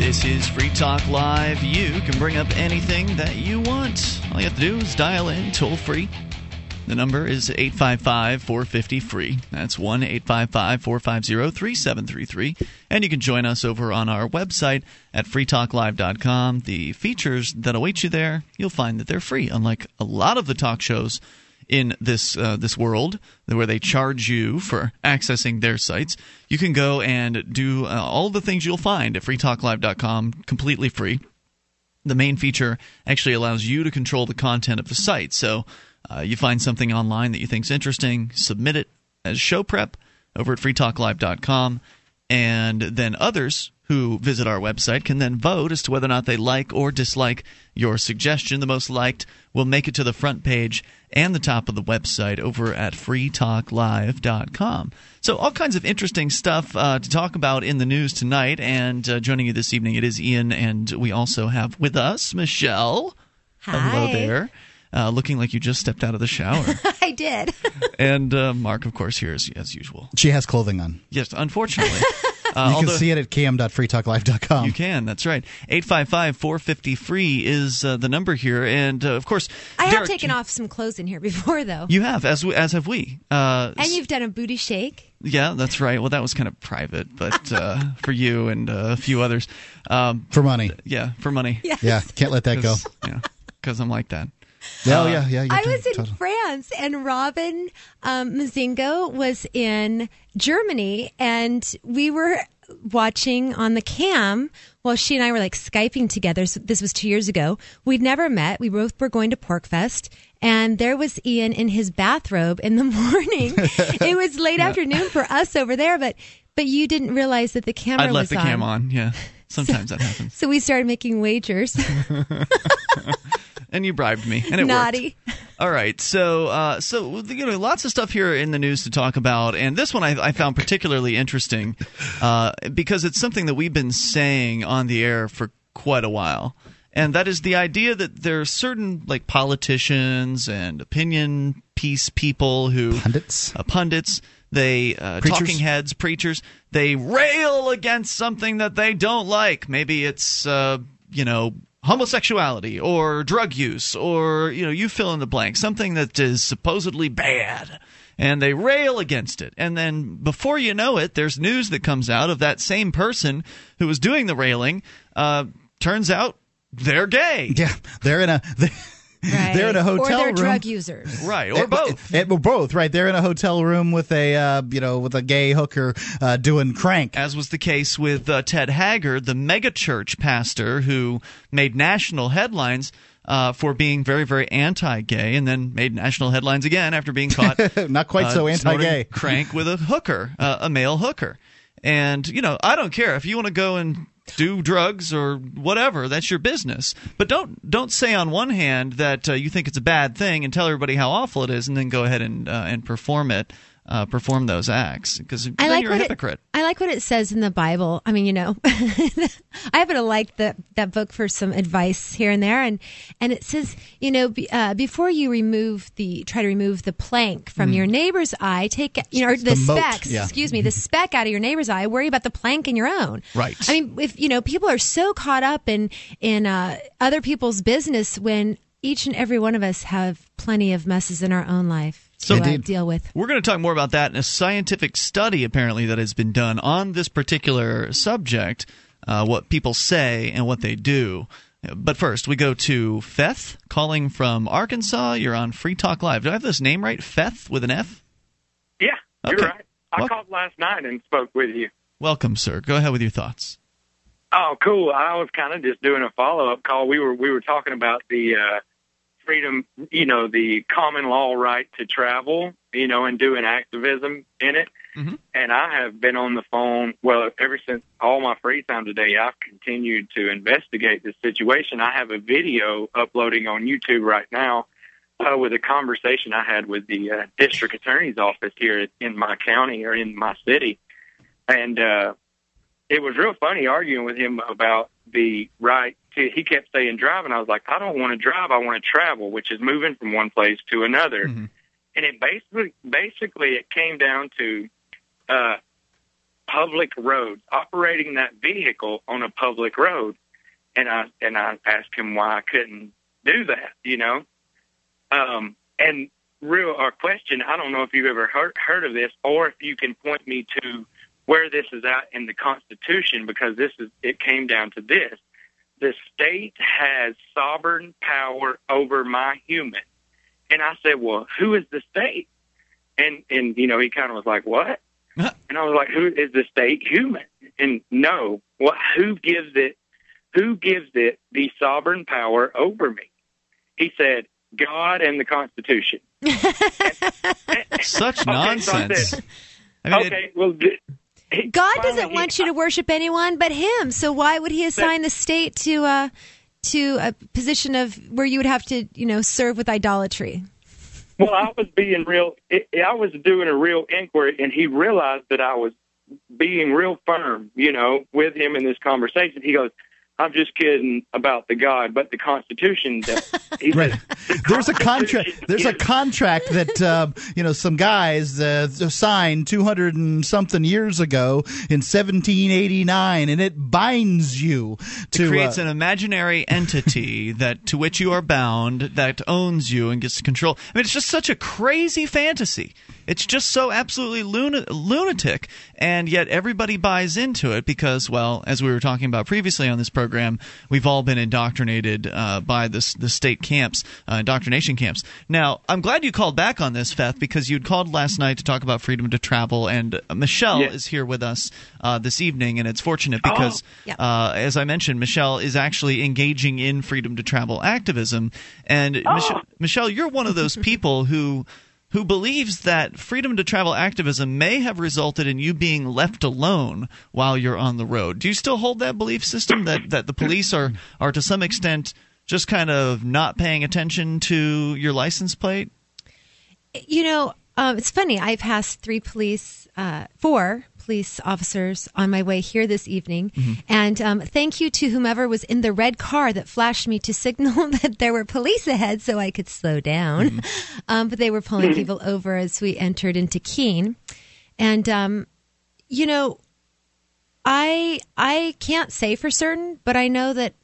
This is Free Talk Live. You can bring up anything that you want. All you have to do is dial in toll-free. The number is 855-450-FREE. That's 1-855-450-3733. And you can join us over on our website at freetalklive.com. The features that await you there, you'll find that they're free, unlike a lot of the talk shows in this world where they charge you for accessing their sites. You can go and do all the things you'll find at freetalklive.com completely free. The main feature actually allows you to control the content of the site. So you find something online that you think's interesting, submit it as show prep over at freetalklive.com, and then others who visit our website can then vote as to whether or not they like or dislike your suggestion. The most liked will make it to the front page and the top of the website over at freetalklive.com. So all kinds of interesting stuff to talk about in the news tonight. And joining you this evening, it is Ian, and we also have with us Michelle. Hi. Hello there. Looking like you just stepped out of the shower. I did. And Mark, of course, here as usual. She has clothing on. Yes, unfortunately. You can see it at km.freetalklive.com. You can, that's right. 855-450-FREE is the number here. And, of course, I have taken off some clothes in here before, though. You have, as have we. And you've done a booty shake. Yeah, that's right. Well, that was kind of private, but for you and a few others. For money. Yeah, for money. Yes. Yeah, can't let that go. Yeah, because I'm like that. Yeah, yeah. I was in France, and Robin Mazingo was in Germany, and we were watching on the cam while she and I were like Skyping together. So this was 2 years ago. We'd never met. We both were going to Porkfest, and there was Ian in his bathrobe in the morning. It was late afternoon for us over there, but you didn't realize that the camera was on. I left the cam on, yeah. Sometimes that happens. So we started making wagers. And you bribed me, and it naughty. Worked. All right, so you know, lots of stuff here in the news to talk about, and this one I found particularly interesting because it's something that we've been saying on the air for quite a while, and that is the idea that there are certain like politicians and opinion piece people who pundits. They talking heads, preachers. They rail against something that they don't like. Maybe it's homosexuality or drug use or, you fill in the blank, something that is supposedly bad, and they rail against it. And then before you know it, there's news that comes out of that same person who was doing the railing. Turns out they're gay. Yeah, they're in a hotel room. Or they're drug users. Right, or both. Both, right. They're in a hotel room with a, with a gay hooker doing crank. As was the case with Ted Haggard, the megachurch pastor who made national headlines for being very, very anti-gay, and then made national headlines again after being caught. Not quite so anti-gay. Crank with a hooker, a male hooker. And, I don't care. If you want to go and do drugs or whatever, that's your business. But don't say on one hand that you think it's a bad thing and tell everybody how awful it is, and then go ahead and perform those acts, because then you're a hypocrite. I like what it says in the Bible. I mean, I happen to like that book for some advice here and there, and it says, before you try to remove the plank from your neighbor's eye, take the specks. Yeah. Excuse me, the speck out of your neighbor's eye. Worry about the plank in your own. Right. I mean, if people are so caught up in other people's business when each and every one of us have plenty of messes in our own life. So deal with. We're going to talk more about that in a scientific study, apparently, that has been done on this particular subject, what people say and what they do. But first, we go to Feth, calling from Arkansas. You're on Free Talk Live. Do I have this name right? Feth with an F? Yeah, okay. You're right. I called last night and spoke with you. Welcome, sir. Go ahead with your thoughts. Oh, cool. I was kind of just doing a follow-up call. We were talking about the freedom, the common law right to travel, and doing activism in it. Mm-hmm. And I have been on the phone, well, ever since all my free time today, I've continued to investigate this situation. I have a video uploading on YouTube right now with a conversation I had with the district attorney's office here in my county or in my city. And it was real funny arguing with him about the right. He kept saying drive, and I was like, I don't want to drive. I want to travel, which is moving from one place to another. Mm-hmm. And it basically it came down to public road, operating that vehicle on a public road. And I asked him why I couldn't do that, you know. And real our question, I don't know if you've ever heard of this, or if you can point me to where this is at in the Constitution, because this is it came down to this: the state has sovereign power over my human. And I said, well, who is the state? And you know, he kind of was like, what? And I was like, who is the state? Human. And no, what? Who gives it the sovereign power over me? He said, God and the Constitution. Such nonsense. God doesn't want you to worship anyone but Him. So why would He assign the state to a position of where you would have to, you know, serve with idolatry? Well, I was being real. I was doing a real inquiry, and he realized that I was being real firm, you know, with him in this conversation. He goes, I'm just kidding about the God, but the Constitution. Right. There's a contract. There's a contract that you know, some guys signed 200 and something years ago in 1789, and it binds you to. It creates an imaginary entity that to which you are bound, that owns you and gets to control. I mean, it's just such a crazy fantasy. It's just so absolutely lunatic, and yet everybody buys into it because, well, as we were talking about previously on this program, we've all been indoctrinated by the state camps, indoctrination camps. Now, I'm glad you called back on this, Feth, because you'd called last night to talk about freedom to travel, and Michelle is here with us this evening, and it's fortunate because, as I mentioned, Michelle is actually engaging in freedom to travel activism, and Michelle, you're one of those people who believes that freedom to travel activism may have resulted in you being left alone while you're on the road. Do you still hold that belief system that the police are to some extent just kind of not paying attention to your license plate? You know, it's funny. I've passed four police officers on my way here this evening. Mm-hmm. And thank you to whomever was in the red car that flashed me to signal that there were police ahead so I could slow down. Mm-hmm. But they were pulling people over as we entered into Keene. And, you know, I can't say for certain, but I know that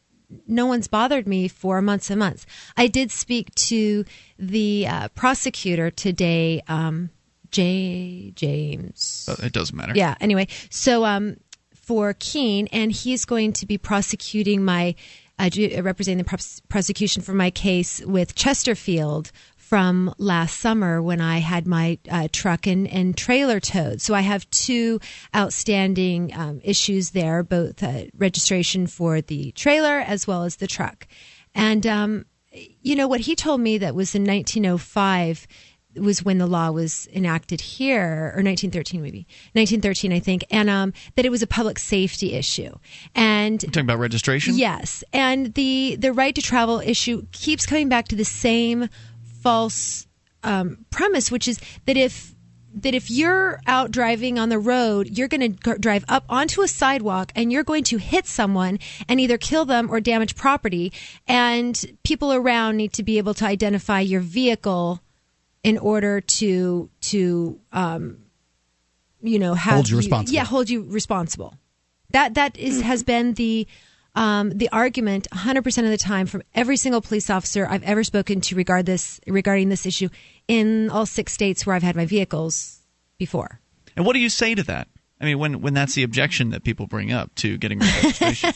no one's bothered me for months and months. I did speak to the prosecutor today, James. It doesn't matter. Yeah. Anyway, so for Keene, and he's going to be prosecuting representing the prosecution for my case with Chesterfield from last summer when I had my truck and trailer towed. So I have two outstanding issues there, both registration for the trailer as well as the truck. And you know what he told me that was in 1905. Was when the law was enacted here, or 1913, I think, and that it was a public safety issue. And you're talking about registration? Yes. And the right to travel issue keeps coming back to the same false premise, which is that if you're out driving on the road, you're going to drive up onto a sidewalk and you're going to hit someone and either kill them or damage property. And people around need to be able to identify your vehicle in order to you know, hold you responsible. That has been the argument 100% of the time from every single police officer I've ever spoken to regarding this issue in all 6 states where I've had my vehicles before. And what do you say to that? I mean, when that's the objection that people bring up to getting registration.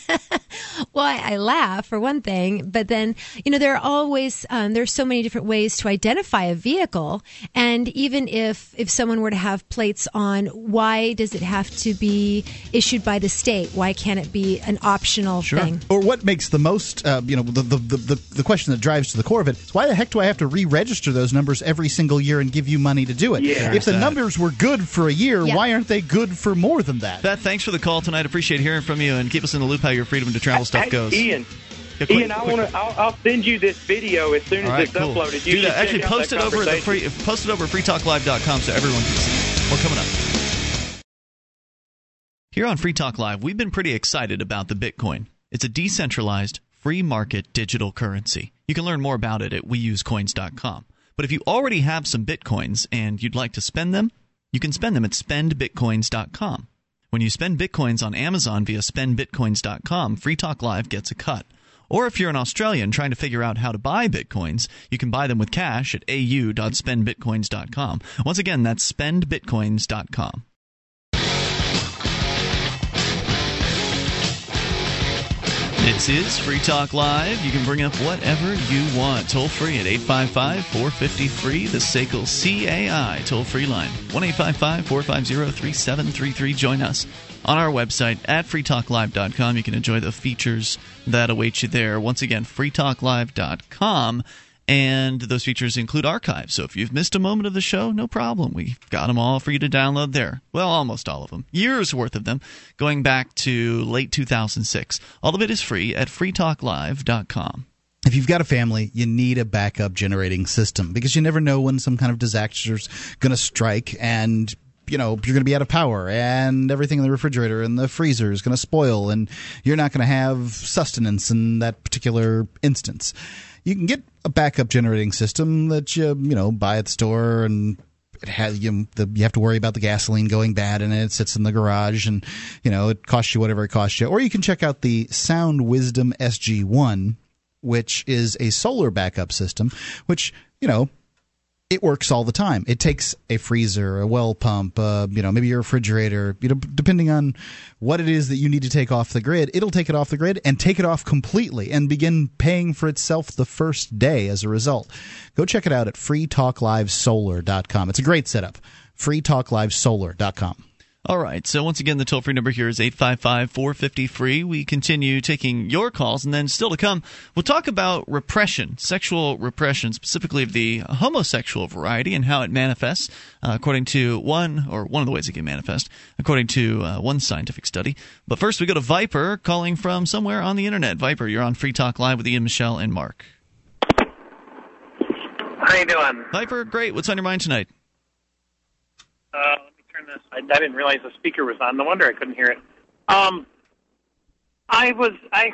Well, I laugh for one thing, but then, you know, there are always there's so many different ways to identify a vehicle. And even if someone were to have plates on, why does it have to be issued by the state? Why can't it be an optional thing? Or what makes the most, you know, the question that drives to the core of it is why the heck do I have to re-register those numbers every single year and give you money to do it? Yeah, if the numbers were good for a year, why aren't they good for more than that? Beth, thanks for the call tonight. Appreciate hearing from you, and keep us in the loop how your freedom to travel stuff goes. I'll send you this video as soon as it's uploaded. You actually post it over freetalklive.com so everyone can see it. We're coming up. Here on Free Talk Live, we've been pretty excited about the Bitcoin. It's a decentralized, free market digital currency. You can learn more about it at weusecoins.com. But if you already have some Bitcoins and you'd like to spend them, you can spend them at spendbitcoins.com. When you spend Bitcoins on Amazon via spendbitcoins.com, Free Talk Live gets a cut. Or if you're an Australian trying to figure out how to buy Bitcoins, you can buy them with cash at au.spendbitcoins.com. Once again, that's spendbitcoins.com. This is Free Talk Live. You can bring up whatever you want. Toll free at 855-450-FREE, the SACL CAI toll-free line, 1-855-450-3733. Join us on our website at freetalklive.com. You can enjoy the features that await you there. Once again, freetalklive.com. And those features include archives. So if you've missed a moment of the show, no problem. We've got them all for you to download there. Well, almost all of them. Years worth of them going back to late 2006. All of it is free at freetalklive.com. If you've got a family, you need a backup generating system because you never know when some kind of disaster is going to strike and you know, you're going to be out of power and everything in the refrigerator and the freezer is going to spoil and you're not going to have sustenance in that particular instance. You can get a backup generating system that you buy at the store, and it has you have to worry about the gasoline going bad in it. It sits in the garage, and it costs you whatever it costs you. Or you can check out the Sound Wisdom SG1, which is a solar backup system, which it works all the time. It takes a freezer, a well pump, maybe your refrigerator, depending on what it is that you need to take off the grid. It'll take it off the grid and take it off completely and begin paying for itself the first day as a result. Go check it out at freetalklivesolar.com. It's a great setup. freetalklivesolar.com. All right. So once again, the toll-free number here is 855-450-FREE. We continue taking your calls, and then still to come, we'll talk about repression, sexual repression, specifically of the homosexual variety and how it manifests, according to one of the ways it can manifest, according to one scientific study. But first, we go to Viper, calling from somewhere on the internet. Viper, you're on Free Talk Live with Ian, Michelle, and Mark. How you doing? Viper, great. What's on your mind tonight? I didn't realize the speaker was on. No wonder I couldn't hear it. I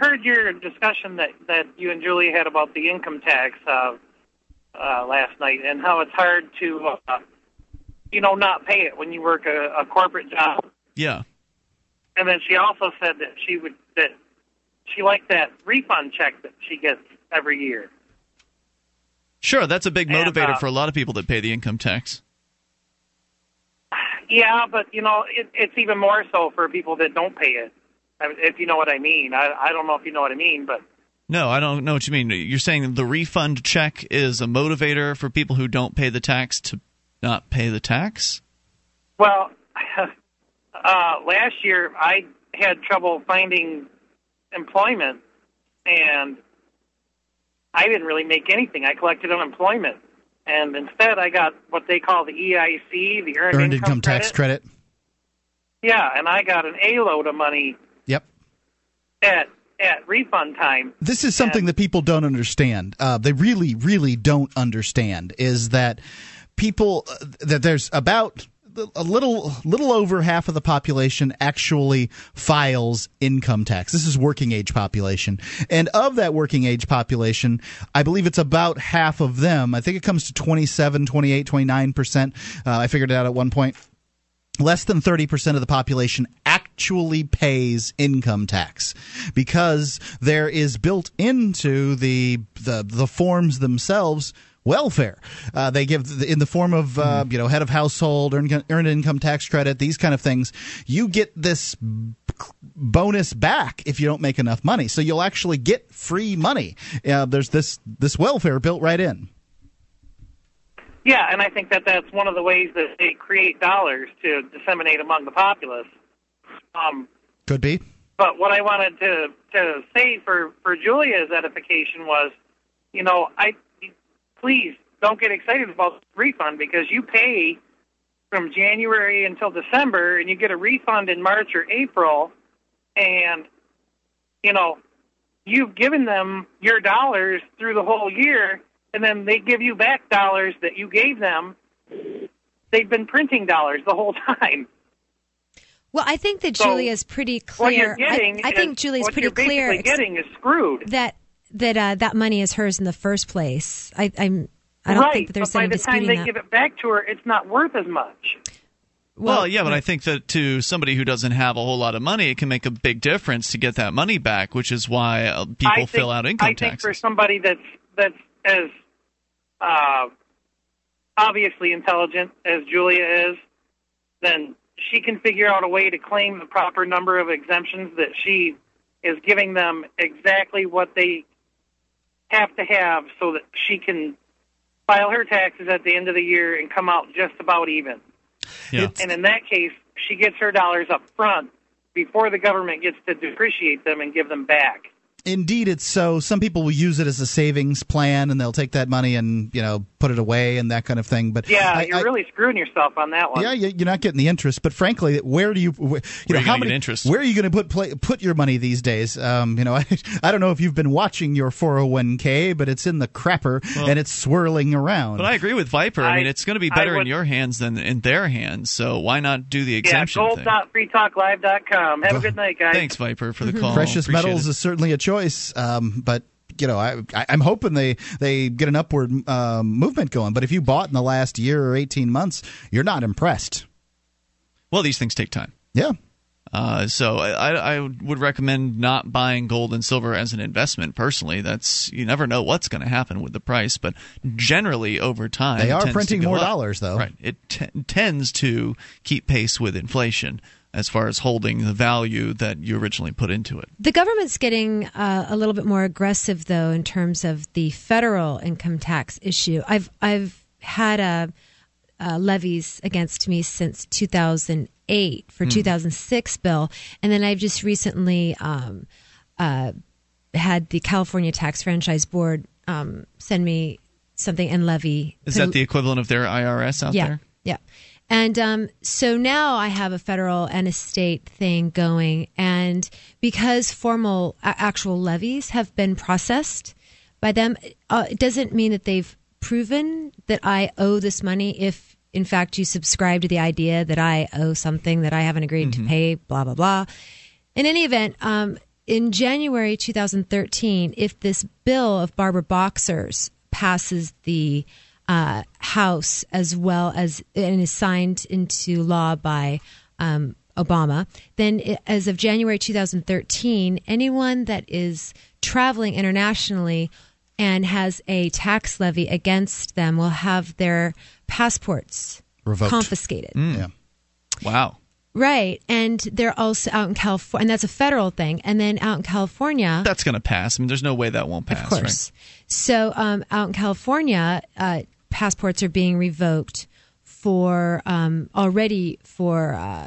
heard your discussion that you and Julie had about the income tax last night and how it's hard to, not pay it when you work a corporate job. Yeah. And then she also said that she liked that refund check that she gets every year. Sure, that's a big motivator for a lot of people that pay the income tax. Yeah, but, it's even more so for people that don't pay it, if you know what I mean. I don't know if you know what I mean, but... No, I don't know what you mean. You're saying the refund check is a motivator for people who don't pay the tax to not pay the tax? Well, last year I had trouble finding employment, and I didn't really make anything. I collected unemployment. And instead, I got what they call the EIC, the Earned Income Tax Credit. Yeah, and I got an A-load of money. Yep. At refund time. This is something that people don't understand. They really, really don't understand is that people that there's about a little over half of the population actually files income tax. This is working age population. And of that working age population, I believe it's about half of them. I think it comes to 27, 28, 29%. I figured it out at one point. Less than 30% of the population actually pays income tax because there is built into the forms themselves welfare. They give in the form of, head of household, earned income tax credit, these kind of things. You get this bonus back if you don't make enough money. So you'll actually get free money. There's this welfare built right in. Yeah, and I think that's one of the ways that they create dollars to disseminate among the populace. Could be. But what I wanted to say for Julia's edification was, please don't get excited about the refund because you pay from January until December and you get a refund in March or April and, you've given them your dollars through the whole year and then they give you back dollars that you gave them. They've been printing dollars the whole time. Well, I think that Julia's pretty clear. I think Julia's pretty clear. What you're basically getting is screwed. That money is hers in the first place. I don't think that there's any disputing that. By the time they give it back to her, it's not worth as much. Well, yeah, but I think that to somebody who doesn't have a whole lot of money, it can make a big difference to get that money back, which is why people fill out income taxes. I think for somebody that's as obviously intelligent as Julia is, then she can figure out a way to claim the proper number of exemptions that she is giving them exactly what they have to have so that she can file her taxes at the end of the year and come out just about even. Yeah. And in that case, she gets her dollars up front before the government gets to depreciate them and give them back. Indeed, it's so. Some people will use it as a savings plan, and they'll take that money and, you know, put it away and that kind of thing. But yeah, you're really screwing yourself on that one. Yeah, you're not getting the interest. But frankly, where do you, where are you going to put your money these days? I don't know if you've been watching your 401k, but it's in the crapper and it's swirling around. But I agree with Viper. I mean, it's going to be better in your hands than in their hands. So why not do the exemption thing? gold.freetalklive.com. Have a good night, guys. Thanks, Viper, for the call. Precious metals is certainly a choice. But you know, I'm hoping they get an upward movement going. But if you bought in the last year or 18 months, you're not impressed. Well, these things take time. Yeah. So I would recommend not buying gold and silver as an investment personally. That's, you never know what's going to happen with the price. But generally, over time, they are printing more dollars, though. Right. It tends to keep pace with inflation, as far as holding the value that you originally put into it. The government's getting a little bit more aggressive, though, in terms of the federal income tax issue. I've had levies against me since 2008 for 2006 bill, and then I've just recently had the California Tax Franchise Board send me something and levy. Is that the equivalent of their IRS out there? Yeah. And so now I have a federal and a state thing going. And because formal actual levies have been processed by them, it doesn't mean that they've proven that I owe this money if, in fact, you subscribe to the idea that I owe something that I haven't agreed to pay, blah, blah, blah. In any event, in January 2013, if this bill of Barbara Boxer's passes the House as well as and is signed into law by Obama, then as of January 2013, anyone that is traveling internationally and has a tax levy against them will have their passports revoked, confiscated. Yeah. Wow. Right, and they're also out in California, and that's a federal thing. And then out in California, that's going to pass. I mean, there's no way that won't pass. Of course. Right? So out in California, passports are being revoked for already for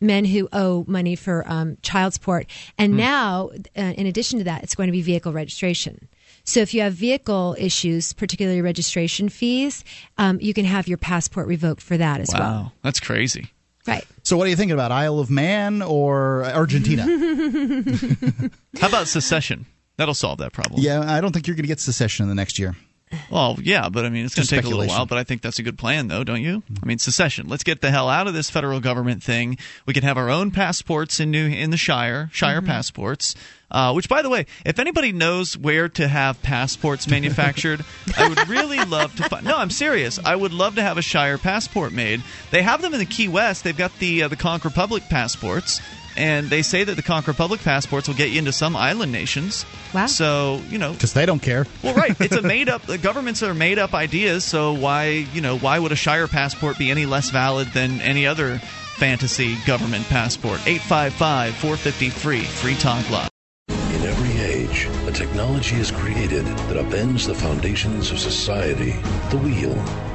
men who owe money for child support. And now, in addition to that, it's going to be vehicle registration. So if you have vehicle issues, particularly registration fees, you can have your passport revoked for that as well. Wow, that's crazy. Right. So what are you thinking about, Isle of Man or Argentina? How about secession? That'll solve that problem. Yeah, I don't think you're going to get secession in the next year. Well, yeah, but I mean, it's going to take a little while, but I think that's a good plan, though, don't you? I mean, secession. Let's get the hell out of this federal government thing. We can have our own passports in the Shire passports. Which, by the way, if anybody knows where to have passports manufactured, I would really love to find. No, I'm serious. I would love to have a Shire passport made. They have them in the Key West. They've got the Conch Republic passports, and they say that the Conch Republic passports will get you into some island nations. Wow. So, you know. Because they don't care. Well, right. It's a made-up. The governments are made-up ideas, so why would a Shire passport be any less valid than any other fantasy government passport? 855-453 Free Talk Live. In every age, a technology is created that upends the foundations of society. The wheel,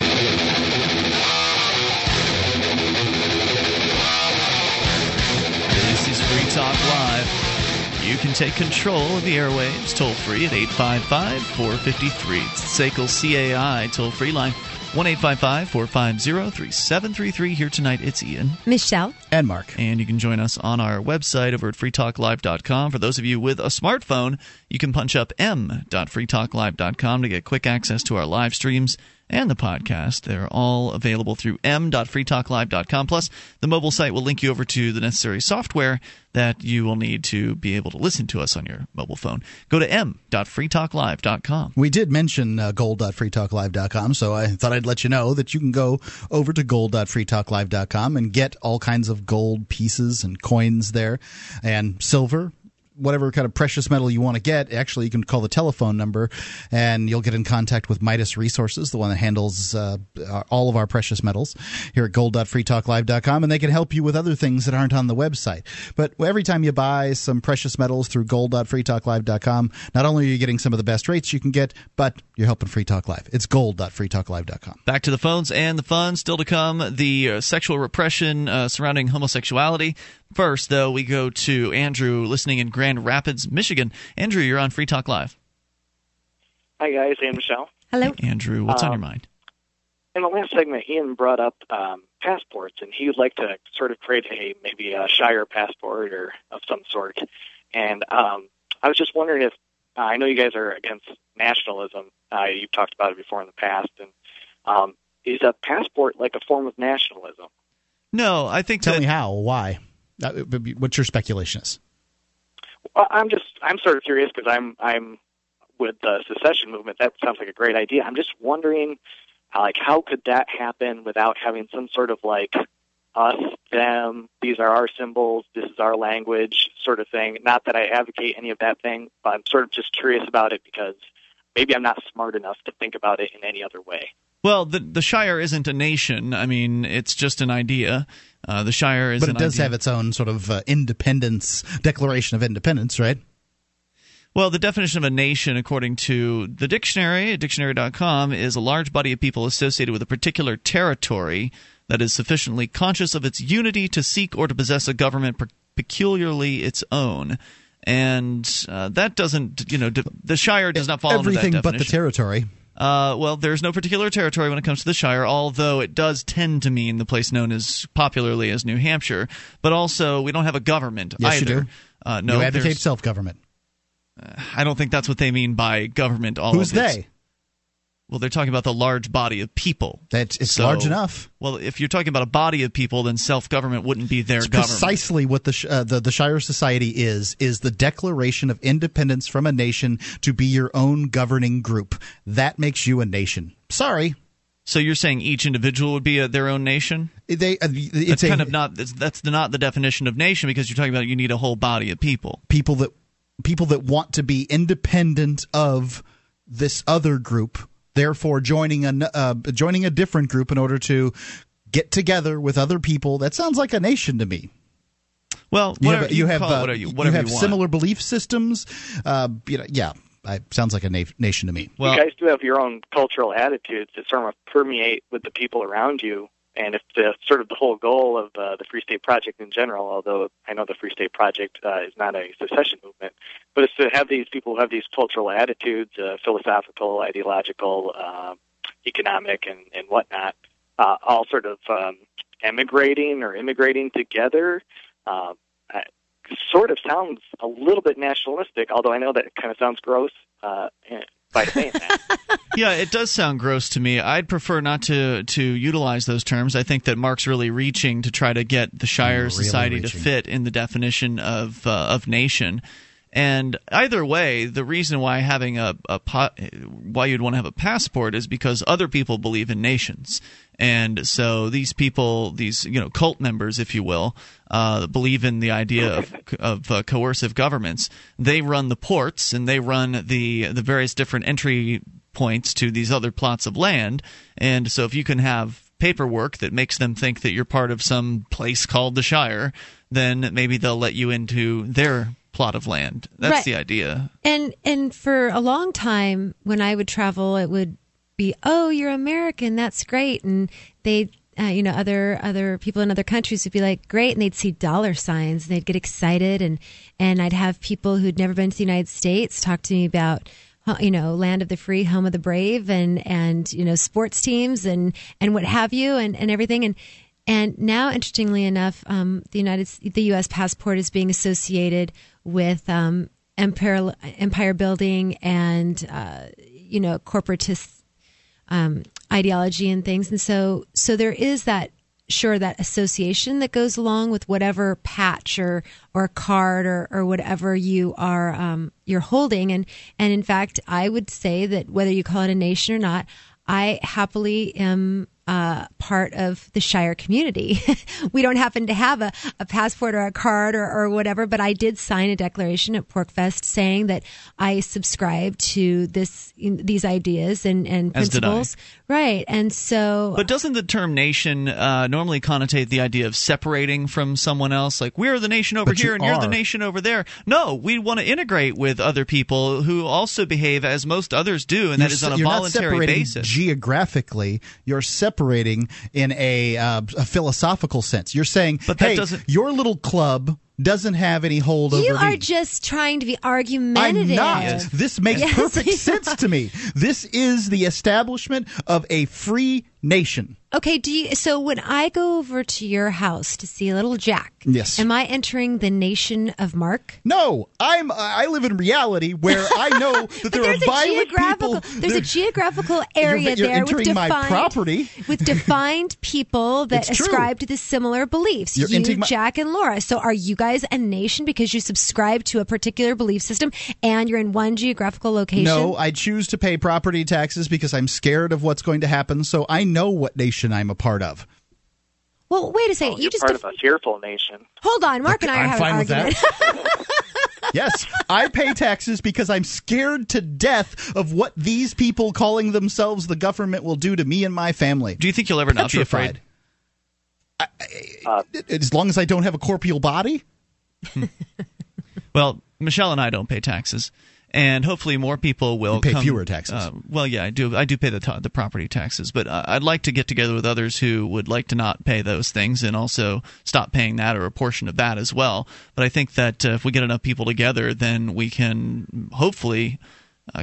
This is Free Talk Live. You can take control of the airwaves toll free at 855-453. SACL CAI toll free line. 1-855-450-3733. Here tonight, it's Ian, Michelle, and Mark. And you can join us on our website over at freetalklive.com. For those of you with a smartphone, you can punch up m.freetalklive.com to get quick access to our live streams and the podcast. They're all available through m.freetalklive.com. Plus, the mobile site will link you over to the necessary software that you will need to be able to listen to us on your mobile phone. Go to m.freetalklive.com. We did mention gold.freetalklive.com, so I thought I'd let you know that you can go over to gold.freetalklive.com and get all kinds of gold pieces and coins there, and silver, whatever kind of precious metal you want to get. Actually, you can call the telephone number and you'll get in contact with Midas Resources, the one that handles all of our precious metals here at gold.freetalklive.com, and they can help you with other things that aren't on the website. But every time you buy some precious metals through gold.freetalklive.com, not only are you getting some of the best rates you can get, but you're helping Free Talk Live. It's gold.freetalklive.com. Back to the phones and the fun still to come, the sexual repression surrounding homosexuality. First, though, we go to Andrew, listening in Grand Rapids, Michigan. Andrew, you're on Free Talk Live. Hi, guys. I'm Michelle. Hello. Hey, Andrew, what's on your mind? In the last segment, Ian brought up passports, and he would like to sort of create maybe a Shire passport or of some sort. And I was just wondering if I know you guys are against nationalism. You've talked about it before in the past. And is a passport like a form of nationalism? No, I think Tell me how, why. What's your speculation is? Well, I'm sort of curious because I'm with the secession movement. That sounds like a great idea. I'm just wondering, like, how could that happen without having some sort of like us, them, these are our symbols, this is our language sort of thing. Not that I advocate any of that thing, but I'm sort of just curious about it because maybe I'm not smart enough to think about it in any other way. Well, the Shire isn't a nation. I mean, it's just an idea. The Shire is an idea. But it does have its own sort of independence, declaration of independence, right? Well, the definition of a nation, according to the dictionary, dictionary.com, is a large body of people associated with a particular territory that is sufficiently conscious of its unity to seek or to possess a government peculiarly its own. And that doesn't, the Shire does not fall under that definition. Everything but the territory. Well, there's no particular territory when it comes to the Shire, although it does tend to mean the place known as popularly as New Hampshire. But also, we don't have a government either. You do. No, you advocate self-government. I don't think that's what they mean by government. Who's they? Well, they're talking about the large body of people. It's large enough. Well, if you're talking about a body of people, then self-government wouldn't be their government. Precisely what the Shire Society is the declaration of independence from a nation to be your own governing group. That makes you a nation. Sorry. So you're saying each individual would be their own nation? It's kind of not. That's not the definition of nation, because you're talking about you need a whole body of people. People that want to be independent of this other group. Therefore, joining a different group in order to get together with other people. That sounds like a nation to me. Well, you have similar belief systems. Sounds like a nation to me. Well, you guys do have your own cultural attitudes that sort of permeate with the people around you. And it's sort of the whole goal of the Free State Project in general, although I know the Free State Project is not a secession movement, but it's to have these people who have these cultural attitudes, philosophical, ideological, economic, and whatnot, all sort of immigrating together. Sort of sounds a little bit nationalistic, although I know that it kind of sounds gross. By saying that. Yeah, it does sound gross to me. I'd prefer not to utilize those terms. I think that Mark's really reaching to try to get the Shire Society to fit in the definition of nation. And either way, the reason why having why you'd want to have a passport is because other people believe in nations. And so these people, these cult members, if you will, believe in the idea of coercive governments. They run the ports and they run the various different entry points to these other plots of land. And so if you can have paperwork that makes them think that you're part of some place called the Shire, then maybe they'll let you into their plot of land. That's right. The idea. And for a long time, when I would travel, it would be, oh, you're American, that's great, and they other people in other countries would be like, great, and they'd see dollar signs and they'd get excited, and I'd have people who'd never been to the United States talk to me about you know, land of the free, home of the brave, and you know, sports teams and what have you, and everything. And now, interestingly enough, the U.S. passport is being associated with empire building and you know, corporatist ideology and things. And so there is that. Sure, that association that goes along with whatever patch or card or whatever you are you're holding, and in fact, I would say that whether you call it a nation or not, I happily am part of the Shire community. We don't happen to have a passport or a card or whatever, but I did sign a declaration at Porkfest saying that I subscribe to these ideas and principles. Right. And so. But doesn't the term nation normally connotate the idea of separating from someone else? Like, we're the nation over here and you're the nation over there. No, we want to integrate with other people who also behave as most others do, and that is on a voluntary basis. Geographically, you're separating in a philosophical sense. You're saying, but hey, your little club doesn't have any hold over me. You are just trying to be argumentative. I'm not. Yes. This makes perfect sense to me. This is the establishment of a free nation. Okay, so when I go over to your house to see little Jack, yes, am I entering the nation of Mark? No, I live in reality where I know that there are violent people. There's a geographical area you're there with defined people that ascribe to the similar beliefs. Jack and Laura. So are you guys a nation because you subscribe to a particular belief system and you're in one geographical location? No, I choose to pay property taxes because I'm scared of what's going to happen, so I know what nation I'm a part of. Well, wait a second. You're just part of a fearful nation. Hold on, Mark and I are having an argument. Yes, I pay taxes because I'm scared to death of what these people calling themselves the government will do to me and my family. Do you think you'll ever not be afraid? As long as I don't have a corporeal body. Well, Michelle and I don't pay taxes. And hopefully more people will pay fewer taxes. Well, yeah, I do pay the property taxes, but I'd like to get together with others who would like to not pay those things and also stop paying that or a portion of that as well. But I think that if we get enough people together, then we can hopefully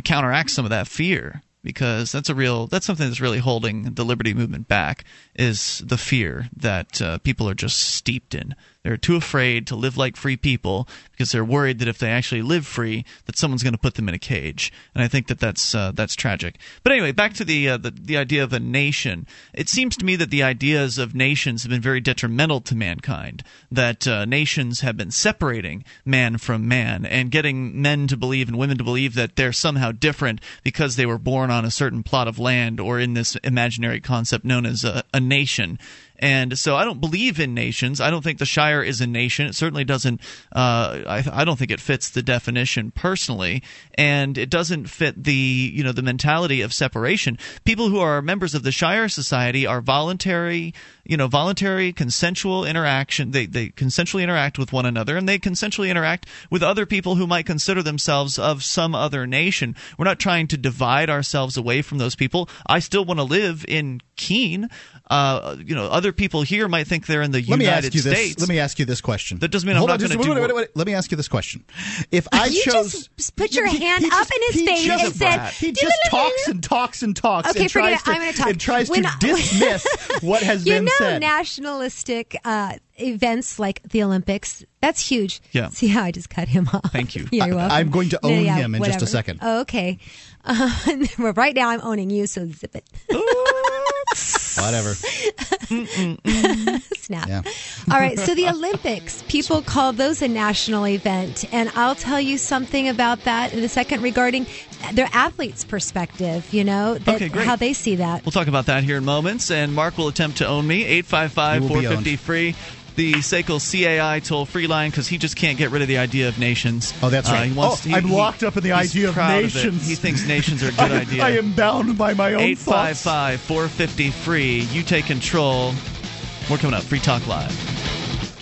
counteract some of that fear, because that's something that's really holding the liberty movement back, is the fear that people are just steeped in. They're too afraid to live like free people because they're worried that if they actually live free, that someone's going to put them in a cage. And I think that's tragic. But anyway, back to the idea of a nation. It seems to me that the ideas of nations have been very detrimental to mankind, that nations have been separating man from man and getting men to believe and women to believe that they're somehow different because they were born on a certain plot of land or in this imaginary concept known as a nation. And so I don't believe in nations. I don't think the Shire is a nation. It certainly doesn't I don't think it fits the definition personally, and it doesn't fit the mentality of separation. People who are members of the Shire Society are voluntary consensual interaction. They consensually interact with one another, and they consensually interact with other people who might consider themselves of some other nation. We're not trying to divide ourselves away from those people. I still want to live in Keene. Other people here might think they're in the United States. Let me ask you this question. That doesn't mean I'm not going to do it. Let me ask you this question. If I chose. Just put your hand up in his face and said. He just talks and talks and talks. Okay, forget it. I'm going to talk. And tries to dismiss what has been said. Nationalistic events like the Olympics. That's huge. Yeah. See how I just cut him off. Thank you. You're welcome. I'm going to own him in just a second. Oh, okay. Right now I'm owning you, so zip it. Whatever. Snap. Yeah. All right. So the Olympics, people call those a national event. And I'll tell you something about that in a second regarding their athletes' perspective, how they see that. We'll talk about that here in moments. And Mark will attempt to own me. 855-450-FREE. The SACL CAI toll-free line, because he just can't get rid of the idea of nations. Oh, that's right. I'm locked up in the idea of nations. He thinks nations are a good idea. I am bound by my own thoughts. 855-450-FREE. You take control. We're coming up. Free Talk Live.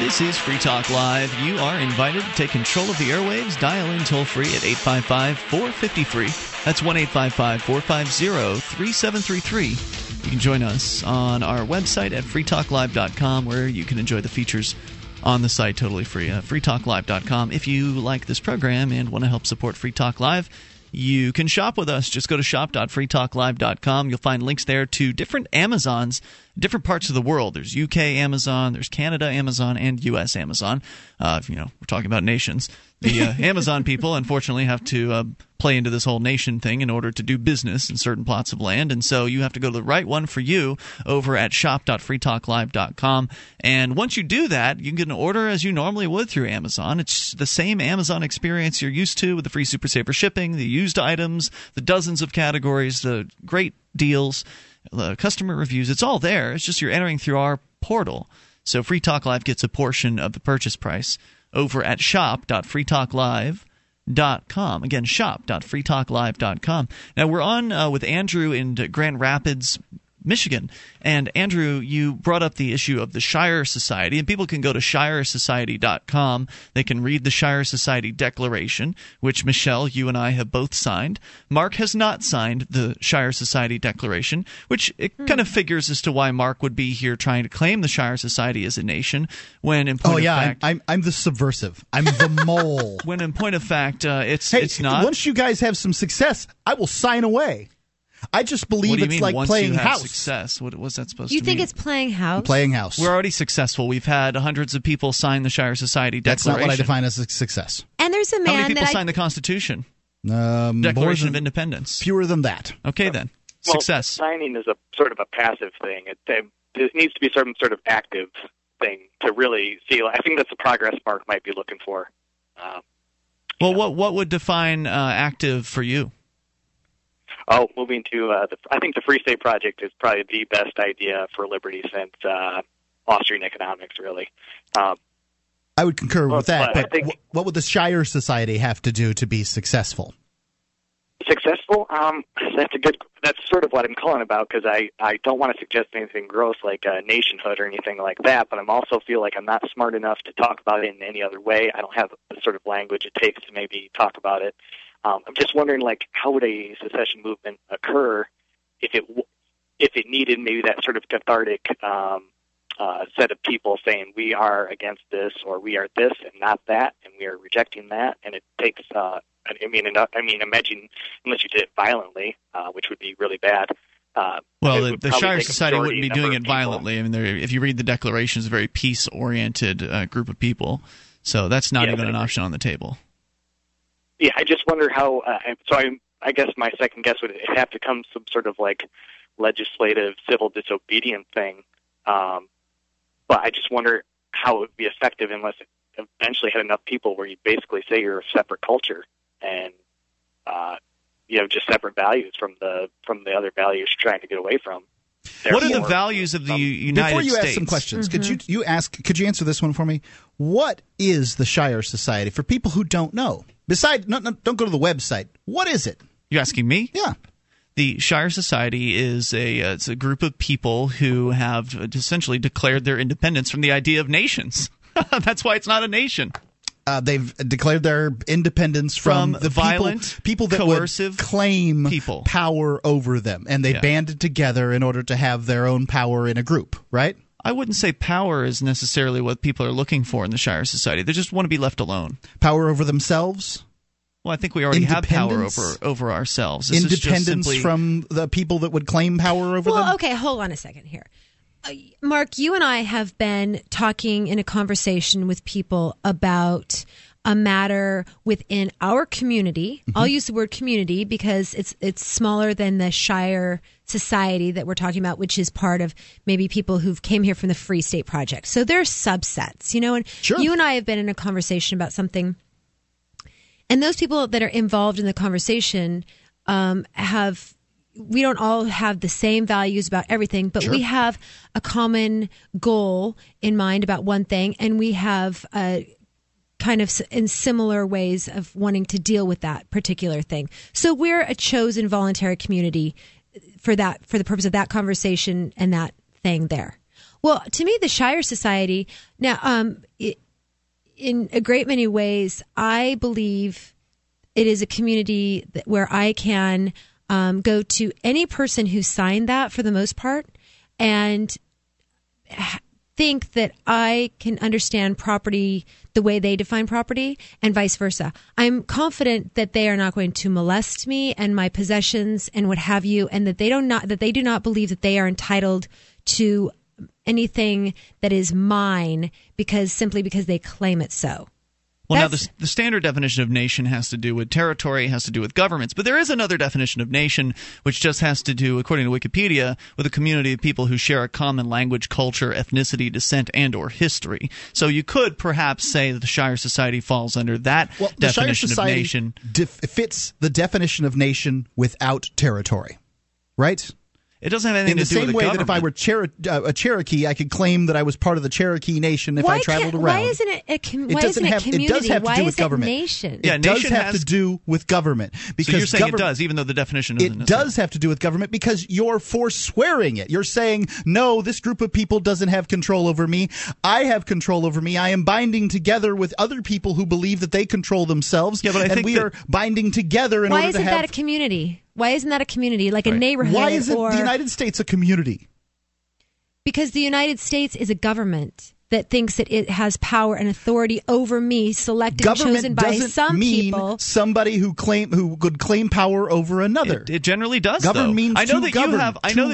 This is Free Talk Live. You are invited to take control of the airwaves. Dial in toll-free at 855-453. That's 1-855-450-3733. You can join us on our website at freetalklive.com, where you can enjoy the features on the site totally free. Freetalklive.com. If you like this program and want to help support Free Talk Live, you can shop with us. Just go to shop.freetalklive.com. You'll find links there to different Amazons, different parts of the world. There's UK Amazon, there's Canada Amazon, and US Amazon. You know, we're talking about nations. The Amazon people, unfortunately, have to play into this whole nation thing in order to do business in certain plots of land. And so you have to go to the right one for you over at shop.freetalklive.com. And once you do that, you can order as you normally would through Amazon. It's the same Amazon experience you're used to, with the free Super Saver shipping, the used items, the dozens of categories, the great deals, the customer reviews. It's all there. It's just you're entering through our portal. So Free Talk Live gets a portion of the purchase price over at shop.freetalklive.com. Again, shop.freetalklive.com. Now, we're on with Andrew in Grand Rapids, Michigan. And Andrew, you brought up the issue of the Shire Society, and people can go to shiresociety.com. They can read the Shire Society Declaration, which, Michelle, you and I have both signed. Mark has not signed the Shire Society Declaration, which it kind of figures as to why Mark would be here trying to claim the Shire Society as a nation, when in point of fact... I'm the subversive. I'm the mole. When in point of fact, it's not. Once you guys have some success, I will sign away. I just believe it's like playing house. Success? What was that supposed to mean? You think it's playing house? Playing house. We're already successful. We've had hundreds of people sign the Shire Society Declaration. That's not what I define as a success. And there's a man that... How many people signed the Constitution? Declaration of Independence. Fewer than that. Okay, then. Well, success. Signing is a sort of a passive thing. It needs to be some sort of active thing to really see. I think that's the progress Mark might be looking for. What would define active for you? Oh, moving to I think the Free State Project is probably the best idea for liberty since Austrian economics, really. I would concur with that, but what would the Shire Society have to do to be successful? Successful? That's sort of what I'm calling about, because I don't want to suggest anything gross like nationhood or anything like that, but I also feel like I'm not smart enough to talk about it in any other way. I don't have the sort of language it takes to maybe talk about it. I'm just wondering, like, how would a secession movement occur if it needed maybe that sort of cathartic set of people saying we are against this, or we are this and not that, and we are rejecting that, and it takes. Imagine unless you did it violently, which would be really bad. The Shire Society wouldn't be doing it violently. I mean, if you read the Declaration, it's a very peace-oriented group of people, so that's not even an option on the table. Yeah, I just wonder how. I guess my second guess would it have to come some sort of like legislative civil disobedience thing. But I just wonder how it would be effective unless it eventually had enough people where you basically say you're a separate culture and you have just separate values from the other values you're trying to get away from. What are the values of the United States? Before you ask some questions, could you answer this one for me? What is the Shire Society for people who don't know? Besides, no, don't go to the website. What is it? You're asking me? Yeah. The Shire Society is it's a group of people who have essentially declared their independence from the idea of nations. That's why it's not a nation. They've declared their independence from the violent, people that coercive would claim people. Power over them, and they banded together in order to have their own power in a group, right? I wouldn't say power is necessarily what people are looking for in the Shire Society. They just want to be left alone. Power over themselves? Well, I think we already have power over ourselves. This independence from the people that would claim power over them? Well, okay, hold on a second here. Mark, you and I have been talking in a conversation with people about a matter within our community. Mm-hmm. I'll use the word community because it's smaller than the Shire Society that we're talking about, which is part of maybe people who've came here from the Free State Project. So there are subsets, you know, and sure. You and I have been in a conversation about something, and those people that are involved in the conversation we don't all have the same values about everything, but sure. We have a common goal in mind about one thing, and we have kind of in similar ways of wanting to deal with that particular thing. So we're a chosen voluntary community for the purpose of that conversation and that thing there. Well, to me, the Shire Society, now, in a great many ways, I believe it is a community where I can go to any person who signed that for the most part and think that I can understand property the way they define property and vice versa. I'm confident that they are not going to molest me and my possessions and what have you, and that they do not believe that they are entitled to anything that is mine simply because they claim it so. Well, now the standard definition of nation has to do with territory, has to do with governments. But there is another definition of nation, which just has to do, according to Wikipedia, with a community of people who share a common language, culture, ethnicity, descent, and or history. So you could perhaps say that the Shire Society falls under that definition of nation. Fits the definition of nation without territory, right? It doesn't have anything to do with the government. In the same way that if I were a Cherokee, I could claim that I was part of the Cherokee Nation if I traveled around. Why isn't it a community? It does have to do with government. Nation? Yeah, it does have to do with government. Because so you're saying it does, even though the definition doesn't. It does have to do with government because you're forswearing it. You're saying, no, this group of people doesn't have control over me. I have control over me. I am binding together with other people who believe that they control themselves. Yeah, but I think we are binding together in order to have... Why isn't that a community? Why isn't that a community, like right. a neighborhood? Why isn't the United States a community? Because the United States is a government that thinks that it has power and authority over me, selected and chosen by some people. Government doesn't mean somebody who could claim power over another. It generally does, govern though. Means I know that govern, you have. I know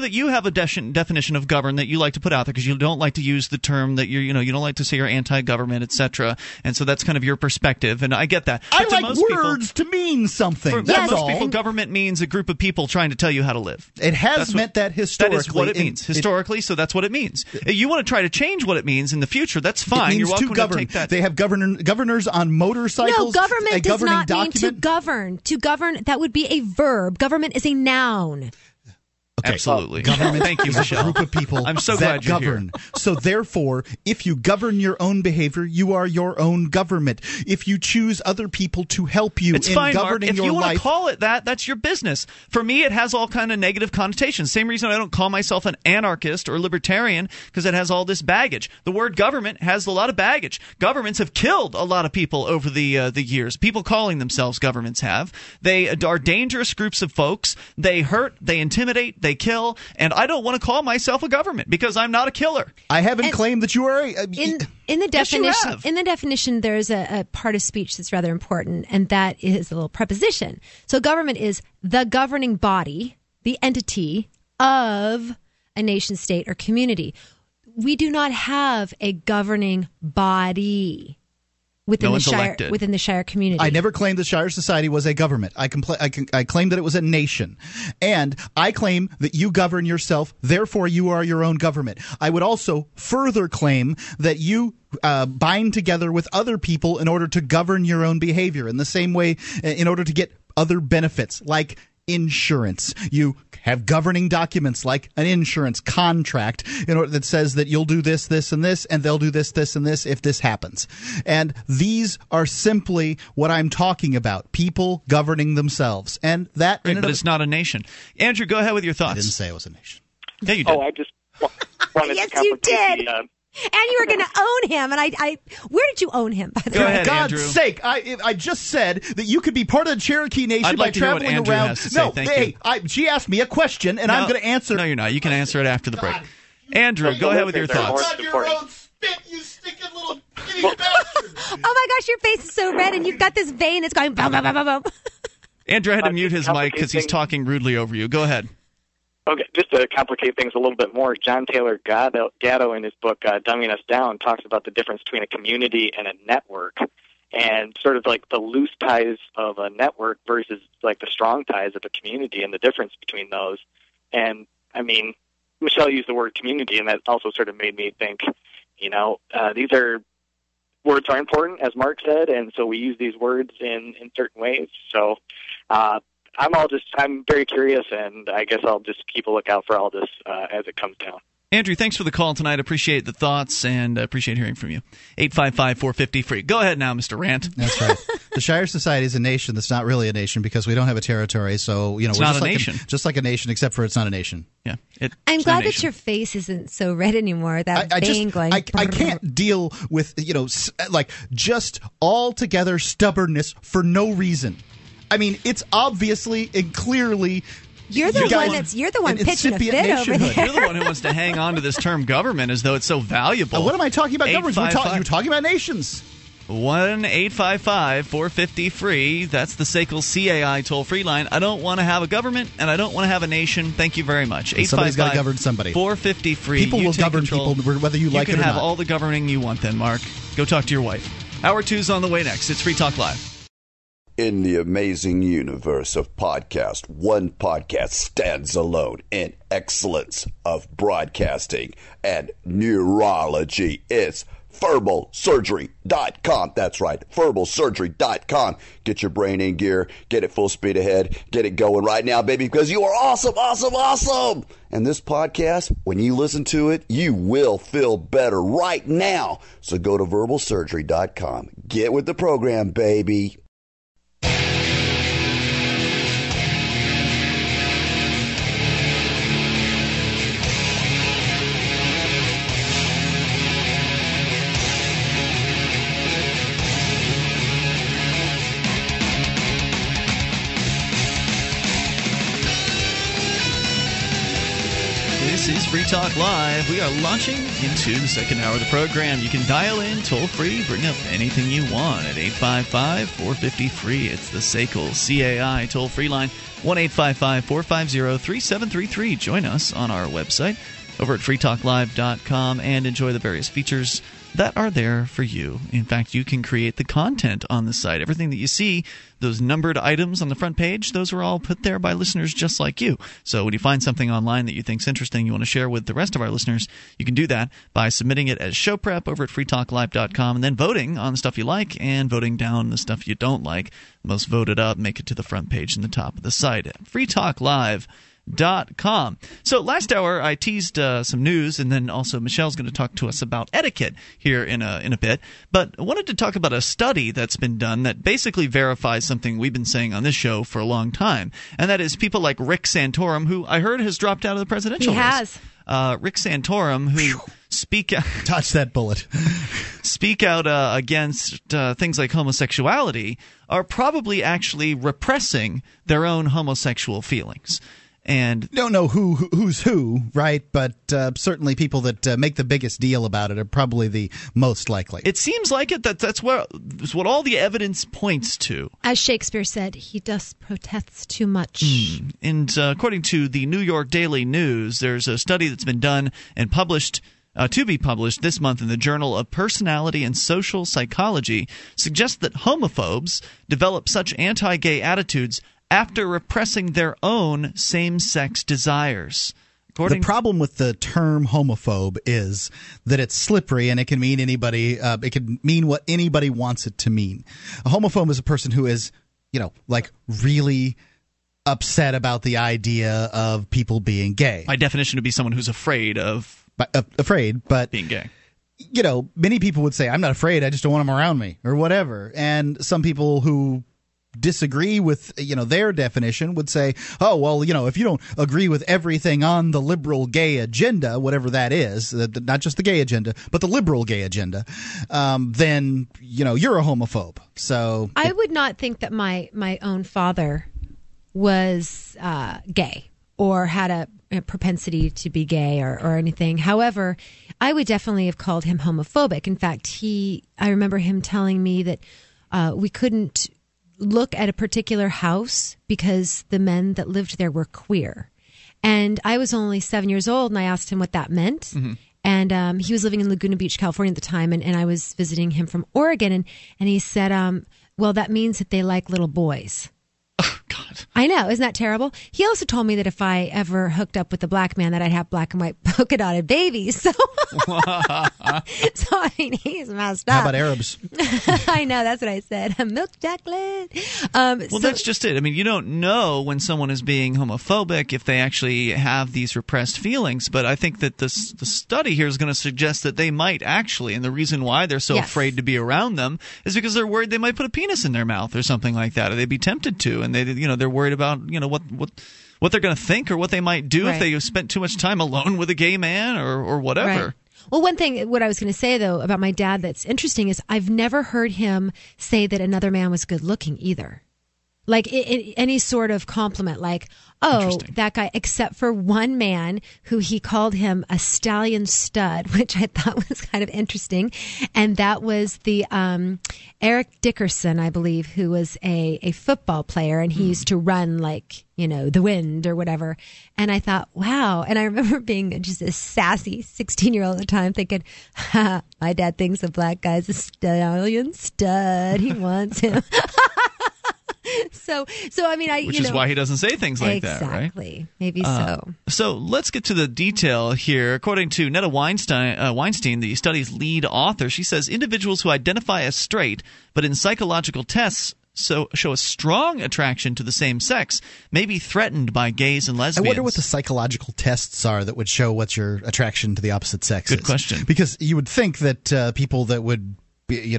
that you have a definition of govern that you like to put out there because you don't like to use the term that you don't like to say you're anti-government, etc. And so that's kind of your perspective, and I get that. But I like words to mean something. That's most all. People, government means a group of people trying to tell you how to live. It has meant that historically. That is what it means historically. So that's what it means. You want to try to change what it means in the future, that's fine. You're welcome to take that. They have governors on motorcycles. No, government does not mean to govern. To govern, that would be a verb. Government is a noun. Okay. Absolutely. Government Thank you, Michelle. A group of people I'm so glad you're govern. Here. So therefore, if you govern your own behavior, you are your own government. If you choose other people to help you it's in fine, governing Mark. If your life. If you want to call it that, that's your business. For me, it has all kind of negative connotations. Same reason I don't call myself an anarchist or libertarian, because it has all this baggage. The word government has a lot of baggage. Governments have killed a lot of people over the years. People calling themselves governments have. They are dangerous groups of folks. They hurt. They intimidate. They kill, and I don't want to call myself a government because I'm not a killer. I haven't claimed that you are a... in the definition, yes, you have. In the definition, there is a part of speech that's rather important, and that is a little preposition. So government is the governing body, the entity of a nation state or community. We do not have a governing body within the Shire community. I never claimed the Shire Society was a government. I claimed that it was a nation. And I claim that you govern yourself, therefore you are your own government. I would also further claim that you bind together with other people in order to govern your own behavior in the same way in order to get other benefits like insurance. You have governing documents like an insurance contract in order that says that you'll do this, this, and this, and they'll do this, this, and this if this happens. And these are simply what I'm talking about, people governing themselves. And that right, but it's not a nation. Andrew, go ahead with your thoughts. I didn't say it was a nation. Yeah, you did. Oh, I just wanted yes, to complicate you did. And you were going to own him, and I where did you own him? By the way? For God's Andrew. Sake, I just said that you could be part of the Cherokee Nation I'd like by to traveling know what around. Has to say. No, thank hey, you. She asked me a question, and I'm going to answer. No, you're not. You can answer it after the break. God. Andrew, go ahead with your thoughts. It's on your own spit, you stinking little kitty bastard. Oh my gosh, your face is so red, and you've got this vein that's going bum bum bum bum. Andrew had to mute his mic because he's talking rudely over you. Go ahead. Okay, just to complicate things a little bit more, John Taylor Gatto in his book, Dumbing Us Down, talks about the difference between a community and a network. and sort of like the loose ties of a network versus like the strong ties of a community and the difference between those. And I mean, Michelle used the word community, and that also sort of made me think, you know, these are words are important, as Mark said, and so we use these words in certain ways. So I'm very curious, and I guess I'll just keep a lookout for all this as it comes down. Andrew, thanks for the call tonight. Appreciate the thoughts and appreciate hearing from you. 855-450-FREE. Go ahead now, Mr. Rand. That's right. The Shire Society is a nation that's not really a nation because we don't have a territory. So, you know, it's just like a nation, except for it's not a nation. Yeah. I'm glad that your face isn't so red anymore. That thing going. I can't deal with, you know, like just altogether stubbornness for no reason. I mean, it's obviously and clearly. You're the one pitching a fit over there. You're the one who wants to hang on to this term government as though it's so valuable. What am I talking about? Governments? You're talking about nations. 1-855-450-FREE. That's the SACL CAI toll-free line. I don't want to have a government, and I don't want to have a nation. Thank you very much. 855-450-FREE. Somebody's got to govern somebody. 450-FREE. People will govern people whether you like it or not. You can have all the governing you want then, Mark. Go talk to your wife. Hour 2's on the way next. It's Free Talk Live. In the amazing universe of podcast, one podcast stands alone in excellence of broadcasting and neurology. It's FurbalSurgery.com. That's right, FurbalSurgery.com. Get your brain in gear. Get it full speed ahead. Get it going right now, baby, because you are awesome, awesome, awesome. And this podcast, when you listen to it, you will feel better right now. So go to FurbalSurgery.com. Get with the program, baby. This is Free Talk Live. We are launching into the second hour of the program. You can dial in toll-free, bring up anything you want at 855-450-FREE. It's the SACL CAI toll-free line, 1-855-450-3733. Join us on our website over at freetalklive.com and enjoy the various features that are there for you. In fact, you can create the content on the site. Everything that you see, those numbered items on the front page, those are all put there by listeners just like you. So when you find something online that you think is interesting, you want to share with the rest of our listeners, you can do that by submitting it as show prep over at freetalklive.com and then voting on the stuff you like and voting down the stuff you don't like. Most voted up make it to the front page and the top of the site at freetalklive.com. So last hour I teased some news, and then also Michelle's going to talk to us about etiquette here in a bit. But I wanted to talk about a study that's been done that basically verifies something we've been saying on this show for a long time, and that is people like Rick Santorum, who I heard has dropped out of the presidential race. He has. Rick Santorum, who touch that bullet. Speak out against things like homosexuality, are probably actually repressing their own homosexual feelings. And don't know who's who, right? But certainly people that make the biggest deal about it are probably the most likely. It seems like it. That's what all the evidence points to. As Shakespeare said, he doth protest too much. And according to the New York Daily News, there's a study that's been done and published to be published this month in the Journal of Personality and Social Psychology, suggests that homophobes develop such anti-gay attitudes after repressing their own same-sex desires. The problem with the term homophobe is that it's slippery and it can mean anybody. It can mean what anybody wants it to mean. A homophobe is a person who is, you know, like really upset about the idea of people being gay. By definition, it would be someone who's afraid, but being gay. You know, many people would say, "I'm not afraid. I just don't want them around me," or whatever. And some people who disagree with, you know, their definition would say, oh, well, you know, if you don't agree with everything on the liberal gay agenda, whatever that is, not just the gay agenda, but the liberal gay agenda, then, you know, you're a homophobe. So I would not think that my own father was gay or had a propensity to be gay or anything. However, I would definitely have called him homophobic. In fact, I remember him telling me that we couldn't look at a particular house because the men that lived there were queer. And I was only 7 years old, and I asked him what that meant. Mm-hmm. And he was living in Laguna Beach, California at the time, and I was visiting him from Oregon. And he said, well, that means that they like little boys. Oh, God. I know. Isn't that terrible? He also told me that if I ever hooked up with a black man, that I'd have black and white polka dotted babies. So, I mean, he's messed up. How about Arabs? I know. That's what I said. Milk chocolate. Well, that's just it. I mean, you don't know when someone is being homophobic if they actually have these repressed feelings. But I think that the study here is going to suggest that they might actually. And the reason why they're so afraid to be around them is because they're worried they might put a penis in their mouth or something like that, or they'd be tempted to. And they're worried about what they're going to think or what they might do if they spent too much time alone with a gay man or whatever. Right. Well, one thing, what I was going to say, though, about my dad that's interesting is I've never heard him say that another man was good looking either. Like any sort of compliment, like, oh, that guy, except for one man who he called him a stallion stud, which I thought was kind of interesting. And that was the Eric Dickerson, I believe, who was a football player. And he used to run like, the wind or whatever. And I thought, wow. And I remember being just a sassy 16-year-old at the time thinking, my dad thinks a black guy's a stallion stud. He wants him. So I mean, which is why he doesn't say things like that, right? Exactly. Maybe so. So let's get to the detail here. According to Netta Weinstein, the study's lead author, she says individuals who identify as straight, but in psychological tests show a strong attraction to the same sex, may be threatened by gays and lesbians. I wonder what the psychological tests are that would show what your attraction to the opposite sex is. Good question. Because you would think that people that would be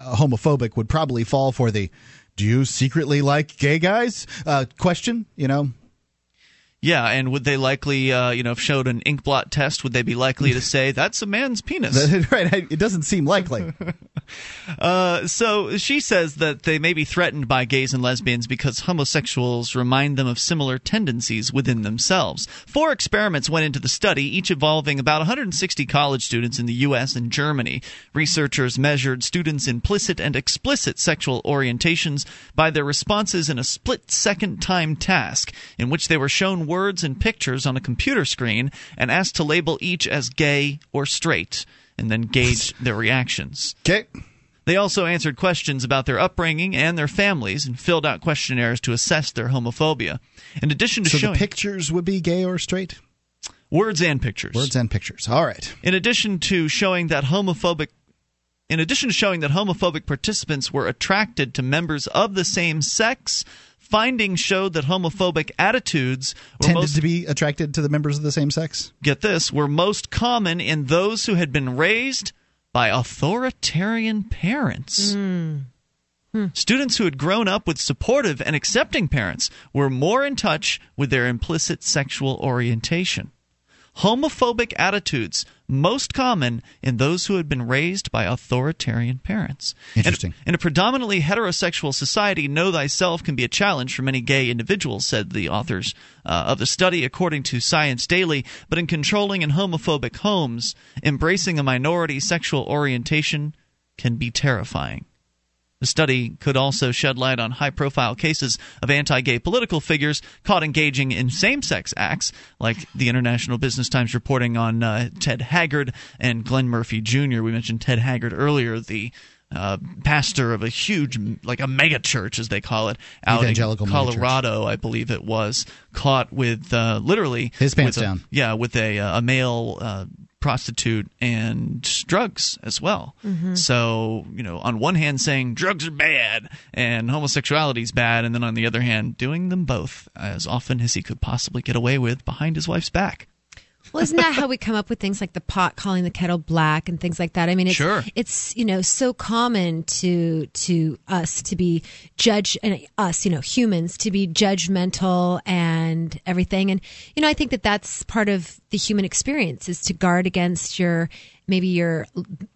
homophobic would probably fall for the "do you secretly like gay guys?" question, Yeah, and would they likely, if showed an ink blot test, would they be likely to say, that's a man's penis? Right, it doesn't seem likely. So she says that they may be threatened by gays and lesbians because homosexuals remind them of similar tendencies within themselves. 4 experiments went into the study, each involving about 160 college students in the U.S. and Germany. Researchers measured students' implicit and explicit sexual orientations by their responses in a split-second time task, in which they were shown words and pictures on a computer screen and asked to label each as gay or straight and then gauge their reactions. Okay. They also answered questions about their upbringing and their families and filled out questionnaires to assess their homophobia. In addition to showing... So the pictures would be gay or straight? Words and pictures. Words and pictures. All right. In addition to showing that homophobic participants were attracted to members of the same sex, findings showed that homophobic attitudes tended to be attracted to the members of the same sex. Get this, were most common in those who had been raised by authoritarian parents. Students who had grown up with supportive and accepting parents were more in touch with their implicit sexual orientation. Homophobic attitudes most common in those who had been raised by authoritarian parents. Interesting. In a predominantly heterosexual society, know thyself can be a challenge for many gay individuals, said the authors of the study, according to Science Daily. But in controlling and homophobic homes, embracing a minority sexual orientation can be terrifying. The study could also shed light on high-profile cases of anti-gay political figures caught engaging in same-sex acts, like the International Business Times reporting on Ted Haggard and Glenn Murphy Jr. We mentioned Ted Haggard earlier, the pastor of a huge, like a mega church, as they call it, out Evangelical in Colorado, I believe it was, caught with literally his pants down. Yeah, with a male prostitute and drugs as well. So, on one hand saying drugs are bad and homosexuality is bad, and then on the other hand doing them both as often as he could possibly get away with behind his wife's back. Well, isn't that how we come up with things like the pot calling the kettle black and things like that? I mean, it's so common to us to be humans to be judgmental and everything. And, I think that that's part of the human experience, is to guard against your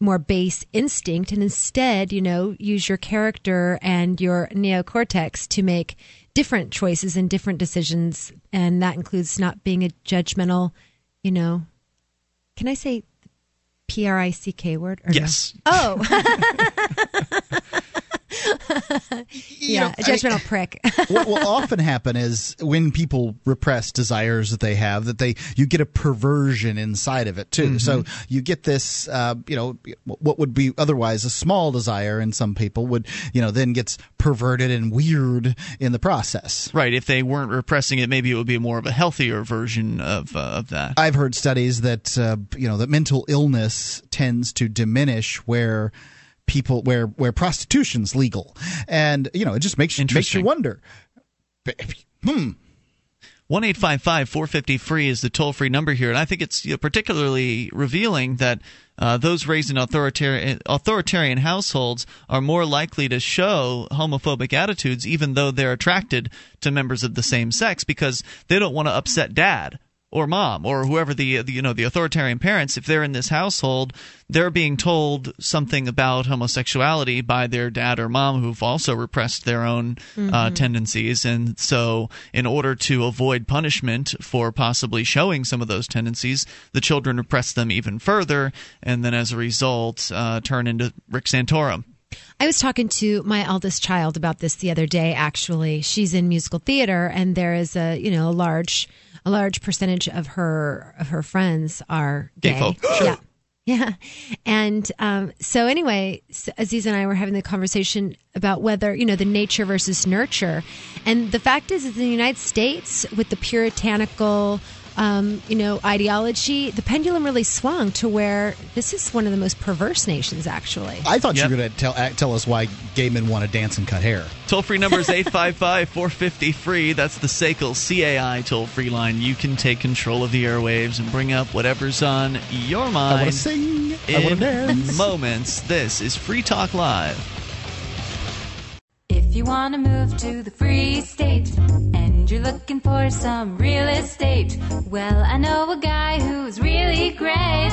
more base instinct and instead, use your character and your neocortex to make different choices and different decisions. And that includes not being a judgmental can I say P-R-I-C-K word? Or yes. No? Oh. Yeah, judgmental prick. What will often happen is when people repress desires that they have, that you get a perversion inside of it too. Mm-hmm. So you get this, what would be otherwise a small desire in some people would, then gets perverted and weird in the process. Right. If they weren't repressing it, maybe it would be more of a healthier version of that. I've heard studies that that mental illness tends to diminish where people where prostitution's legal, and it just makes you wonder. 1-855-450-FREE is the toll-free number here, and I think it's particularly revealing that those raised in authoritarian households are more likely to show homophobic attitudes, even though they're attracted to members of the same sex, because they don't want to upset dad or mom or whoever the authoritarian parents. If they're in this household, they're being told something about homosexuality by their dad or mom, who've also repressed their own tendencies. And so in order to avoid punishment for possibly showing some of those tendencies, the children repress them even further, and then as a result turn into Rick Santorum. I was talking to my eldest child about this the other day, actually. She's in musical theater, and there is a large percentage of her friends are gay. Yeah. Yeah. And so anyway, Aziz and I were having the conversation about whether, the nature versus nurture. And the fact is in the United States, with the puritanical, ideology, the pendulum really swung to where this is one of the most perverse nations, actually. I thought you were going to tell us why gay men want to dance and cut hair. Toll-free number is 855-450-FREE. That's the SACL CAI toll-free line. You can take control of the airwaves and bring up whatever's on your mind. I want to sing. I want to dance. Moments. This is Free Talk Live. If you want to move to the free state and you're looking for some real estate, well, I know a guy who's really great.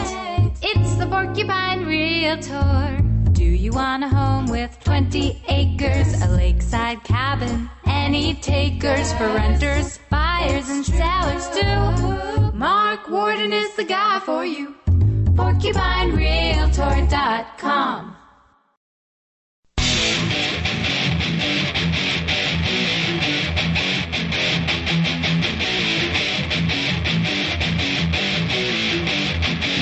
It's the Porcupine Realtor. Do you want a home with 20 acres, a lakeside cabin, any takers for renters, buyers, and sellers too? Mark Warden is the guy for you. PorcupineRealtor.com.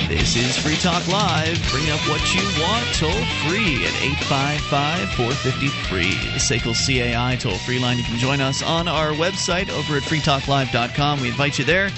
This is Free Talk Live. Bring up what you want toll-free at 855-450-FREE. The SACL CAI toll-free line. You can join us on our website over at freetalklive.com. We invite you there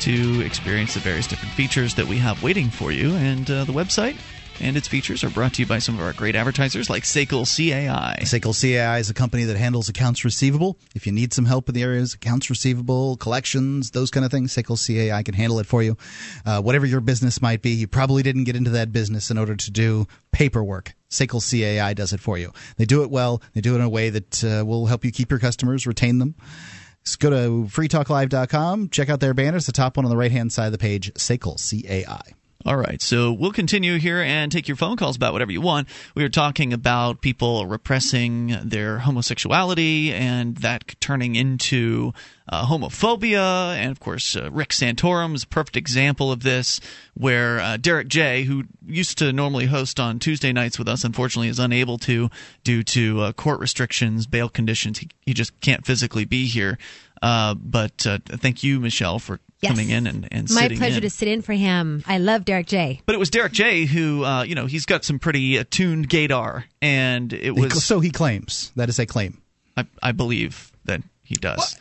to experience the various different features that we have waiting for you. And the website and its features are brought to you by some of our great advertisers like SACL CAI. SACL CAI is a company that handles accounts receivable. If you need some help in the areas, accounts receivable, collections, those kind of things, SACL CAI can handle it for you. Whatever your business might be, you probably didn't get into that business in order to do paperwork. SACL CAI does it for you. They do it well. They do it in a way that will help you keep your customers, retain them. Just go to freetalklive.com. Check out their banners. The top one on the right-hand side of the page, SACL CAI. All right, so we'll continue here and take your phone calls about whatever you want. We were talking about people repressing their homosexuality and that turning into homophobia. And, of course, Rick Santorum is a perfect example of this, where Derek J, who used to normally host on Tuesday nights with us, unfortunately is unable to due to court restrictions, bail conditions. He just can't physically be here. But thank you, Michelle, for coming in and sitting in. My pleasure to sit in for him. I love Derek J. But it was Derek J who, he's got some pretty attuned gaydar, and it was... So he claims. That is a claim. I believe that he does. What?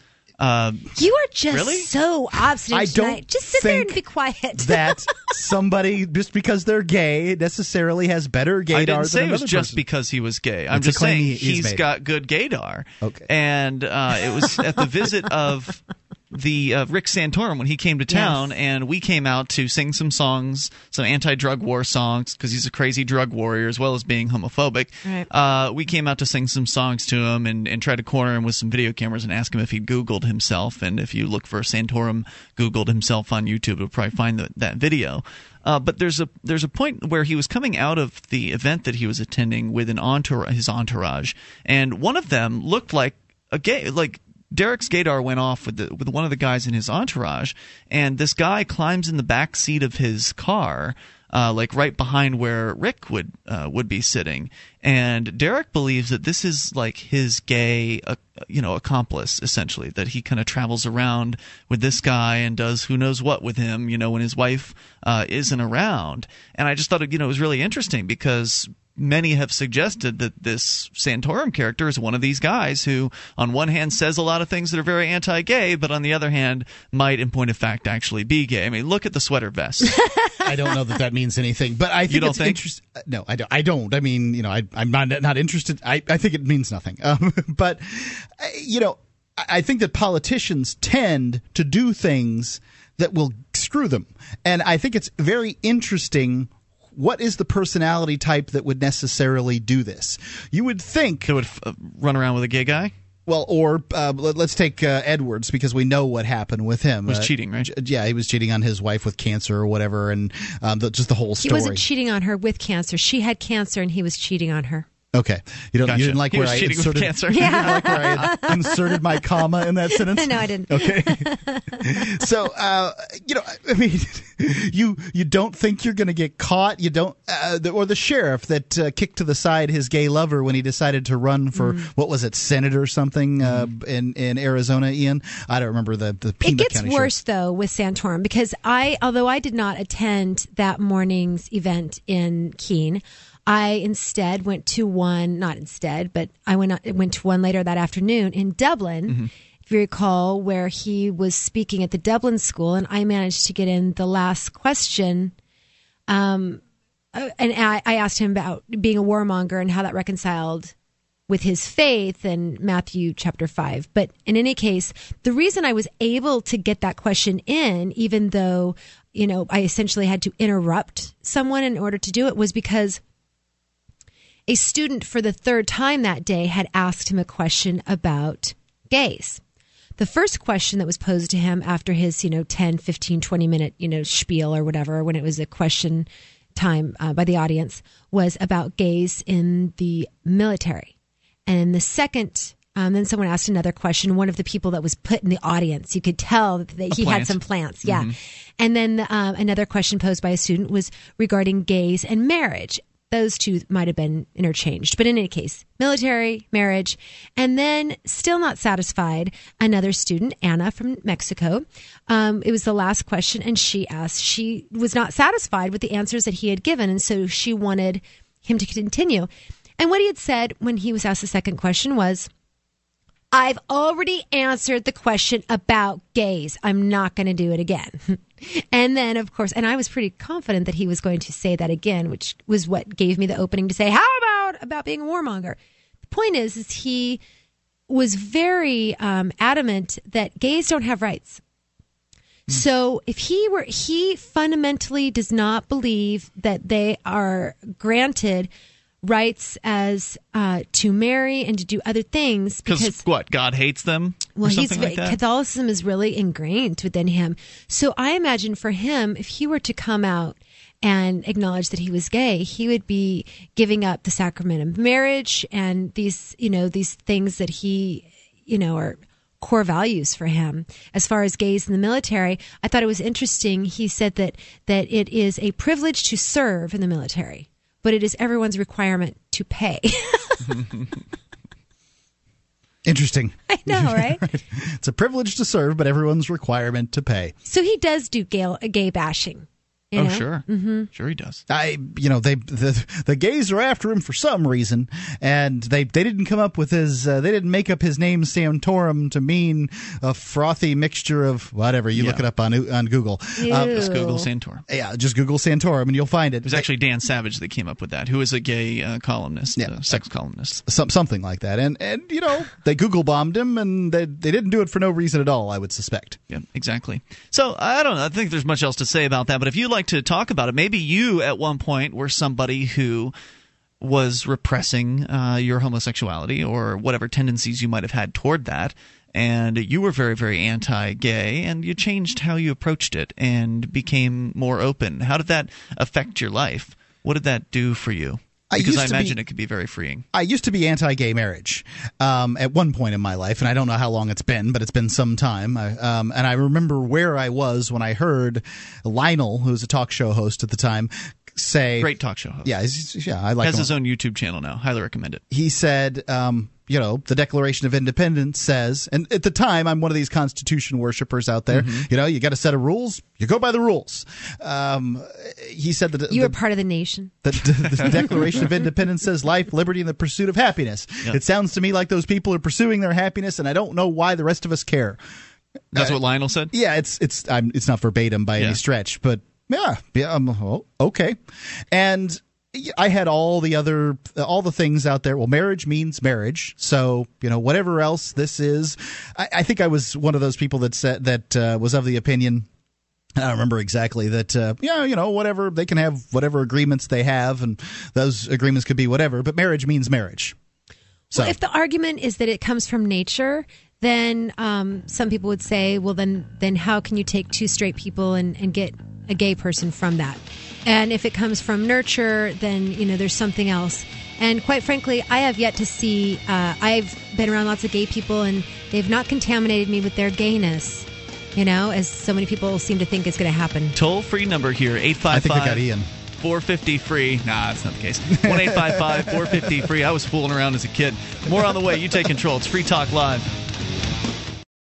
You are just so obstinate tonight. Just sit there and be quiet. That somebody, just because they're gay, necessarily has better gaydar than another person. I didn't say it was just because he was gay. I'm just saying he's got good gaydar. Okay. And it was at the visit of the Rick Santorum when he came to town, and we came out to sing some songs, some anti-drug war songs, because he's a crazy drug warrior as well as being homophobic. Right. We came out to sing some songs to him and tried to corner him with some video cameras and ask him if he Googled himself. And if you look for Santorum Googled himself on YouTube, you'll probably find that video. But there's a point where he was coming out of the event that he was attending with his entourage, and one of them looked like a gay, like. Derek's gaydar went off with one of the guys in his entourage, and this guy climbs in the back seat of his car like right behind where Rick would be sitting. And Derek believes that this is like his gay, accomplice, essentially, that he kind of travels around with this guy and does who knows what with him, when his wife isn't around. And I just thought, it was really interesting because many have suggested that this Santorum character is one of these guys who, on one hand, says a lot of things that are very anti-gay, but on the other hand, might, in point of fact, actually be gay. I mean, look at the sweater vest. I don't know that that means anything, but I think it's interesting. No, I don't. I mean, I'm not interested. I think it means nothing. But, I think that politicians tend to do things that will screw them. And I think it's very interesting. What is the personality type that would necessarily do this? You would think it would run around with a gay guy. Well, or let's take Edwards, because we know what happened with him. He was cheating, right? Yeah, he was cheating on his wife with cancer or whatever, and just the whole story. He wasn't cheating on her with cancer. She had cancer, and he was cheating on her. Okay, you didn't like where I inserted cancer. Yeah. You didn't like where I inserted my comma in that sentence. No, I didn't. Okay, so I mean, you don't think you're going to get caught. You don't, or the sheriff that kicked to the side his gay lover when he decided to run for what was it, Senate or something in Arizona. Ian, I don't remember the Pima County sheriff. It gets worse though with Santorum, because although I did not attend that morning's event in Keene, I went to one later that afternoon in Dublin, if you recall, where he was speaking at the Dublin school, and I managed to get in the last question. And I asked him about being a warmonger and how that reconciled with his faith and Matthew chapter 5. But in any case, the reason I was able to get that question in, even though, I essentially had to interrupt someone in order to do it, was because a student for the third time that day had asked him a question about gays. The first question that was posed to him after his, 10, 15, 20 minute, spiel or whatever, when it was a question time by the audience, was about gays in the military. And the second, then someone asked another question. One of the people that was put in the audience, you could tell that he had some plants. Yeah. And then another question posed by a student was regarding gays and marriage. Those two might have been interchanged. But in any case, military, marriage. And then, still not satisfied, another student, Anna from Mexico, it was the last question, and she was not satisfied with the answers that he had given, and so she wanted him to continue. And what he had said when he was asked the second question was, I've already answered the question about gays. I'm not going to do it again. And then, of course, and I was pretty confident that he was going to say that again, which was what gave me the opening to say, how about being a warmonger? The point is he was very adamant that gays don't have rights. So if he fundamentally does not believe that they are granted rights as to marry and to do other things, because what, God hates them? Well, Catholicism is really ingrained within him. So I imagine for him, if he were to come out and acknowledge that he was gay, he would be giving up the sacrament of marriage and these things that are core values for him. As far as gays in the military, I thought it was interesting. He said that it is a privilege to serve in the military, but it is everyone's requirement to pay. Interesting. I know, right? Right? It's a privilege to serve, but everyone's requirement to pay. So he does do gay bashing. Sure. Mm-hmm. Sure he does. The gays are after him for some reason, and they didn't come up with his they didn't make up his name Santorum to mean a frothy mixture of whatever. Look it up on Google. Just Google Santorum. Yeah, just Google Santorum and you'll find it. It was actually Dan Savage that came up with that, who was a gay columnist, sex columnist. Something like that. And they Google bombed him, and they didn't do it for no reason at all, I would suspect. Yeah, exactly. So, I don't know. I think there's much else to say about that, but if you like to talk about it, maybe you at one point were somebody who was repressing your homosexuality or whatever tendencies you might have had toward that, and you were very, very anti-gay, and you changed how you approached it and became more open. How did that affect your life? What did that do for you? Because I imagine it could be very freeing. I used to be anti-gay marriage at one point in my life, and I don't know how long it's been, but it's been some time. And I remember where I was when I heard Lionel, who was a talk show host at the time, say... Great talk show host. Yeah, I like him. Has his own YouTube channel now. Highly recommend it. He said... you know, the Declaration of Independence says, and at the time, I'm one of these Constitution worshipers out there. Mm-hmm. You know, you got a set of rules. You go by the rules. He said that you are part of the nation. The Declaration of Independence says life, liberty, and the pursuit of happiness. Yep. It sounds to me like those people are pursuing their happiness, and I don't know why the rest of us care. That's what Lionel said? Yeah, it's not verbatim by any stretch, but yeah, okay, and. I had all the things out there. Well, marriage means marriage. So, you know, whatever else this is, I think I was one of those people that said that was of the opinion. I don't remember exactly that. Yeah, you know, whatever they can have, whatever agreements they have, and those agreements could be whatever. But marriage means marriage. So, well, if the argument is that it comes from nature, then some people would say, well, then how can you take two straight people and get a gay person from that? And if it comes from nurture, then, you know, there's something else. And quite frankly, I have yet to see, I've been around lots of gay people and they've not contaminated me with their gayness, you know, as so many people seem to think is going to happen. Toll free number here, 855. I think I got Ian. 450-FREE. Nah, that's not the case. 1-855-450-FREE. I was fooling around as a kid. More on the way. You take control. It's Free Talk Live.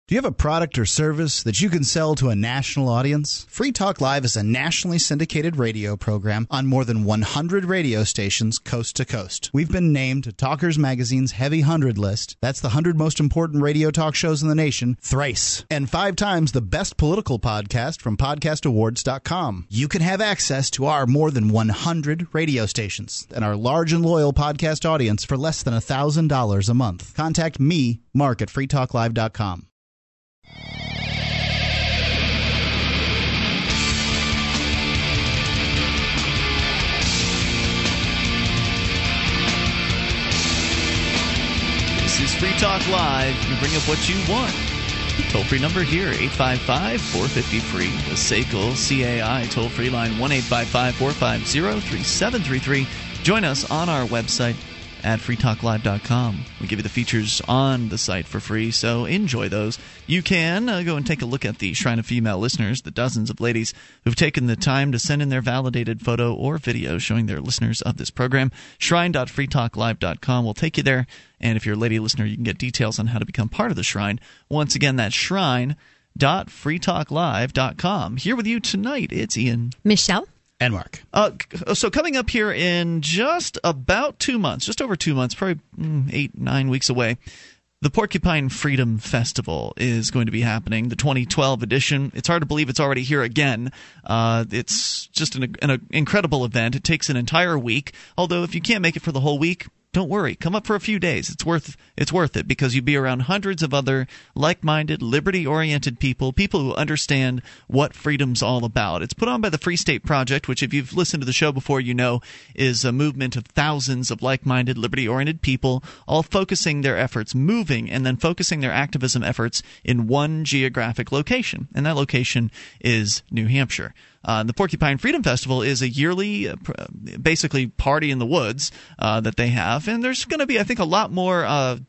Do you have a product or service that you can sell to a national audience? Free Talk Live is a nationally syndicated radio program on more than 100 radio stations coast to coast. We've been named to Talkers Magazine's Heavy 100 list. That's the 100 most important radio talk shows in the nation thrice. And 5 times the best political podcast from podcastawards.com. You can have access to our more than 100 radio stations and our large and loyal podcast audience for less than $1,000 a month. Contact me, Mark, at freetalklive.com. This is Free Talk Live. You bring up what you want. Toll-free number here, 855-450-FREE. The SACL CAI toll-free line, 1-855-450-3733. Join us on our website at freetalklive.com. We give you the features on the site for free, so enjoy those. You can go and take a look at the Shrine of Female Listeners, the dozens of ladies who've taken the time to send in their validated photo or video showing their listeners of this program. Shrine.freetalklive.com will take you there, and if you're a lady listener, you can get details on how to become part of the Shrine. Once again, that's shrine.freetalklive.com. Here with you tonight, it's Ian, Michelle, and Mark. So coming up here in just about 2 months, just over 2 months, probably 8-9 weeks away, the Porcupine Freedom Festival is going to be happening, the 2012 edition. It's hard to believe it's already here again. It's just an incredible event. It takes an entire week, although if you can't make it for the whole week, don't worry. Come up for a few days. It's worth it because you'll be around hundreds of other like-minded, liberty-oriented people who understand what freedom's all about. It's put on by the Free State Project, which if you've listened to the show before, you know is a movement of thousands of like-minded, liberty-oriented people, all focusing their efforts, moving, and then focusing their activism efforts in one geographic location, and that location is New Hampshire. The Porcupine Freedom Festival is a yearly, basically, party in the woods that they have. And there's going to be, I think, a lot more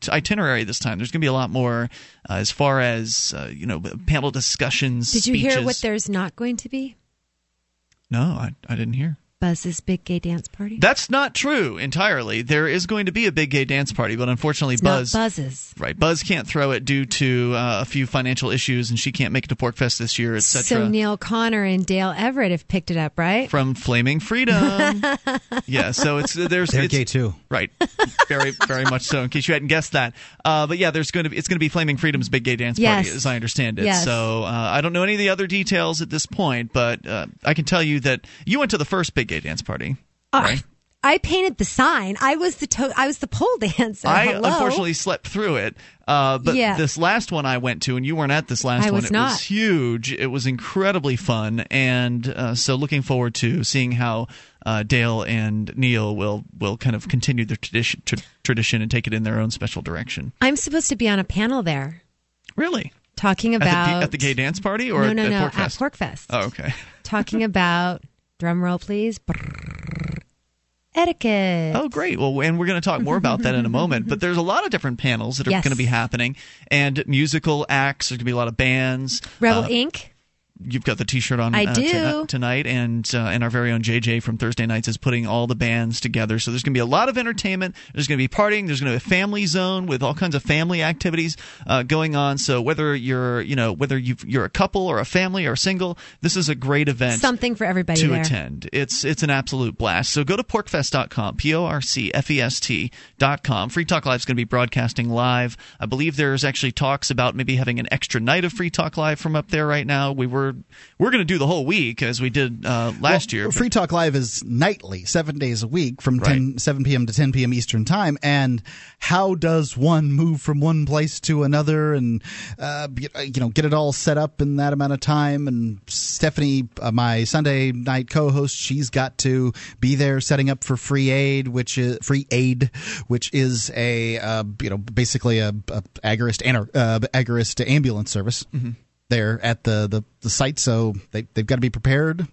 itinerary this time. There's going to be a lot more as far as, you know, panel discussions, Did you speeches. Hear what there's not going to be? No, I didn't hear. Buzz's big gay dance party? That's not true entirely. There is going to be a big gay dance party, but unfortunately Buzz's. Right. Buzz can't throw it due to a few financial issues, and she can't make it to Porkfest this year, etc. So Neil Connor and Dale Everett have picked it up, right? From Flaming Freedom. Yeah, so they're gay too. Right. Very, very much so, in case you hadn't guessed that. But yeah, it's going to be Flaming Freedom's big gay dance party, as I understand it. Yes. So I don't know any of the other details at this point, but I can tell you that you went to the first big gay dance party, right? I painted the sign. I was the pole dancer. Hello. I unfortunately slept through it. But this last one I went to, and you weren't at this last one. It was huge. It was incredibly fun, and so looking forward to seeing how Dale and Neil will kind of continue their tradition and take it in their own special direction. I'm supposed to be on a panel there. Really? Talking about at the gay dance party, or no, at Porkfest. Oh, okay. Talking about. Drum roll, please. Etiquette. Oh, great. Well, and we're going to talk more about that in a moment. But there's a lot of different panels that are going to be happening. And musical acts. There's going to be a lot of bands. Rebel Inc. you've got the T-shirt on tonight, and our very own JJ from Thursday Nights is putting all the bands together. So there's going to be a lot of entertainment. There's going to be partying. There's going to be a family zone with all kinds of family activities going on. So whether you're a couple or a family or single, this is a great event. Something for everybody to attend. It's an absolute blast. So go to porkfest.com, porcfest.com. Free Talk Live is going to be broadcasting live. I believe there's actually talks about maybe having an extra night of Free Talk Live from up there right now. We're going to do the whole week as we did last year. Free Talk Live is nightly, 7 days a week from 7 p.m. to 10 p.m. Eastern Time. And how does one move from one place to another and get it all set up in that amount of time? And Stephanie, my Sunday night co-host, she's got to be there setting up for Free Aid, which is basically a agorist ambulance service. Mm-hmm. There at the site, so they've got to be prepared,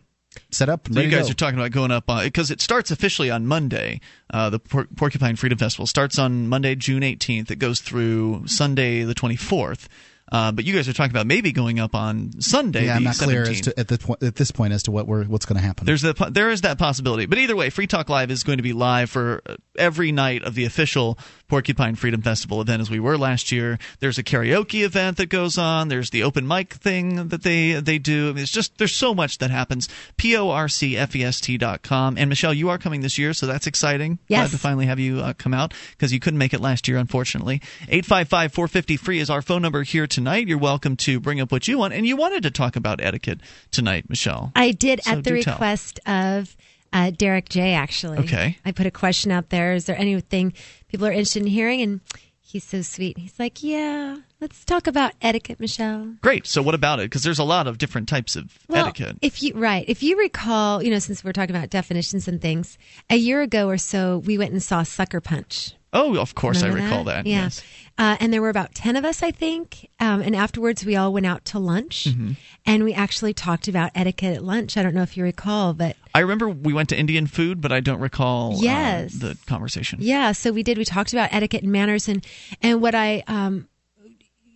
set up, and so ready. You guys are talking about going up because it starts officially on Monday. The Porcupine Freedom Festival starts on Monday, June 18th. It goes through Sunday, the 24th. But you guys are talking about maybe going up on Sunday. Yeah, I'm not clear at this point as to what's going to happen. There is that possibility. But either way, Free Talk Live is going to be live for every night of the official Porcupine Freedom Festival event, as we were last year. There's a karaoke event that goes on. There's the open mic thing that they do. I mean, it's just there's so much that happens. porcfest.com. And Michelle, you are coming this year, so that's exciting. Yes. Glad to finally have you come out because you couldn't make it last year, unfortunately. 855-450-FREE is our phone number here tonight. You're welcome to bring up what you want, and you wanted to talk about etiquette tonight, Michelle. I did, so at the request of Derek J. Actually, okay. I put a question out there. Is there anything people are interested in hearing? And he's so sweet. He's like, "Yeah, let's talk about etiquette, Michelle." Great. So, what about it? Because there's a lot of different types of etiquette. If you recall, since we're talking about definitions and things, a year ago or so, we went and saw Sucker Punch. Oh, of course. Remember I recall that. Yeah. Yes. And there were about 10 of us, I think. And afterwards, we all went out to lunch. Mm-hmm. And we actually talked about etiquette at lunch. I don't know if you recall, but... I remember we went to Indian food, but I don't recall the conversation. Yeah, so we did. We talked about etiquette and manners. And what I...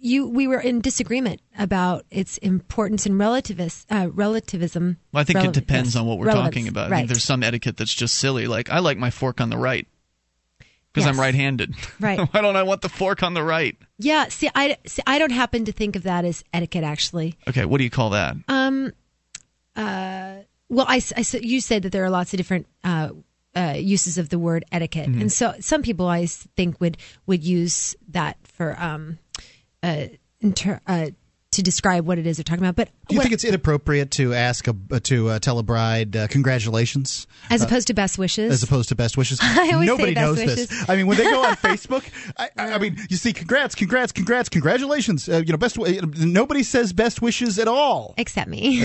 We were in disagreement about its importance and relativism. Well, I think it depends on what we're talking about. Right. I think there's some etiquette that's just silly. Like, I like my fork on the right. Because I'm right-handed. Right. Why don't I want the fork on the right? Yeah. I don't happen to think of that as etiquette, actually. Okay. What do you call that? You said that there are lots of different uses of the word etiquette. Mm-hmm. And so some people I think would use that for to describe what it is they're talking about. But do you think it's inappropriate to ask to tell a bride congratulations as opposed to best wishes? As opposed to best wishes, nobody knows this. I mean, when they go on Facebook, I mean, you see congrats, congratulations. Nobody says best wishes at all except me.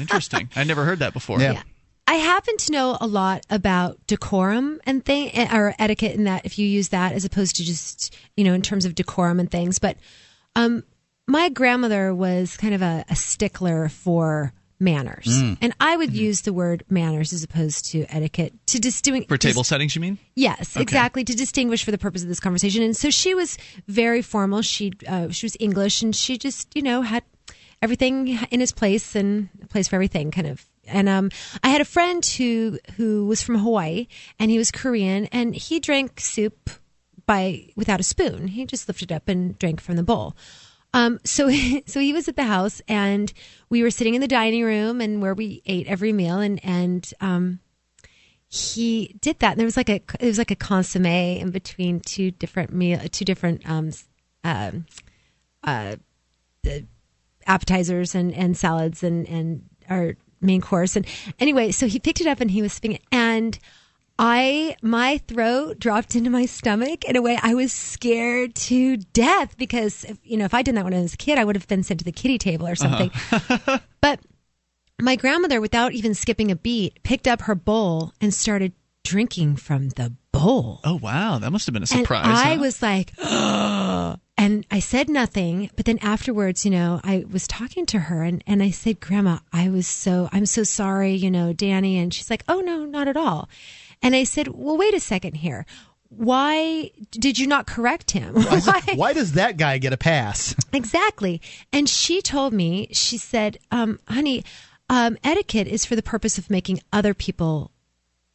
Interesting. I never heard that before. Yeah. I happen to know a lot about decorum and or etiquette, in that if you use that as opposed to just in terms of decorum and things, but. My grandmother was kind of a stickler for manners, and I would use the word manners as opposed to etiquette to distinguish for table settings. You mean? Yes, okay. Exactly, to distinguish for the purpose of this conversation. And so she was very formal. She was English, and she just had everything in its place and a place for everything, kind of. And I had a friend who was from Hawaii, and he was Korean, and he drank soup without a spoon. He just lifted it up and drank from the bowl. So he was at the house, and we were sitting in the dining room and where we ate every meal, and he did that. And there was it was like a consomme in between two different appetizers and salads and our main course. And anyway, so he picked it up and he was sipping it, and my throat dropped into my stomach. In a way, I was scared to death because, if I'd done that when I was a kid, I would have been sent to the kiddie table or something. Uh-huh. But my grandmother, without even skipping a beat, picked up her bowl and started drinking from the bowl. Oh, wow. That must have been a surprise. And I was like, and I said nothing. But then afterwards, I was talking to her and I said, Grandma, I'm so sorry, Danny. And she's like, oh, no, not at all. And I said, well, wait a second here. why did you not correct him? Why does that guy get a pass? Exactly. And she told me, she said, honey, etiquette is for the purpose of making other people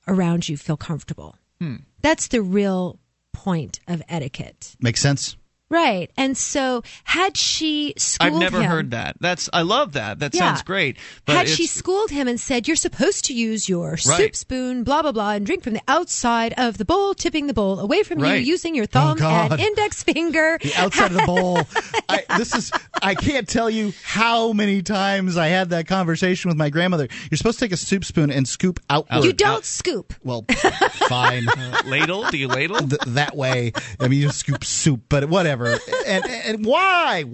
around you feel comfortable. Hmm. That's the real point of etiquette. Makes sense. Right. And so had she schooled him... I've never heard that. I love that. That sounds great. But had she schooled him and said, you're supposed to use your soup spoon, blah, blah, blah, and drink from the outside of the bowl, tipping the bowl away from you, using your thumb and index finger. The outside of the bowl. I can't tell you how many times I had that conversation with my grandmother. You're supposed to take a soup spoon and scoop outward. You don't scoop. Well, fine. Ladle? Do you ladle? That way. I mean, you just scoop soup, but whatever. And why?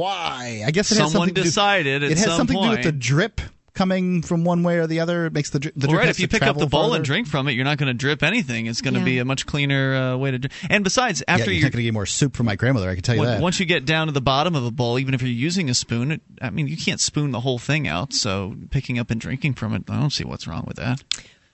I guess it has someone decided. It has something to do with the drip coming from one way or the other. It makes the drip. Well, right. If you pick up the bowl and drink from it, you're not going to drip anything. It's going to be a much cleaner way to drink. And besides, after you're not going to get more soup from my grandmother. I can tell you that. Once you get down to the bottom of a bowl, even if you're using a spoon, you can't spoon the whole thing out. So picking up and drinking from it, I don't see what's wrong with that.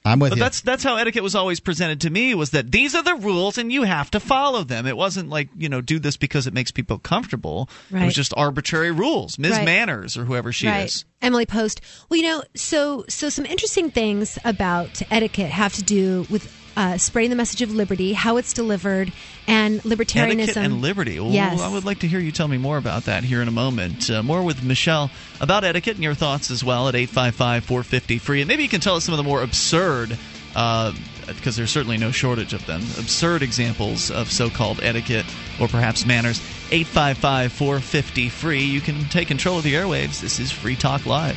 I'm with you. But that's how etiquette was always presented to me, was that these are the rules and you have to follow them. It wasn't like, do this because it makes people comfortable. Right. It was just arbitrary rules. Ms. Manners or whoever she is. Emily Post. Well, so some interesting things about etiquette have to do with spreading the message of liberty, how it's delivered, and libertarianism. Etiquette and liberty. Well, yes. I would like to hear you tell me more about that here in a moment. More with Michelle about etiquette and your thoughts as well at 855-450-FREE. And maybe you can tell us some of the more absurd, because there's certainly no shortage of them, absurd examples of so-called etiquette or perhaps manners. 855-450-FREE. You can take control of the airwaves. This is Free Talk Live.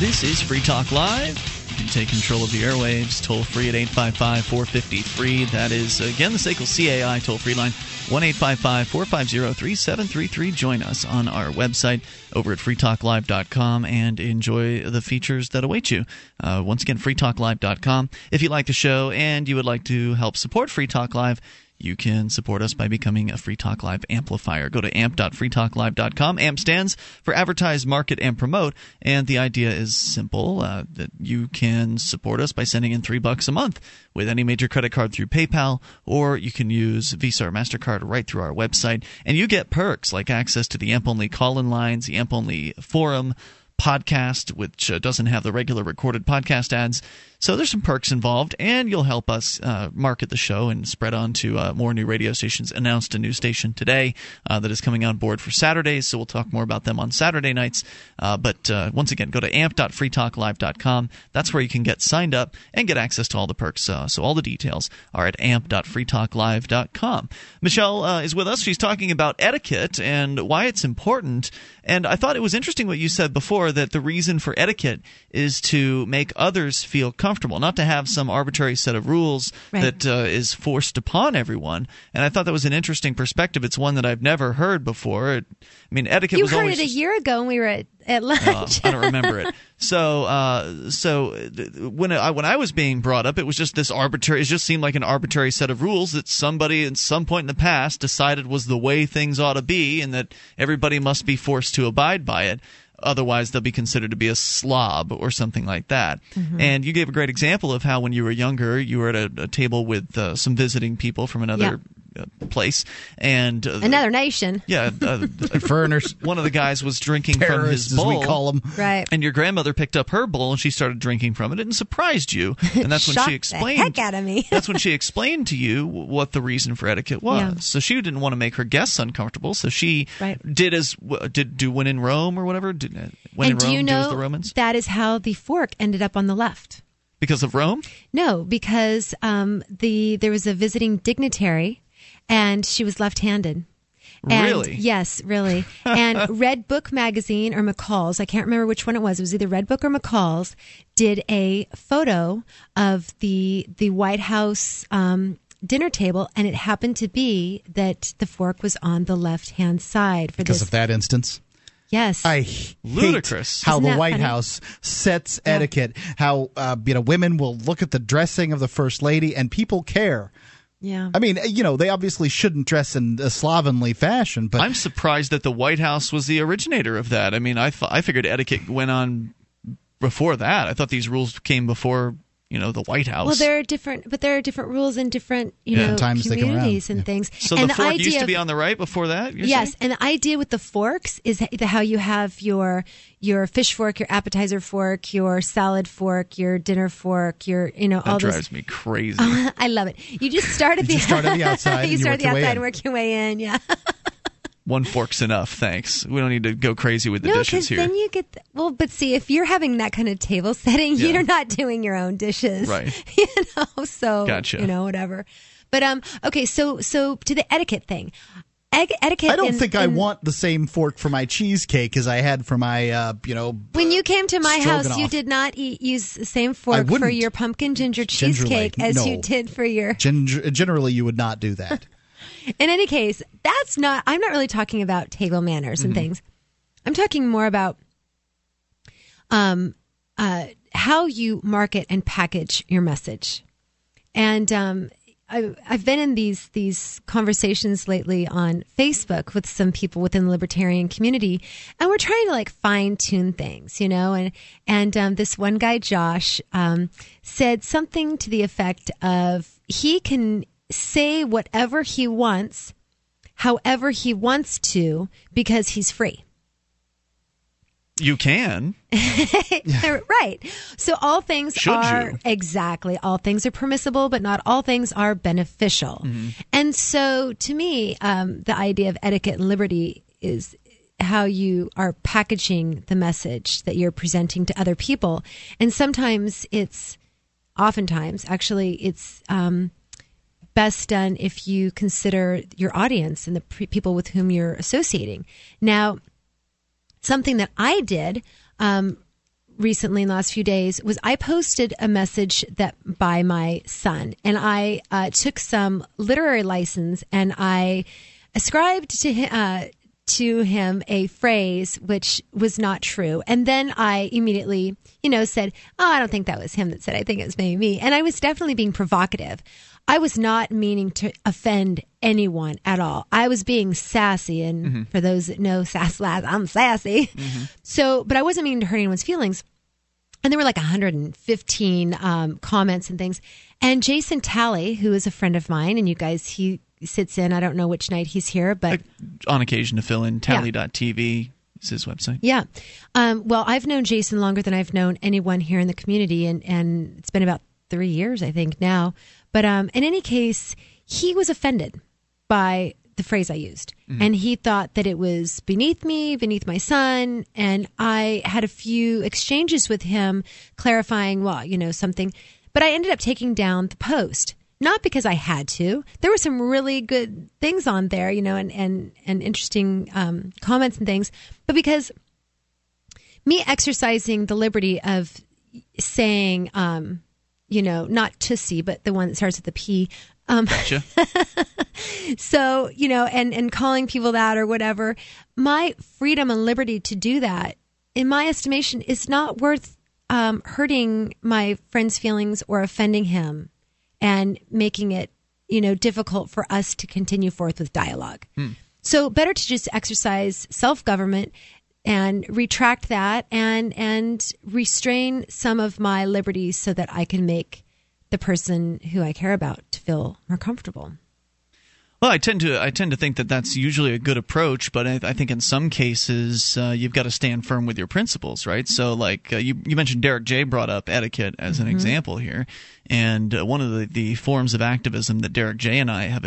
This is Free Talk Live. You can take control of the airwaves toll free at 855-450-FREE. That is, again, the SACL CAI toll free line, 1-855-450-3733. Join us on our website over at freetalklive.com and enjoy the features that await you. Once again, freetalklive.com. If you like the show and you would like to help support Free Talk Live, you can support us by becoming a Free Talk Live amplifier. Go to amp.freetalklive.com. AMP stands for Advertise, Market, and Promote. And the idea is simple, that you can support us by sending in $3 a month with any major credit card through PayPal, or you can use Visa or MasterCard right through our website. And you get perks like access to the AMP-only call-in lines, the AMP-only forum, podcast, which doesn't have the regular recorded podcast ads. So there's some perks involved, and you'll help us market the show and spread on to more new radio stations. Announced a new station today that is coming on board for Saturdays, so we'll talk more about them on Saturday nights. But once again, go to amp.freetalklive.com. That's where you can get signed up and get access to all the perks. So all the details are at amp.freetalklive.com. Michelle is with us. She's talking about etiquette and why it's important. And I thought it was interesting what you said before, that the reason for etiquette is to make others feel comfortable, not to have some arbitrary set of rules that is forced upon everyone. And I thought that was an interesting perspective. It's one that I've never heard before. Etiquette was always... You heard it a year ago when we were at lunch. I don't remember it. So when I was being brought up, it was just this arbitrary. It just seemed like an arbitrary set of rules that somebody at some point in the past decided was the way things ought to be, and that everybody must be forced to abide by it. Otherwise, they'll be considered to be a slob or something like that. Mm-hmm. And you gave a great example of how when you were younger, you were at a table with some visiting people from another place. And another nation. Yeah. Foreigners. One of the guys was drinking from his bowl. Terrorists, as we call them. Right. And your grandmother picked up her bowl and she started drinking from it and surprised you. And that's when she explained. The heck out of me. That's when she explained to you what the reason for etiquette was. Yeah. So she didn't want to make her guests uncomfortable. So she did when in Rome or whatever. When in Rome, do as the Romans. That is how the fork ended up on the left. Because of Rome? No, because there was a visiting dignitary, and she was left-handed. And, really? Yes, really. And Red Book magazine or McCall's, I can't remember which one it was either Red Book or McCall's, did a photo of the White House dinner table, and it happened to be that the fork was on the left-hand side. Because of that instance? Yes. I hate ludicrous how the White House sets etiquette, how women will look at the dressing of the First Lady, and people care. Yeah. I mean, they obviously shouldn't dress in a slovenly fashion, but I'm surprised that the White House was the originator of that. I mean, I figured etiquette went on before that. I thought these rules came before, the White House. Well, there are different rules in different, communities and things. So and the fork used to be on the right before that? Yes, saying? And the idea with the forks is how you have your fish fork, your appetizer fork, your salad fork, your dinner fork, your, all those. That drives me crazy. I love it. You just start at the outside. You start at the outside and work your way in, yeah. One fork's enough, thanks. We don't need to go crazy with the dishes here. No, because then you get... but see, if you're having that kind of table setting, you're not doing your own dishes. Right. So, gotcha. Whatever. But, okay, so to the etiquette thing. Etiquette. I don't think I want the same fork for my cheesecake as I had for my, when you came to my house, you did not use the same fork for your pumpkin ginger cheesecake as you did for your... Generally, you would not do that. In any case, I'm not really talking about table manners and things. I'm talking more about how you market and package your message. And I've been in these conversations lately on Facebook with some people within the libertarian community, and we're trying to fine tune things, And this one guy, Josh, said something to the effect of he can say whatever he wants, however he wants to, because he's free. You can. Right. So all things all things are permissible, but not all things are beneficial. Mm-hmm. And so to me, the idea of etiquette and liberty is how you are packaging the message that you're presenting to other people. And oftentimes, it's best done if you consider your audience and the people with whom you're associating. Now, something that I did recently in the last few days was I posted a message by my son, and I took some literary license, and I ascribed to him a phrase which was not true. And then I immediately, said, oh, I don't think that was him that said, I think it was maybe me. And I was definitely being provocative. I was not meaning to offend anyone at all. I was being sassy. And for those that know I'm sassy. Mm-hmm. So, but I wasn't meaning to hurt anyone's feelings. And there were 115 comments and things. And Jason Talley, who is a friend of mine, and you guys, he sits in, I don't know which night he's here, but... on occasion to fill in, tally.tv is his website. Yeah. Well, I've known Jason longer than I've known anyone here in the community, and it's been about 3 years, I think, now. But in any case, he was offended by the phrase I used. Mm-hmm. And he thought that it was beneath me, beneath my son. And I had a few exchanges with him clarifying, something. But I ended up taking down the post, not because I had to. There were some really good things on there, and interesting comments and things. But because me exercising the liberty of saying... not Tootsie, but the one that starts with the P. Gotcha. So, and calling people that or whatever, my freedom and liberty to do that, in my estimation, is not worth hurting my friend's feelings or offending him and making it, difficult for us to continue forth with dialogue. Mm. So better to just exercise self-government and retract that and restrain some of my liberties so that I can make the person who I care about to feel more comfortable. Well, I tend to think that that's usually a good approach, but I think in some cases you've got to stand firm with your principles, right? So, you mentioned Derek J brought up etiquette as an example here, and one of the forms of activism that Derek J and I have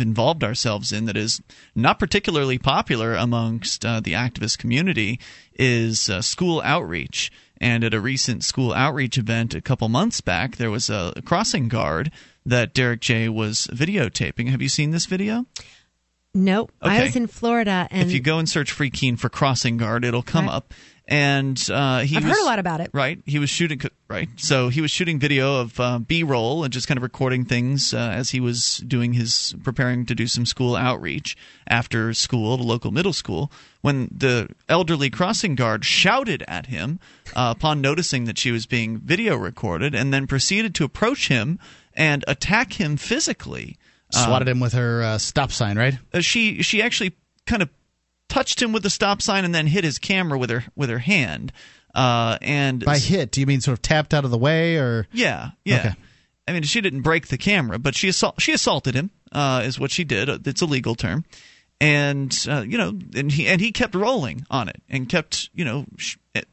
involved ourselves in that is not particularly popular amongst the activist community is school outreach. And at a recent school outreach event a couple months back, there was a crossing guard that Derek J was videotaping. Have you seen this video? Nope. Okay. I was in Florida. And if you go and search Free Keen for crossing guard, it'll come up. And I've heard a lot about it. Right. He was shooting. Right. So he was shooting video of B-roll and just kind of recording things as he was doing his preparing to do some school outreach after school at a local middle school, when the elderly crossing guard shouted at him upon noticing that she was being video recorded, and then proceeded to approach him and attack him physically. Swatted him with her stop sign, right? She actually kind of touched him with the stop sign and then hit his camera with her hand. And by hit, do you mean sort of tapped out of the way, or? Yeah. Okay. I mean, she didn't break the camera, but she assaulted him. Is what she did. It's a legal term, and he kept rolling on it and kept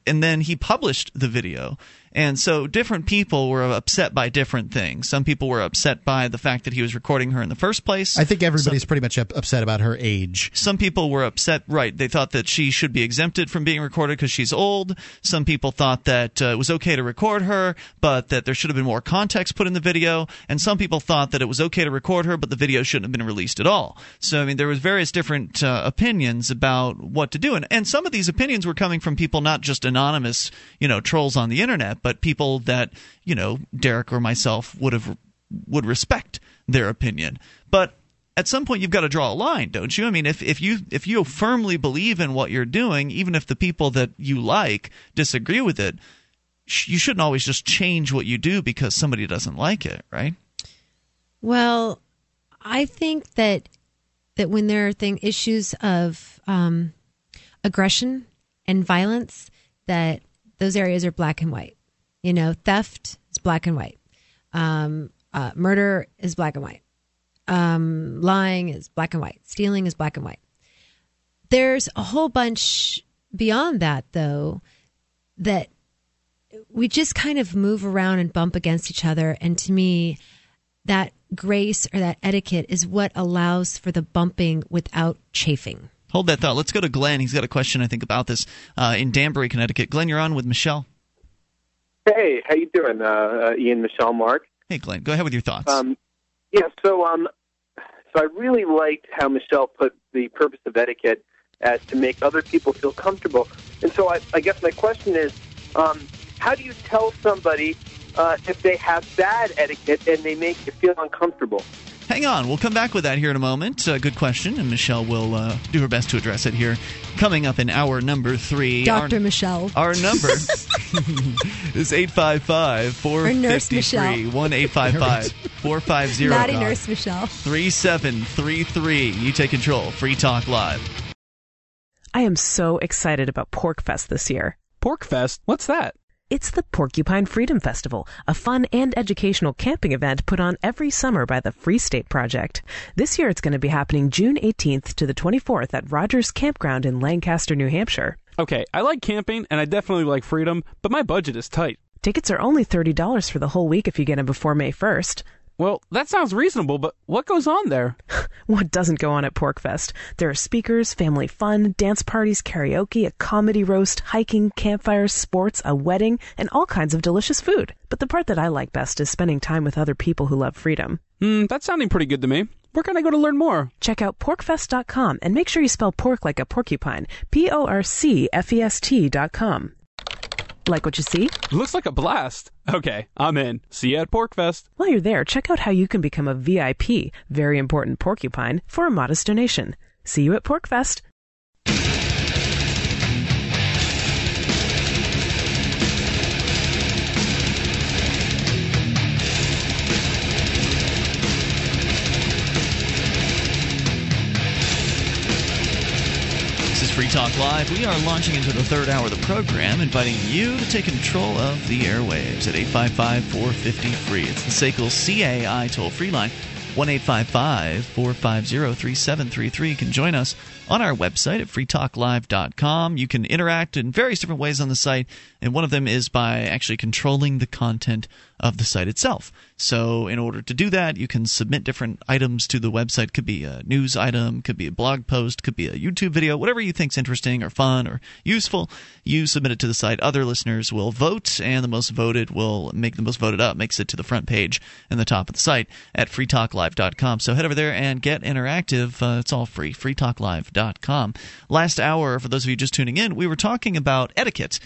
and then he published the video. And so different people were upset by different things. Some people were upset by the fact that he was recording her in the first place. I think everybody's pretty much upset about her age. Some people were upset, right. They thought that she should be exempted from being recorded because she's old. Some people thought that it was okay to record her, but that there should have been more context put in the video. And some people thought that it was okay to record her, but the video shouldn't have been released at all. So, I mean, there was various different opinions about what to do. And some of these opinions were coming from people, not just anonymous, trolls on the internet, but people that, Derek or myself would respect their opinion. But at some point, you've got to draw a line, don't you? I mean, if you firmly believe in what you're doing, even if the people that you like disagree with it, you shouldn't always just change what you do because somebody doesn't like it, right? Well, I think that when there are issues of aggression and violence, that those areas are black and white. Theft is black and white. Murder is black and white. Lying is black and white. Stealing is black and white. There's a whole bunch beyond that, though, that we just kind of move around and bump against each other. And to me, that grace or that etiquette is what allows for the bumping without chafing. Hold that thought. Let's go to Glenn. He's got a question, I think, about this in Danbury, Connecticut. Glenn, you're on with Michelle. Hey, how you doing, Ian, Michelle, Mark? Hey, Glenn, go ahead with your thoughts. So I really liked how Michelle put the purpose of etiquette as to make other people feel comfortable. And so I guess my question is, how do you tell somebody if they have bad etiquette and they make you feel uncomfortable? Hang on. We'll come back with that here in a moment. Good question, and Michelle will do her best to address it here. Coming up in hour number 3. Dr. Michelle. Our number is 855-453-1855. 855-450-3733. You take control. Free Talk Live. I am so excited about Porkfest this year. Porkfest? What's that? It's the Porcupine Freedom Festival, a fun and educational camping event put on every summer by the Free State Project. This year it's going to be happening June 18th to the 24th at Rogers Campground in Lancaster, New Hampshire. Okay, I like camping and I definitely like freedom, but my budget is tight. Tickets are only $30 for the whole week if you get them before May 1st. Well, that sounds reasonable, but what goes on there? What doesn't go on at Porkfest? There are speakers, family fun, dance parties, karaoke, a comedy roast, hiking, campfires, sports, a wedding, and all kinds of delicious food. But the part that I like best is spending time with other people who love freedom. That's sounding pretty good to me. Where can I go to learn more? Check out porkfest.com and make sure you spell pork like a porcupine. porcfest.com. Like what you see? Looks like a blast. Okay, I'm in. See you at Porkfest. While you're there, check out how you can become a VIP, very important porcupine, for a modest donation. See you at Porkfest. Free Talk Live. We are launching into the third hour of the program, inviting you to take control of the airwaves at 855-450-FREE. It's the SACL CAI toll-free line, 1-855-450-3733. You can join us on our website at freetalklive.com. You can interact in various different ways on the site, and one of them is by actually controlling the content of the site itself. So in order to do that, you can submit different items to the website. Could be a news item, could be a blog post, could be a YouTube video, whatever you think's interesting or fun or useful. You submit it to the site. Other listeners will vote, and the most voted will make the most voted up, makes it to the front page and the top of the site at freetalklive.com. So head over there and get interactive. It's all free, freetalklive.com. Last hour, for those of you just tuning in, we were talking about etiquette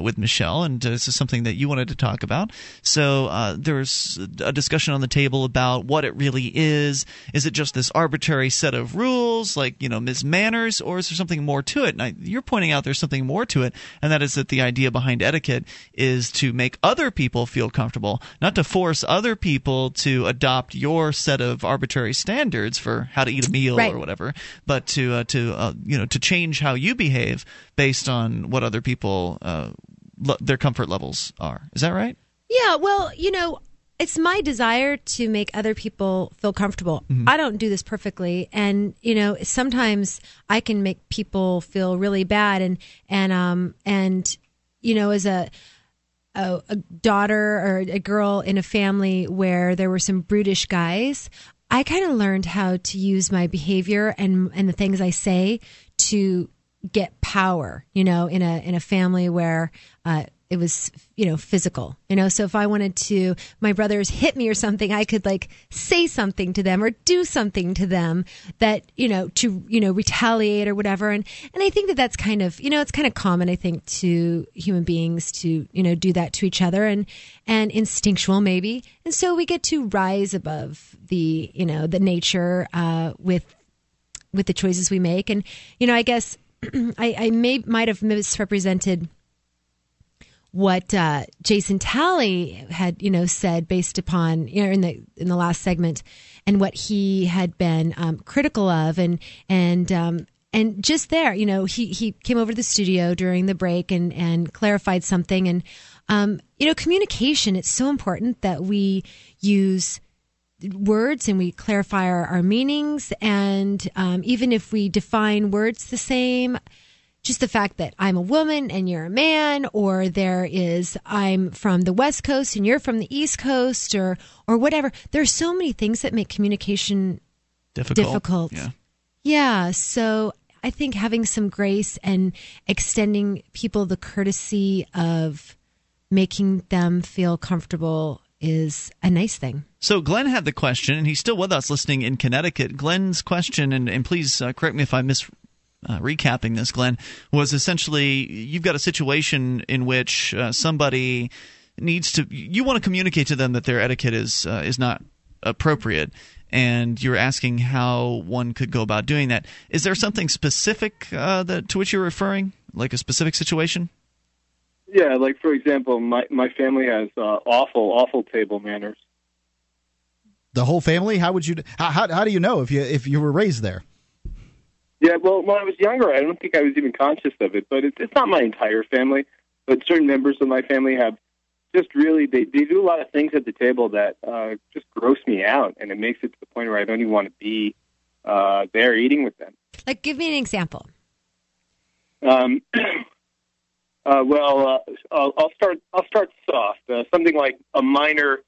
with Michelle, and this is something that you wanted to talk about. So there's a discussion on the table about what it really is. Is it just this arbitrary set of rules, like, you know, mismanners, or is there something more to it? And you're pointing out there's something more to it, and that is that the idea behind etiquette is to make other people feel comfortable, not to force other people to adopt your set of arbitrary standards for how to eat a meal right. or whatever, but to change how you behave based on what other people their comfort levels are. Is that right? Yeah. Well, you know, it's my desire to make other people feel comfortable. Mm-hmm. I don't do this perfectly. And, you know, sometimes I can make people feel really bad. And you know, as a daughter or a girl in a family where there were some brutish guys, I kind of learned how to use my behavior and the things I say to get power, you know, in a family where, it was, you know, physical, you know, so if I wanted to, my brothers hit me or something, I could like say something to them or do something to them that, you know, to, you know, retaliate or whatever. And I think that that's kind of, you know, it's kind of common, I think, to human beings to, you know, do that to each other and instinctual maybe. And so we get to rise above the, you know, the nature, with the choices we make. And, you know, I guess I might have misrepresented what Jason Talley had, you know, said based upon, you know, in the last segment, and what he had been critical of, and just there, you know, he came over to the studio during the break and clarified something, and you know, communication, it's so important that we use words and we clarify our meanings, and even if we define words the same. Just the fact that I'm a woman and you're a man, or I'm from the West Coast and you're from the East Coast, or whatever. There's so many things that make communication difficult. Yeah. So I think having some grace and extending people the courtesy of making them feel comfortable is a nice thing. So Glenn had the question, and he's still with us listening in Connecticut. Glenn's question, and please correct me if I recapping this, Glenn, was essentially you've got a situation in which somebody needs to – you want to communicate to them that their etiquette is not appropriate, and you're asking how one could go about doing that. Is there something specific to which you're referring, like a specific situation? Yeah, like, for example, my family has awful table manners. The whole family? How would you – how do you know if you were raised there? Yeah, well, when I was younger, I don't think I was even conscious of it, but it's not my entire family, but certain members of my family have just really, they do a lot of things at the table that just gross me out, and it makes it to the point where I don't even want to be there eating with them. Like, give me an example. I'll start soft. Something like a minor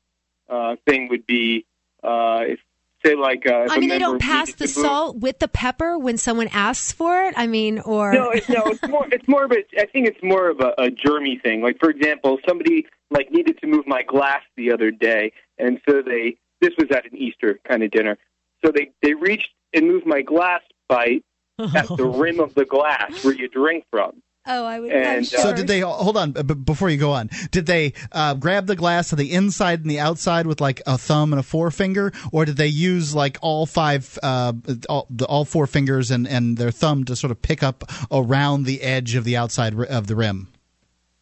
thing would be if say like I mean, they don't pass the salt with the pepper when someone asks for it. I mean, or no, it's more of a, I think it's more of a germy thing. Like, for example, somebody like needed to move my glass the other day, and so this was at an Easter kind of dinner. So they reached and moved my glass by at the rim of the glass where you drink from. Oh, I would. And, sure. So did they? Hold on, before you go on, did they grab the glass to the inside and the outside with like a thumb and a forefinger, or did they use like all five, all four fingers and their thumb to sort of pick up around the edge of the outside of the rim?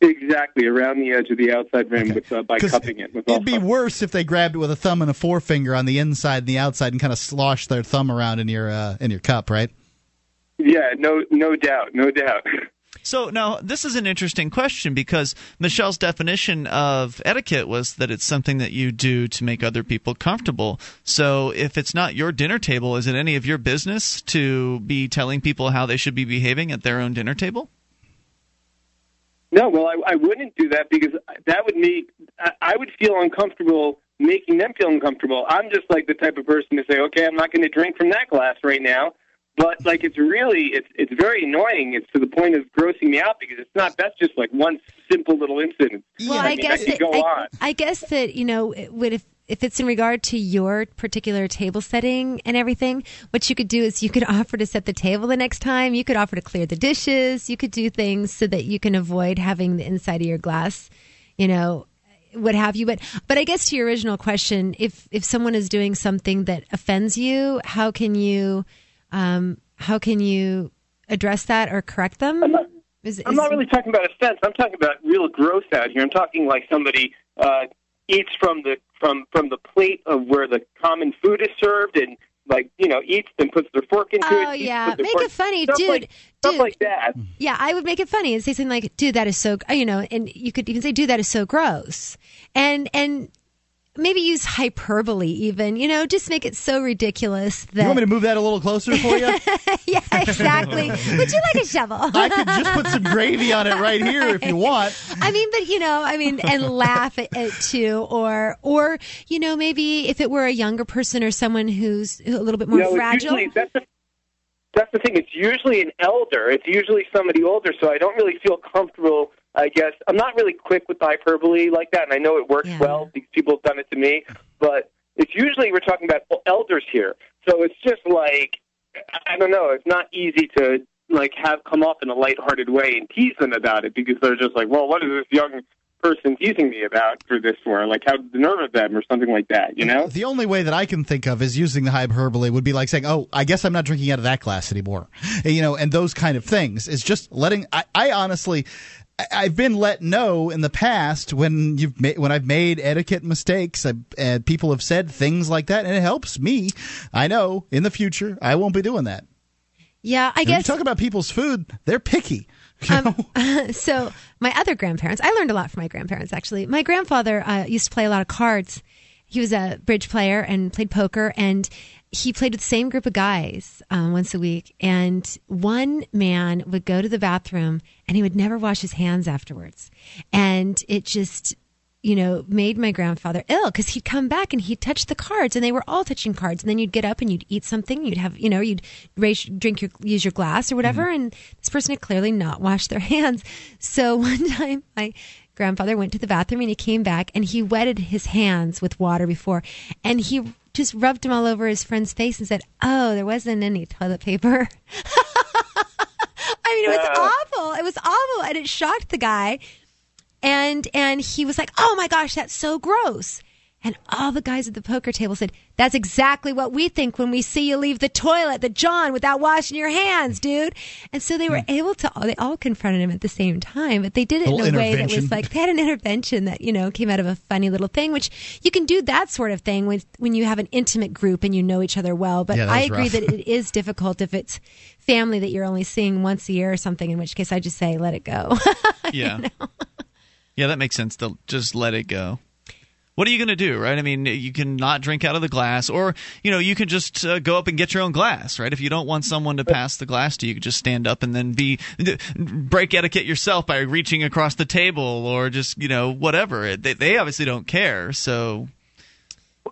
Exactly, around the edge of the outside rim, okay. By cupping it. It'd be worse if they grabbed it with a thumb and a forefinger on the inside and the outside and kind of sloshed their thumb around in your cup, right? Yeah, no doubt. So now this is an interesting question, because Michelle's definition of etiquette was that it's something that you do to make other people comfortable. So if it's not your dinner table, is it any of your business to be telling people how they should be behaving at their own dinner table? No, well, I wouldn't do that, because that would make I would feel uncomfortable making them feel uncomfortable. I'm just like the type of person to say, okay, I'm not going to drink from that glass right now. But like, it's really, it's very annoying. It's to the point of grossing me out because it's not, that's just like one simple little incident. Well, I guess that, you know, if it's in regard to your particular table setting and everything, what you could do is you could offer to set the table the next time. You could offer to clear the dishes. You could do things so that you can avoid having the inside of your glass, you know, what have you. But I guess to your original question, if someone is doing something that offends you, how can you address that or correct them? I'm not really talking about offense. I'm talking about real gross out here. I'm talking like somebody eats from the plate of where the common food is served, and like, you know, eats and puts their fork into it. Oh yeah, make it funny, dude. Like, stuff like that. Yeah, I would make it funny and say something like, "Dude, that is so," you know, and you could even say, "Dude, that is so gross," and maybe use hyperbole, even, you know, just make it so ridiculous that. You want me to move that a little closer for you? Yeah, exactly. Would you like a shovel? I could just put some gravy on it right here if you want. I mean, but you know, I mean, and laugh at it too, or you know, maybe if it were a younger person or someone who's a little bit more fragile. That's the thing. It's usually an elder. It's usually somebody older. So I don't really feel comfortable. I guess I'm not really quick with hyperbole like that, and I know it works well because people have done it to me. But it's usually we're talking about elders here, so it's just like, I don't know. It's not easy to like have come off in a lighthearted way and tease them about it because they're just like, well, what is this young person teasing me about for this for? Like, how the nerve of them or something like that, you know? The only way that I can think of is using the hyperbole would be like saying, oh, I guess I'm not drinking out of that glass anymore, you know, and those kind of things. It's just letting – I honestly – I've been let know in the past when I've made etiquette mistakes, and people have said things like that, and it helps me. I know in the future I won't be doing that. Yeah, I guess. When you talk about people's food, they're picky. So my other grandparents, I learned a lot from my grandparents, actually. My grandfather used to play a lot of cards. He was a bridge player and played poker, and he played with the same group of guys once a week. And one man would go to the bathroom and he would never wash his hands afterwards. And it just, you know, made my grandfather ill because he'd come back and he'd touch the cards and they were all touching cards. And then you'd get up and you'd eat something. You'd have, you know, you'd use your glass or whatever. Mm-hmm. And this person had clearly not washed their hands. So one time my grandfather went to the bathroom and he came back and he wetted his hands with water before. And he just rubbed him all over his friend's face and said, oh, there wasn't any toilet paper. I mean, it was awful. It was awful. And it shocked the guy. And he was like, oh, my gosh, that's so gross. And all the guys at the poker table said, that's exactly what we think when we see you leave the toilet, the John, without washing your hands, dude. And so they were able to, they all confronted him at the same time, but they did it in a way that was like, they had an intervention that, you know, came out of a funny little thing, which you can do that sort of thing when you have an intimate group and you know each other well. But I agree that it is difficult if it's family that you're only seeing once a year or something, in which case I just say, let it go. Yeah. You know? Yeah, that makes sense. They'll just let it go. What are you going to do, right? I mean, you can not drink out of the glass, or, you know, you can just go up and get your own glass, right? If you don't want someone to pass the glass to you, you can just stand up and then break etiquette yourself by reaching across the table or just, you know, whatever. They obviously don't care, so,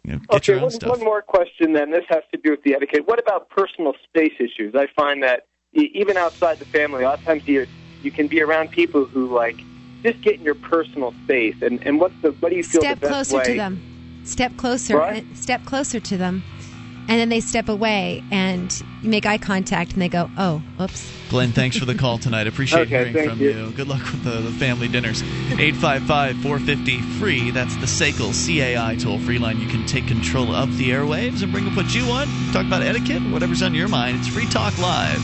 you know, get your own stuff. One more question then. This has to do with the etiquette. What about personal space issues? I find that even outside the family, a lot of times you can be around people who, like, just get in your personal space, and what do you feel the best way? Step closer to them. Step closer. Right? Step closer to them. And then they step away, and you make eye contact, and they go, oh, whoops. Glenn, thanks for the call tonight. Appreciate hearing from you. Good luck with the family dinners. 855-450-FREE. That's the SACL CAI toll-free line. You can take control of the airwaves and bring up what you want. Talk about etiquette, whatever's on your mind. It's Free Talk Live.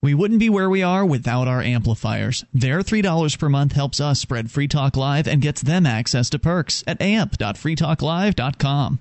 We wouldn't be where we are without our amplifiers. Their $3 per month helps us spread Free Talk Live and gets them access to perks at amp.freetalklive.com.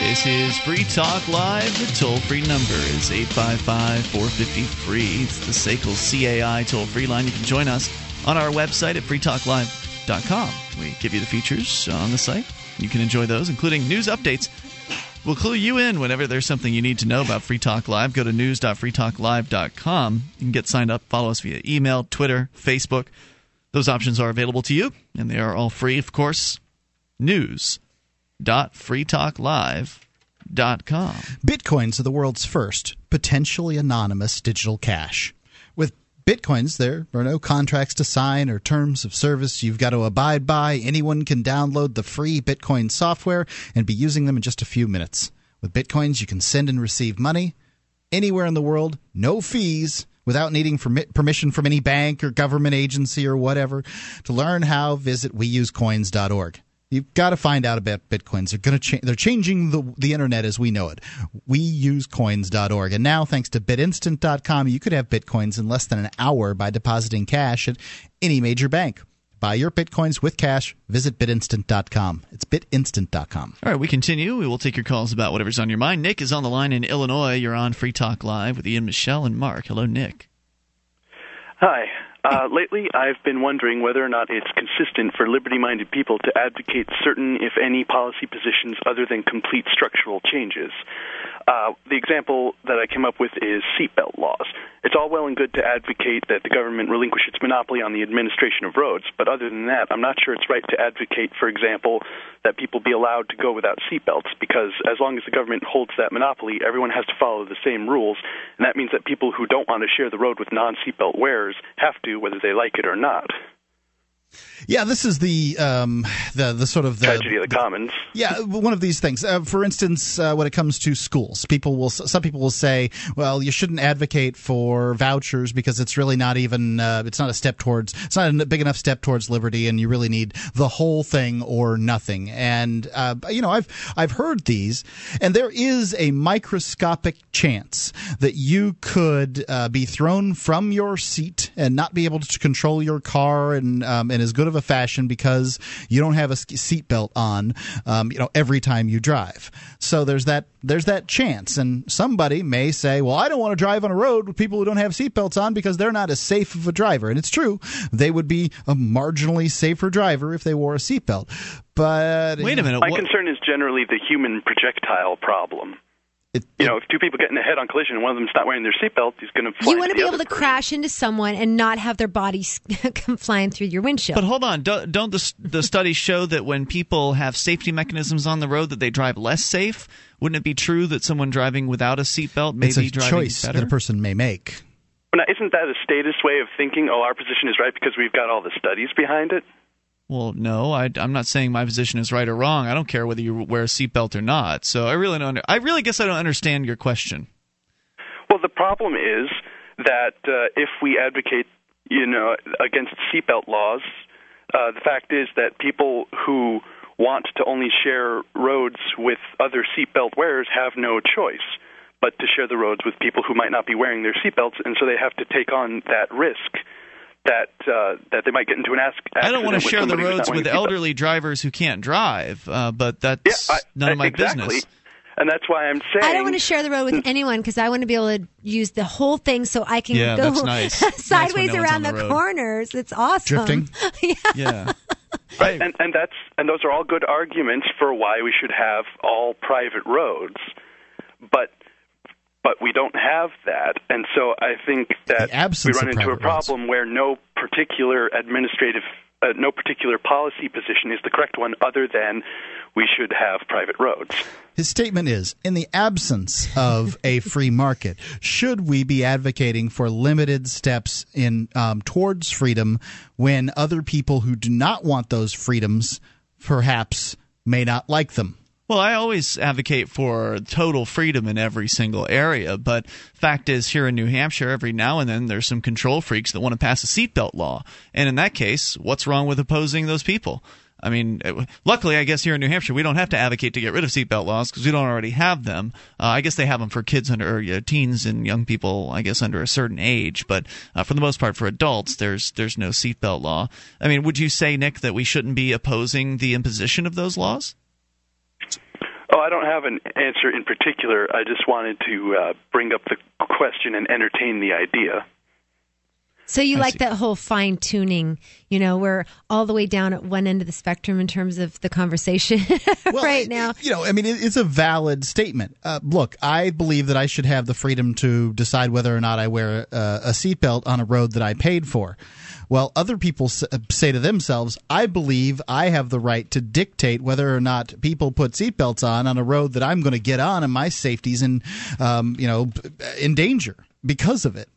This is Free Talk Live. The toll-free number is 855-450-FREE. It's the SACL CAI toll-free line. You can join us on our website at freetalklive.com. We give you the features on the site. You can enjoy those, including news updates We'll clue you in whenever there's something you need to know about Free Talk Live. Go to news.freetalklive.com. You can get signed up, follow us via email, Twitter, Facebook. Those options are available to you, and they are all free, of course. News.freetalklive.com. Bitcoins are the world's first potentially anonymous digital cash. With Bitcoins, there are no contracts to sign or terms of service you've got to abide by. Anyone can download the free Bitcoin software and be using them in just a few minutes. With Bitcoins, you can send and receive money anywhere in the world, no fees, without needing permission from any bank or government agency or whatever. To learn how, visit weusecoins.org. You've got to find out about Bitcoins. They're going to they're changing the internet as we know it. WeUseCoins.org. And now, thanks to BitInstant.com, you could have Bitcoins in less than an hour by depositing cash at any major bank. Buy your Bitcoins with cash. Visit BitInstant.com. It's BitInstant.com. All right, we continue. We will take your calls about whatever's on your mind. Nick is on the line in Illinois. You're on Free Talk Live with Ian, Michelle, and Mark. Hello, Nick. Hi. Lately, I've been wondering whether or not it's consistent for liberty-minded people to advocate certain, if any, policy positions other than complete structural changes. The example that I came up with is seatbelt laws. It's all well and good to advocate that the government relinquish its monopoly on the administration of roads, but other than that, I'm not sure it's right to advocate, for example, that people be allowed to go without seatbelts, because as long as the government holds that monopoly, everyone has to follow the same rules, and that means that people who don't want to share the road with non-seatbelt wearers have to, whether they like it or not. Yeah, this is the sort of tragedy of the commons. Yeah, one of these things. For instance, when it comes to schools, some people will say, "Well, you shouldn't advocate for vouchers because it's really not even it's not a big enough step towards liberty, and you really need the whole thing or nothing." And I've heard these, and there is a microscopic chance that you could be thrown from your seat and not be able to control your car and as good of a fashion because you don't have a seatbelt on, every time you drive. So there's that chance, and somebody may say, "Well, I don't want to drive on a road with people who don't have seatbelts on because they're not as safe of a driver." And it's true; they would be a marginally safer driver if they wore a seatbelt. But wait a minute, my concern is generally the human projectile problem. If two people get in a head-on collision and one of them's not wearing their seatbelt, he's going to fly. You want to be able to crash into someone and not have their bodies come flying through your windshield. But hold on, don't the studies show that when people have safety mechanisms on the road that they drive less safe? Wouldn't it be true that someone driving without a seatbelt may be driving better? It's a choice that a person may make. Well, now, isn't that a statist way of thinking? Oh, our position is right because we've got all the studies behind it. Well, no, I'm not saying my position is right or wrong. I don't care whether you wear a seatbelt or not. So I really guess I don't understand your question. Well, the problem is that if we advocate, against seatbelt laws, the fact is that people who want to only share roads with other seatbelt wearers have no choice but to share the roads with people who might not be wearing their seatbelts, and so they have to take on that risk. That they might get into an accident. I don't want to share the roads with elderly drivers who can't drive, but that's none of my business. And that's why I'm saying I don't want to share the road with anyone because I want to be able to use the whole thing so I can go sideways around the corners. It's awesome. Drifting. Yeah. Right. And those are all good arguments for why we should have all private roads, but we don't have that, and so I think that we run into a problem where no particular policy position is the correct one other than we should have private roads. His statement is, in the absence of a free market, should we be advocating for limited steps in towards freedom when other people who do not want those freedoms perhaps may not like them? Well, I always advocate for total freedom in every single area, but fact is here in New Hampshire, every now and then there's some control freaks that want to pass a seatbelt law. And in that case, what's wrong with opposing those people? I mean, luckily, I guess here in New Hampshire, we don't have to advocate to get rid of seatbelt laws because we don't already have them. I guess they have them for kids teens and young people, I guess, under a certain age. But for the most part, for adults, there's no seatbelt law. I mean, would you say, Nick, that we shouldn't be opposing the imposition of those laws? Oh, I don't have an answer in particular. I just wanted to bring up the question and entertain the idea. So you like that whole fine tuning, you know, we're all the way down at one end of the spectrum in terms of the conversation right now. You know, I mean, it's a valid statement. Look, I believe that I should have the freedom to decide whether or not I wear a seatbelt on a road that I paid for. Well, other people say to themselves, I believe I have the right to dictate whether or not people put seatbelts on a road that I'm going to get on and my safety's in danger because of it.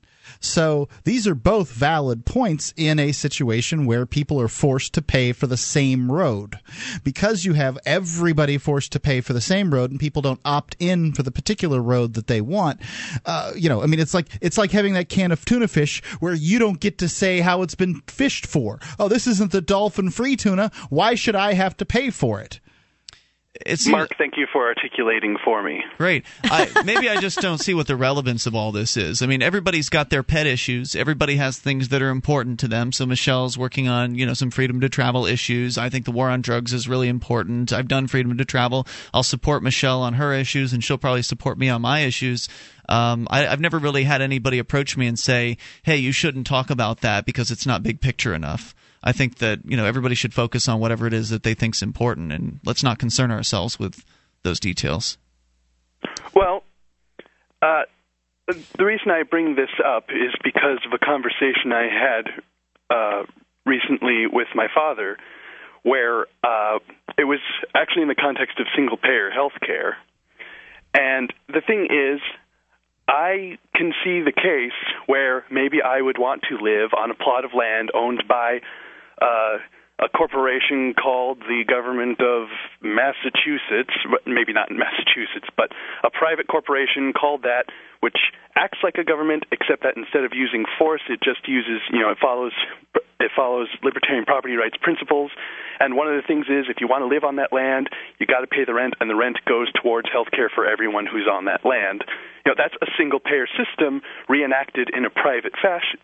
So these are both valid points in a situation where people are forced to pay for the same road. Because you have everybody forced to pay for the same road and people don't opt in for the particular road that they want, it's like having that can of tuna fish where you don't get to say how it's been fished for. Oh, this isn't the dolphin-free tuna. Why should I have to pay for it? Mark, thank you for articulating for me. Great. Maybe I just don't see what the relevance of all this is. I mean, everybody's got their pet issues. Everybody has things that are important to them. So Michelle's working on, some freedom to travel issues. I think the war on drugs is really important. I've done freedom to travel. I'll support Michelle on her issues, and she'll probably support me on my issues. I've never really had anybody approach me and say, hey, you shouldn't talk about that because it's not big picture enough. I think that everybody should focus on whatever it is that they think is important, and let's not concern ourselves with those details. Well, the reason I bring this up is because of a conversation I had recently with my father, where it was actually in the context of single-payer health care. And the thing is, I can see the case where maybe I would want to live on a plot of land owned by a corporation called the government of Massachusetts, maybe not in Massachusetts, but a private corporation called that, which acts like a government, except that instead of using force, it just uses, it follows libertarian property rights principles. And one of the things is, if you want to live on that land, you got to pay the rent, and the rent goes towards health care for everyone who's on that land. That's a single-payer system reenacted in a private fashion.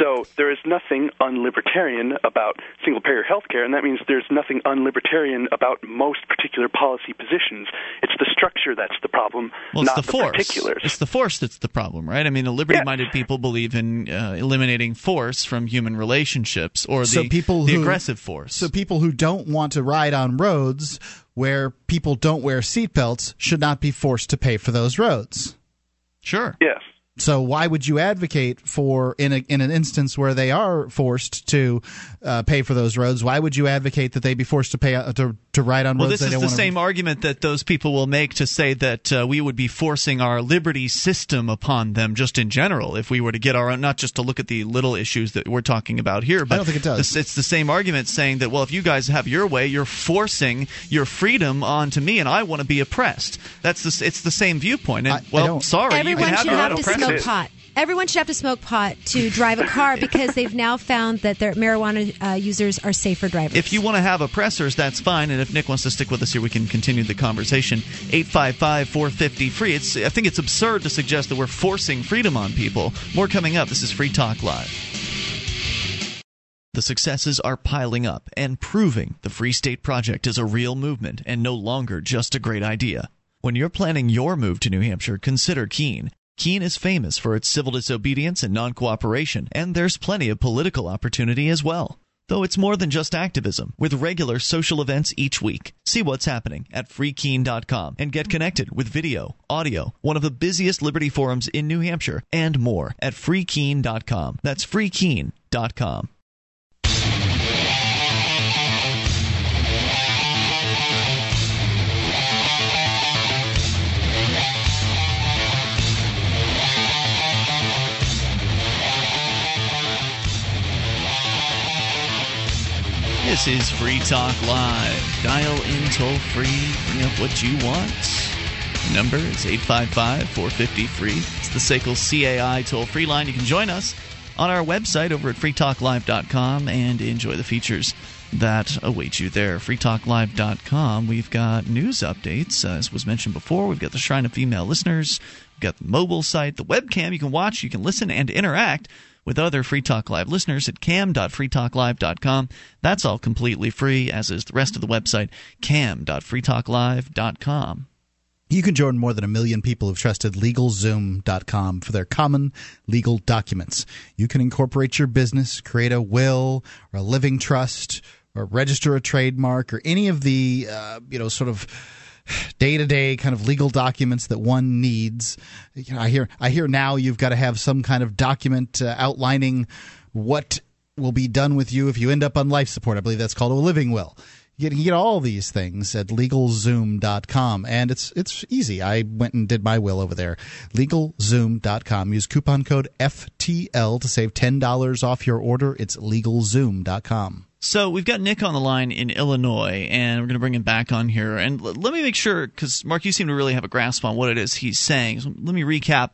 So there is nothing unlibertarian about single-payer health care, and that means there's nothing unlibertarian about most particular policy positions. It's the structure that's the problem, not the particulars. It's the force that's the problem, right? I mean, the liberty-minded people believe in eliminating force from human relationships, or the aggressive force. So people who don't want to ride on roads where people don't wear seatbelts should not be forced to pay for those roads. Sure. Yes. So why would you advocate for, in an instance where they are forced to pay for those roads, why would you advocate that they be forced to pay to ride on roads they don't want to? Well, this is the same argument that those people will make to say that we would be forcing our liberty system upon them just in general if we were to get our own, not just to look at the little issues that we're talking about here. But I don't think it does. It's the same argument saying that, well, if you guys have your way, you're forcing your freedom onto me, and I want to be oppressed. It's the same viewpoint. And, everyone you can have your own pot. Everyone should have to smoke pot to drive a car because they've now found that their marijuana users are safer drivers. If you want to have oppressors, that's fine. And if Nick wants to stick with us here, we can continue the conversation. 855-450-FREE. I think it's absurd to suggest that we're forcing freedom on people. More coming up. This is Free Talk Live. The successes are piling up and proving the Free State Project is a real movement and no longer just a great idea. When you're planning your move to New Hampshire, consider Keene. Keene is famous for its civil disobedience and non-cooperation, and there's plenty of political opportunity as well. Though it's more than just activism, with regular social events each week. See what's happening at freekeen.com and get connected with video, audio, one of the busiest liberty forums in New Hampshire, and more at freekeen.com. That's freekeen.com. This is Free Talk Live. Dial in toll-free, bring up what you want. The number is 855-450-FREE. It's the SACL CAI toll-free line. You can join us on our website over at freetalklive.com and enjoy the features that await you there. freetalklive.com. We've got news updates, as was mentioned before. We've got the Shrine of Female Listeners. We've got the mobile site, the webcam. You can watch, you can listen, and interact with other Free Talk Live listeners at cam.freetalklive.com. That's all completely free, as is the rest of the website, cam.freetalklive.com. You can join more than a million people who've trusted LegalZoom.com for their common legal documents. You can incorporate your business, create a will or a living trust, or register a trademark, or any of the sort of day-to-day kind of legal documents that one needs. You know, I hear now you've got to have some kind of document outlining what will be done with you if you end up on life support. I believe that's called a living will. You can get all these things at LegalZoom.com, and it's easy. I went and did my will over there. LegalZoom.com. Use coupon code FTL to save $10 off your order. It's LegalZoom.com. So we've got Nick on the line in Illinois, and we're going to bring him back on here. And let me make sure, because, Mark, you seem to really have a grasp on what it is he's saying. So let me recap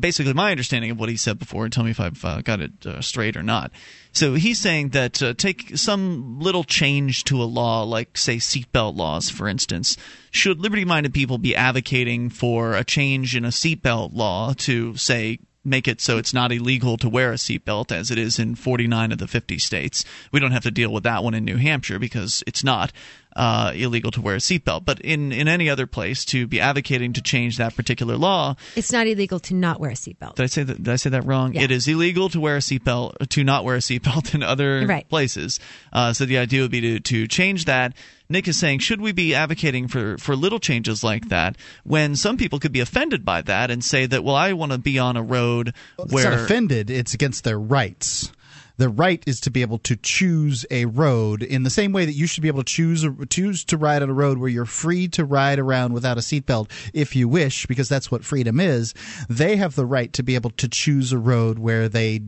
basically my understanding of what he said before, and tell me if I've got it straight or not. So he's saying that take some little change to a law, like, say, seatbelt laws, for instance. Should liberty-minded people be advocating for a change in a seatbelt law to, say, make it so it's not illegal to wear a seatbelt, as it is in 49 of the 50 states. We don't have to deal with that one in New Hampshire because it's not illegal to wear a seatbelt. But in any other place, to be advocating to change that particular law, it's not illegal to not wear a seatbelt. Did I say that wrong? Yeah. It is illegal to wear a seatbelt, to not wear a seatbelt in other places. So the idea would be to change that. Nick is saying, should we be advocating for little changes like that when some people could be offended by that and say that, well, I want to be on a road where... It's not offended. It's against their rights. The right is to be able to choose a road in the same way that you should be able to choose to ride on a road where you're free to ride around without a seatbelt if you wish, because that's what freedom is. They have the right to be able to choose a road where they...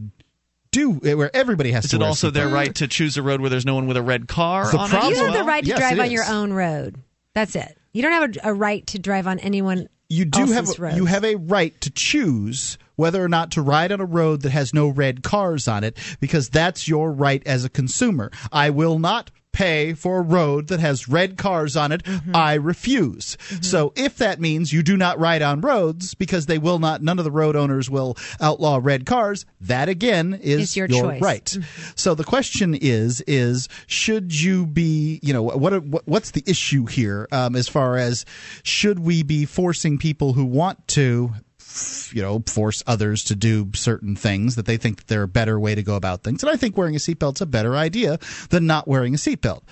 where everybody has to wear a seatbelt. Is it also their right to choose a road where there's no one with a red car on it? You have the right to drive on your own road. That's it. You don't have a right to drive on anyone else's road. You have a right to choose whether or not to ride on a road that has no red cars on it, because that's your right as a consumer. I will not pay for a road that has red cars on it. Mm-hmm. I refuse. Mm-hmm. So if that means you do not ride on roads because they will not, none of the road owners will outlaw red cars, that again is your right. Mm-hmm. So the question is should you be, what's the issue here as far as should we be forcing people who want to force others to do certain things that they think that they're a better way to go about things. And I think wearing a seatbelt's a better idea than not wearing a seatbelt.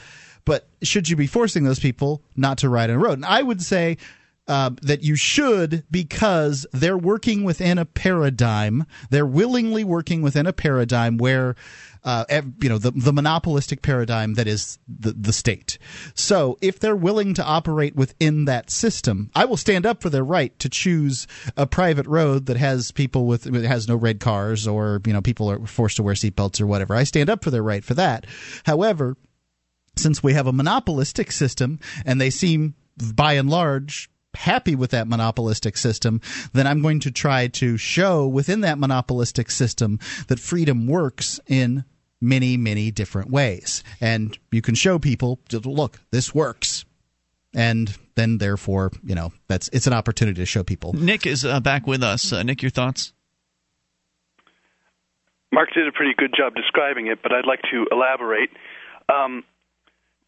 But should you be forcing those people not to ride on a road? And I would say that you should, because they're working within a paradigm. They're willingly working within a paradigm where the monopolistic paradigm that is the state. So if they're willing to operate within that system, I will stand up for their right to choose a private road that has people has no red cars, or people are forced to wear seatbelts or whatever. I stand up for their right for that. However, since we have a monopolistic system and they seem by and large happy with that monopolistic system, then I'm going to try to show within that monopolistic system that freedom works in many, many different ways. And you can show people, look, this works. And then therefore, it's an opportunity to show people. Nick is back with us. Nick, your thoughts? Mark did a pretty good job describing it, but I'd like to elaborate.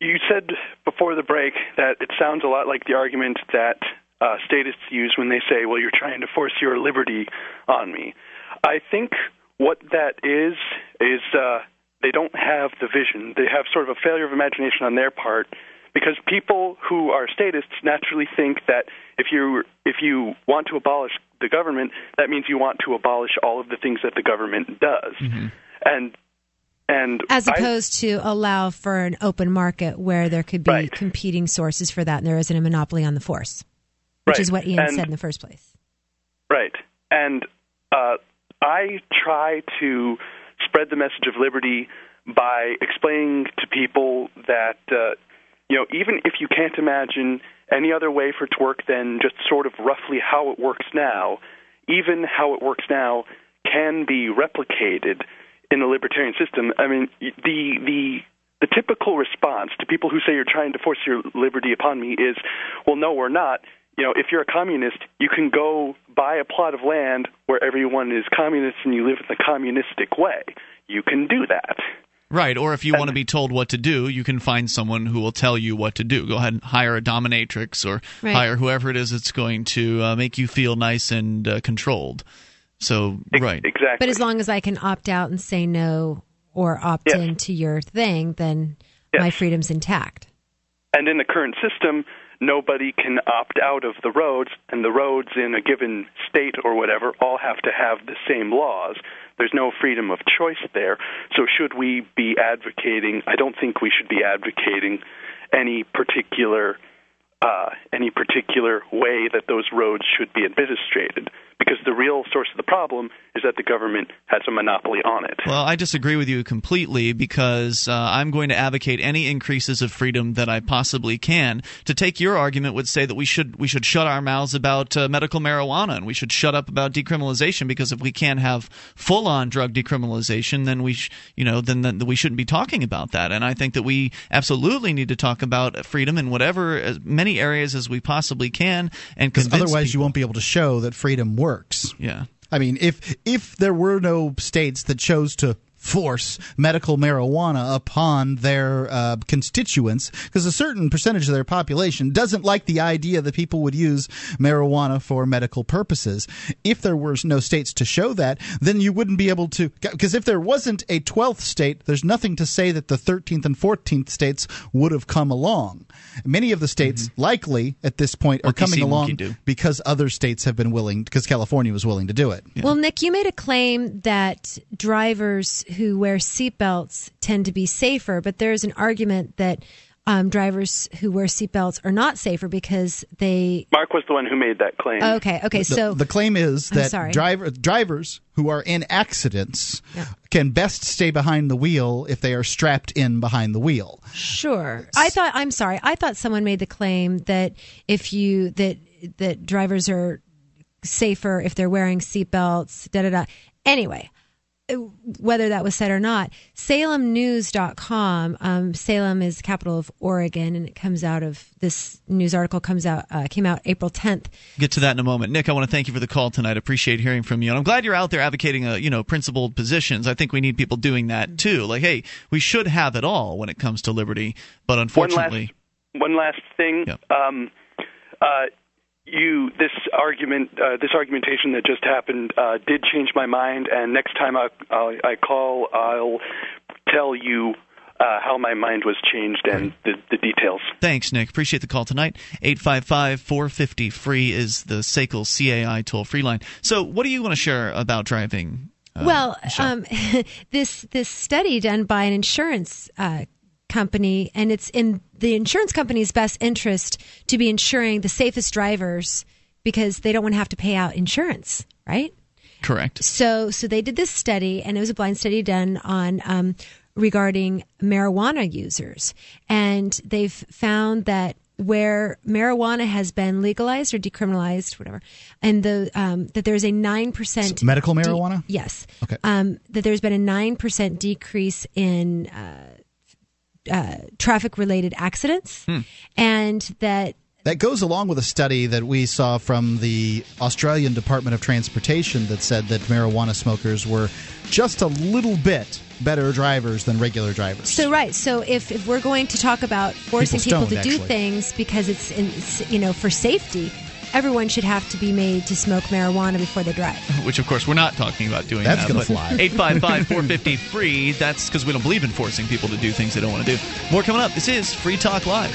You said before the break that it sounds a lot like the argument that statists use when they say, well, you're trying to force your liberty on me. I think what that is they don't have the vision. They have sort of a failure of imagination on their part, because people who are statists naturally think that if you want to abolish the government, that means you want to abolish all of the things that the government does. Mm-hmm. And as opposed to allow for an open market where there could be competing sources for that, and there isn't a monopoly on the force, which is what Ian said in the first place. Right. And I try to spread the message of liberty by explaining to people that, even if you can't imagine any other way for it to work than just sort of roughly how it works now, even how it works now can be replicated in a libertarian system. I mean, the typical response to people who say you're trying to force your liberty upon me is, well, no, we're not. If you're a communist, you can go buy a plot of land where everyone is communist and you live in the communistic way. You can do that. Right, or if you want to be told what to do, you can find someone who will tell you what to do. Go ahead and hire a dominatrix or hire whoever it is that's going to make you feel nice and controlled. So, Exactly. But as long as I can opt out and say no or opt in to your thing, then my freedom's intact. And in the current system, nobody can opt out of the roads, and the roads in a given state or whatever all have to have the same laws. There's no freedom of choice there. So should we be advocating? I don't think we should be advocating any particular way that those roads should be administrated, because the real source of the problem is that the government has a monopoly on it. Well, I disagree with you completely, because I'm going to advocate any increases of freedom that I possibly can. To take your argument would say that we should shut our mouths about medical marijuana, and we should shut up about decriminalization, because if we can't have full-on drug decriminalization, then we shouldn't be talking about that. And I think that we absolutely need to talk about freedom in whatever as many areas as we possibly can, and because otherwise people, you won't be able to show that freedom works. Yeah, I mean, if there were no states that chose to force medical marijuana upon their constituents, because a certain percentage of their population doesn't like the idea that people would use marijuana for medical purposes. If there were no states to show that, then you wouldn't be able to, because if there wasn't a 12th state, there's nothing to say that the 13th and 14th states would have come along. Many of the states likely at this point are coming along because other states have been willing, because California was willing to do it. Yeah. Well, Nick, you made a claim that drivers who wear seatbelts tend to be safer, but there is an argument that drivers who wear seatbelts are not safer because they... Mark was the one who made that claim. Okay, so... The claim is that drivers who are in accidents can best stay behind the wheel if they are strapped in behind the wheel. Sure. I thought someone made the claim that that drivers are safer if they're wearing seatbelts, da-da-da. Anyway... Whether that was said or not, SalemNews.com, Salem is the capital of Oregon, and it comes out of this news article came out April 10th. Get to that in a moment. Nick, I want to thank you for the call tonight. I appreciate hearing from you. And I'm glad you're out there advocating principled positions. I think we need people doing that too. Like, hey, we should have it all when it comes to liberty, but unfortunately... One last thing. Yeah. This argumentation that just happened did change my mind, and next time I call, I'll tell you how my mind was changed and the details. Thanks, Nick. Appreciate the call tonight. 855-450-FREE is the SACL CAI toll-free line. So what do you want to share about driving? This study done by an insurance company, and it's in the insurance company's best interest to be insuring the safest drivers because they don't want to have to pay out insurance, right? Correct. So they did this study, and it was a blind study done on regarding marijuana users, and they've found that where marijuana has been legalized or decriminalized, whatever, and that there's a 9% so medical marijuana. Yes. Okay. That there's been a 9% decrease in traffic-related accidents, and that goes along with a study that we saw from the Australian Department of Transportation that said that marijuana smokers were just a little bit better drivers than regular drivers. So if we're going to talk about forcing people to do things because it's for safety, everyone should have to be made to smoke marijuana before they drive. Which, of course, we're not talking about doing that. That's going to fly. 855-450-FREE. That's because we don't believe in forcing people to do things they don't want to do. More coming up. This is Free Talk Live.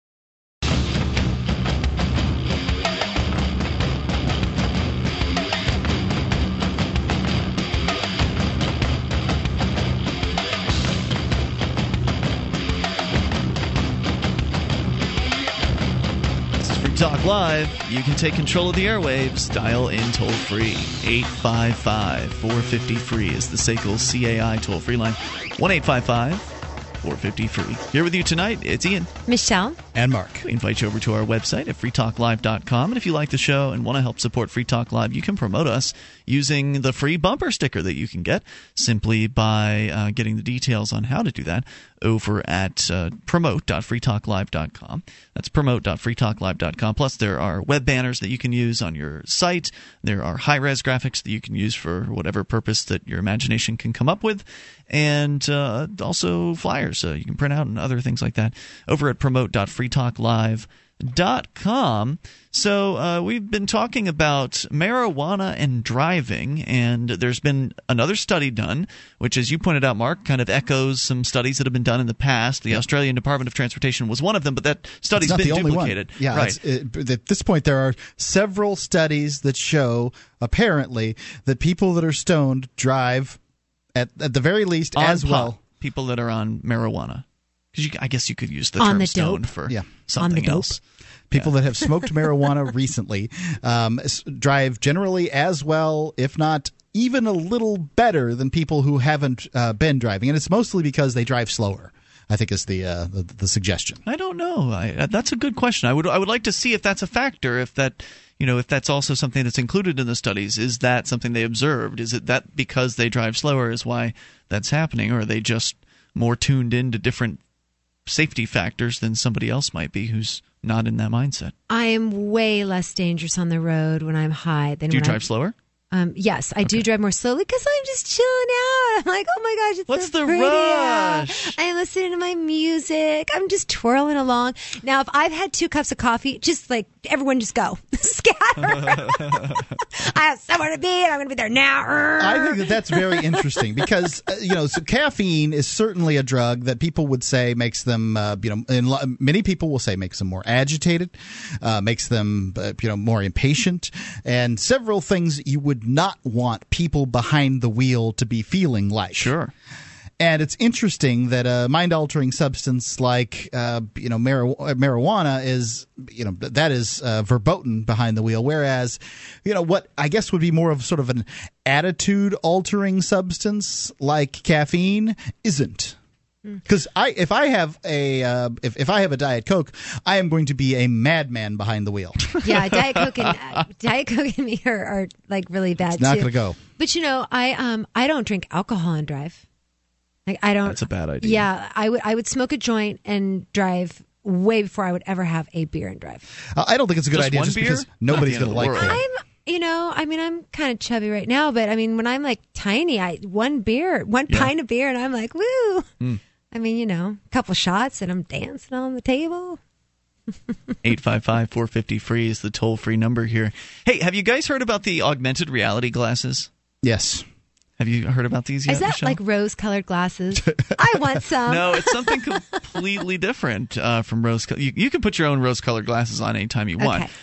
Talk Live, you can take control of the airwaves. Dial in toll-free. 855-450-FREE is the SACL CAI toll-free line. 1-855-450-FREE. Here with you tonight, it's Ian, Michelle, and Mark. We invite you over to our website at freetalklive.com. And if you like the show and want to help support Free Talk Live, you can promote us using the free bumper sticker that you can get simply by getting the details on how to do that over at promote.freetalklive.com. That's promote.freetalklive.com. Plus, there are web banners that you can use on your site. There are high-res graphics that you can use for whatever purpose that your imagination can come up with. And also flyers you can print out and other things like that over at promote.freetalklive.com. So we've been talking about marijuana and driving, and there's been another study done, which, as you pointed out, Mark, kind of echoes some studies that have been done in the past. The Australian Department of Transportation was one of them, but that study's been duplicated. One. Yeah, right. At this point, there are several studies that show, apparently, that people that are stoned drive at the very least on as pot. Well. People that are on marijuana. Because I guess you could use the term the stone for something else. People that have smoked marijuana recently drive generally as well, if not even a little better than people who haven't been driving. And it's mostly because they drive slower, I think, is the suggestion. I don't know. That's a good question. I would like to see if that's a factor, if that – if that's also something that's included in the studies. Is that something they observed? Is it that because they drive slower is why that's happening, or are they just more tuned into different safety factors than somebody else might be who's not in that mindset? I am way less dangerous on the road when I'm high than when I'm... Do you drive slower? Yes, I do drive more slowly because I'm just chilling out. I'm like, oh my gosh, it's what's so pretty rush? I'm listening to my music. I'm just twirling along. Now, if I've had 2 cups of coffee, just like everyone just go. Scatter. I have somewhere to be and I'm going to be there now. I think that's very interesting because, so caffeine is certainly a drug that people would say makes them, many people will say makes them more agitated, makes them, more impatient, and several things you would not want people behind the wheel to be feeling like. Sure. And it's interesting that a mind-altering substance like, marijuana is, that is verboten behind the wheel. Whereas, what I guess would be more of sort of an attitude-altering substance like caffeine isn't. Because if I have a Diet Coke, I am going to be a madman behind the wheel. Yeah, Diet Coke and me are like really bad. It's not going to go. But I don't drink alcohol and drive. Like I don't. That's a bad idea. Yeah, I would smoke a joint and drive way before I would ever have a beer and drive. I don't think it's a good idea just because nobody's going to like it. I'm kind of chubby right now, but I mean, when I'm like tiny, one pint of beer, and I'm like, woo. Mm. I mean, a couple shots, and I'm dancing on the table. 855-450-FREE is the toll-free number here. Hey, have you guys heard about the augmented reality glasses? Yes. Have you heard about these yet? Is that Michelle? Like rose-colored glasses? I want some. No, it's something completely different from rose-colored. You can put your own rose-colored glasses on anytime you want. Okay.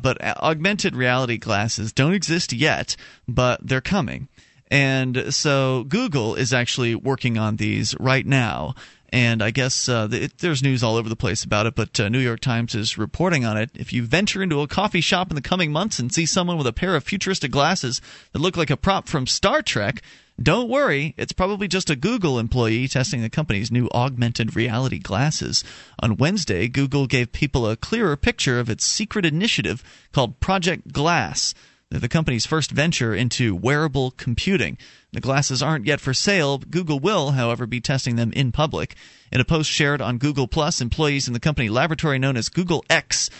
But augmented reality glasses don't exist yet, but they're coming. And so Google is actually working on these right now. And I guess there's news all over the place about it, but New York Times is reporting on it. If you venture into a coffee shop in the coming months and see someone with a pair of futuristic glasses that look like a prop from Star Trek, don't worry. It's probably just a Google employee testing the company's new augmented reality glasses. On Wednesday, Google gave people a clearer picture of its secret initiative called Project Glass, the company's first venture into wearable computing. The glasses aren't yet for sale. Google will, however, be testing them in public. In a post shared on Google+, employees in the company laboratory known as Google X,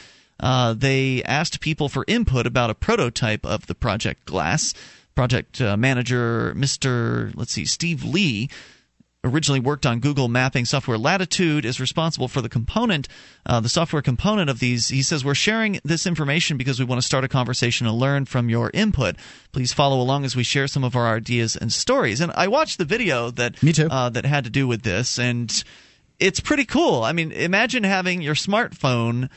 they asked people for input about a prototype of the Project Glass. Project manager Steve Lee, originally worked on Google mapping software Latitude, is responsible for the software component of these. He says, "We're sharing this information because we want to start a conversation and learn from your input. Please follow along as we share some of our ideas and stories." And I watched the video that had to do with this, and it's pretty cool. I mean, imagine having your smartphone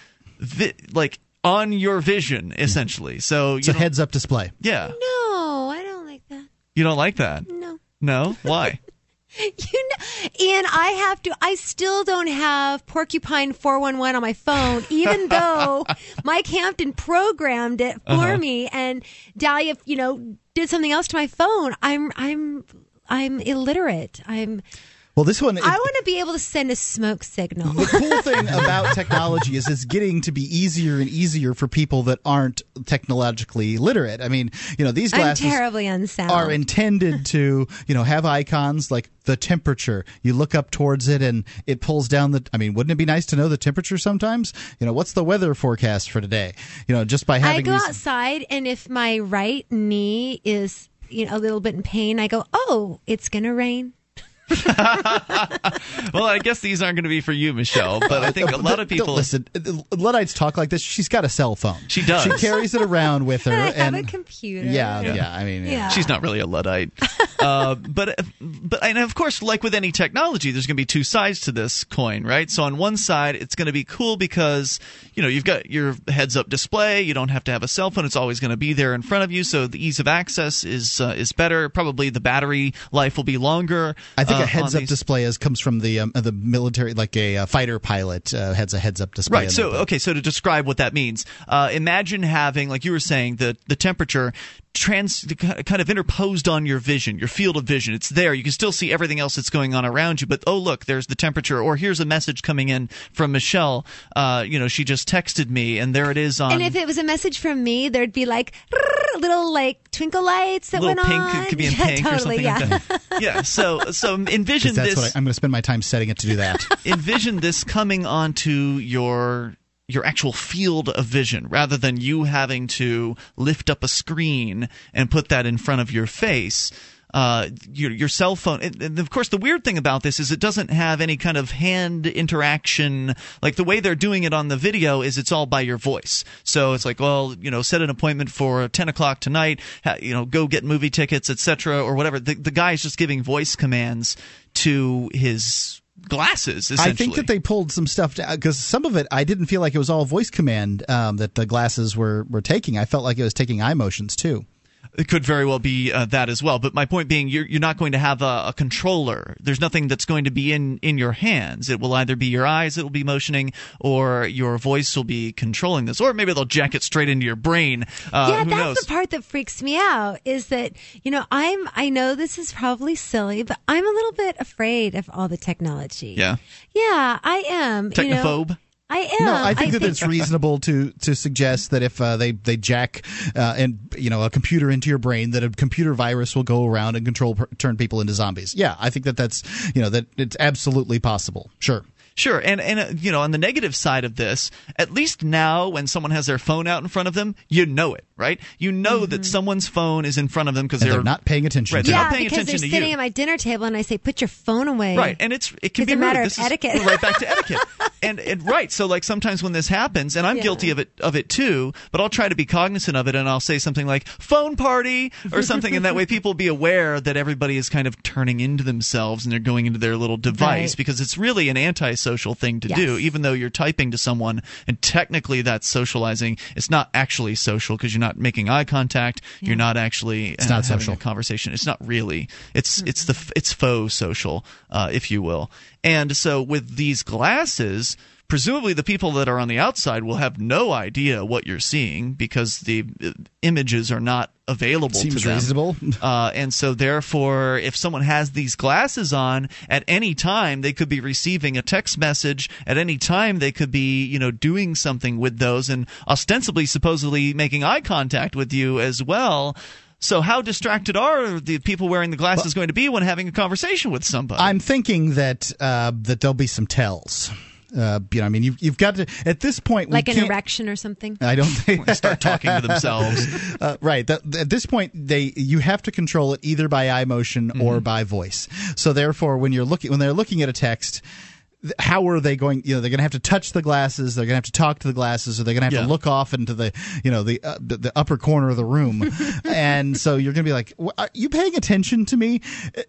like on your vision, essentially. So it's a heads-up display. Yeah. No, I don't like that. You don't like that? No. No? Why? And I still don't have Porcupine 411 on my phone, even though Mike Hampton programmed it for me, and Dahlia, did something else to my phone. I'm illiterate. Well, this one, I want to be able to send a smoke signal. The cool thing about technology is it's getting to be easier and easier for people that aren't technologically literate. I mean, these glasses are intended to, have icons like the temperature. You look up towards it and it pulls down the. I mean, wouldn't it be nice to know the temperature sometimes? What's the weather forecast for today? Just by having. I go outside, and if my right knee is a little bit in pain, I go, oh, it's gonna rain. Well, I guess these aren't going to be for you, Michelle, but I think a lot of people... Listen, Luddites talk like this. She's got a cell phone. She does. She carries it around with her. I have a computer. Yeah. I mean, yeah. She's not really a Luddite. But and of course, like with any technology, there's going to be two sides to this coin, right? So on one side, it's going to be cool because, you've got your heads-up display. You don't have to have a cell phone. It's always going to be there in front of you, so the ease of access is better. Probably the battery life will be longer. I think a heads-up display comes from the military, like a fighter pilot has a heads-up display. Right. So okay. So to describe what that means, imagine having, like you were saying, the temperature kind of interposed on your vision, your field of vision. It's there. You can still see everything else that's going on around you. But oh, look, there's the temperature. Or here's a message coming in from Michelle. She just texted me, and there it is on. And if it was a message from me, there'd be like little twinkle lights that went pink, on. It could be in pink totally, or something like that. Yeah. So envision this. That's what I'm going to spend my time setting it to do that. Envision this coming onto your actual field of vision, rather than you having to lift up a screen and put that in front of your face. Your cell phone, and of course the weird thing about this is it doesn't have any kind of hand interaction. Like the way they're doing it on the video is it's all by your voice. So it's like, well, set an appointment for 10 o'clock tonight, go get movie tickets, etc., or whatever. The guy's just giving voice commands to his glasses, essentially. I think that they pulled some stuff down, because some of it, I didn't feel like it was all voice command that the glasses were taking. I felt like it was taking eye motions too. It could very well be that as well. But my point being, you're not going to have a controller. There's nothing that's going to be in your hands. It will either be your eyes that will be motioning, or your voice will be controlling this. Or maybe they'll jack it straight into your brain. Yeah, that's knows? The part that freaks me out, is that, I know this is probably silly, but I'm a little bit afraid of all the technology. Yeah. Yeah, I am. Technophobe? I am. No, I think it's reasonable to suggest that if they jack a computer into your brain, that a computer virus will go around and turn people into zombies. Yeah, I think that's that it's absolutely possible. Sure. Sure, and on the negative side of this, at least now when someone has their phone out in front of them, you know it, right? You know that someone's phone is in front of them because they're not paying attention. Right, they're sitting at my dinner table, and I say, "Put your phone away." Right, and it can be a matter of etiquette. We're right back to etiquette, and right. So like sometimes when this happens, and I'm guilty of it too, but I'll try to be cognizant of it, and I'll say something like "phone party" or something, and that way people will be aware that everybody is kind of turning into themselves and they're going into their little device, right? Because it's really an anti-social thing to do, even though you're typing to someone, and technically that's socializing. It's not actually social because you're not making eye contact. Yeah. You're not actually it's not having social. A conversation. It's not really. It's faux social, if you will. And so with these glasses, presumably the people that are on the outside will have no idea what you're seeing because the images are not available to them. Seems reasonable. And so therefore, if someone has these glasses on, at any time they could be receiving a text message. At any time they could be doing something with those and ostensibly, supposedly making eye contact with you as well. So how distracted are the people wearing the glasses going to be when having a conversation with somebody? I'm thinking that that there'll be some tells. You've got to, at this point, like an erection or something. I don't think they start talking to themselves. Right. At this point, you have to control it either by eye motion or by voice. So therefore, when they're looking at a text, how are they going? They're going to have to touch the glasses. They're going to have to talk to the glasses, or they're going to have to look off into the upper corner of the room. And so you're going to be like, "Are you paying attention to me?"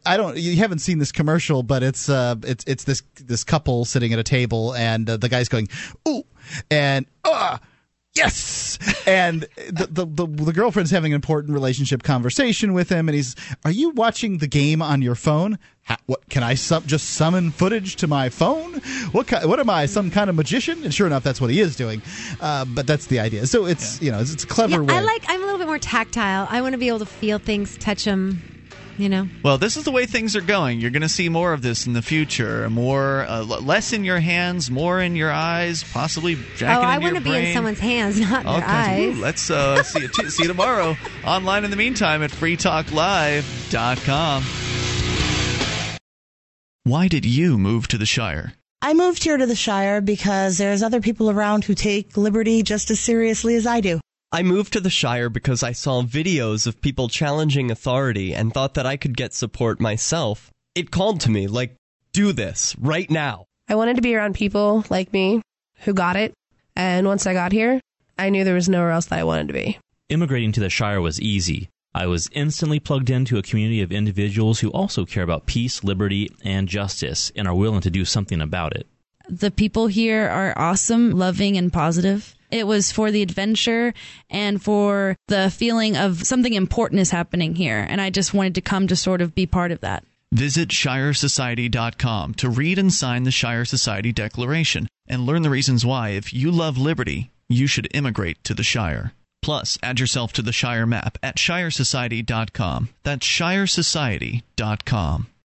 I don't. You haven't seen this commercial, but it's this couple sitting at a table, and the guy's going, "Ooh," and yes! And the girlfriend's having an important relationship conversation with him, and he's, are you watching the game on your phone? What can I just summon footage to my phone? What am I, some kind of magician? And sure enough, that's what he is doing. But that's the idea. So it's you know it's a clever way. I'm a little bit more tactile. I want to be able to feel things, touch them. You know. Well, this is the way things are going. You're going to see more of this in the future. More, less in your hands, more in your eyes, possibly jacking into your brain. I want to be in someone's hands, not their eyes. Ooh, let's see you tomorrow. Online in the meantime at freetalklive.com. Why did you move to the Shire? I moved here to the Shire because there's other people around who take liberty just as seriously as I do. I moved to the Shire because I saw videos of people challenging authority and thought that I could get support myself. It called to me, like, do this right now. I wanted to be around people like me who got it. And once I got here, I knew there was nowhere else that I wanted to be. Immigrating to the Shire was easy. I was instantly plugged into a community of individuals who also care about peace, liberty, and justice and are willing to do something about it. The people here are awesome, loving, and positive. It was for the adventure and for the feeling of something important is happening here. And I just wanted to come to sort of be part of that. Visit ShireSociety.com to read and sign the Shire Society Declaration and learn the reasons why, if you love liberty, you should immigrate to the Shire. Plus, add yourself to the Shire map at ShireSociety.com. That's ShireSociety.com.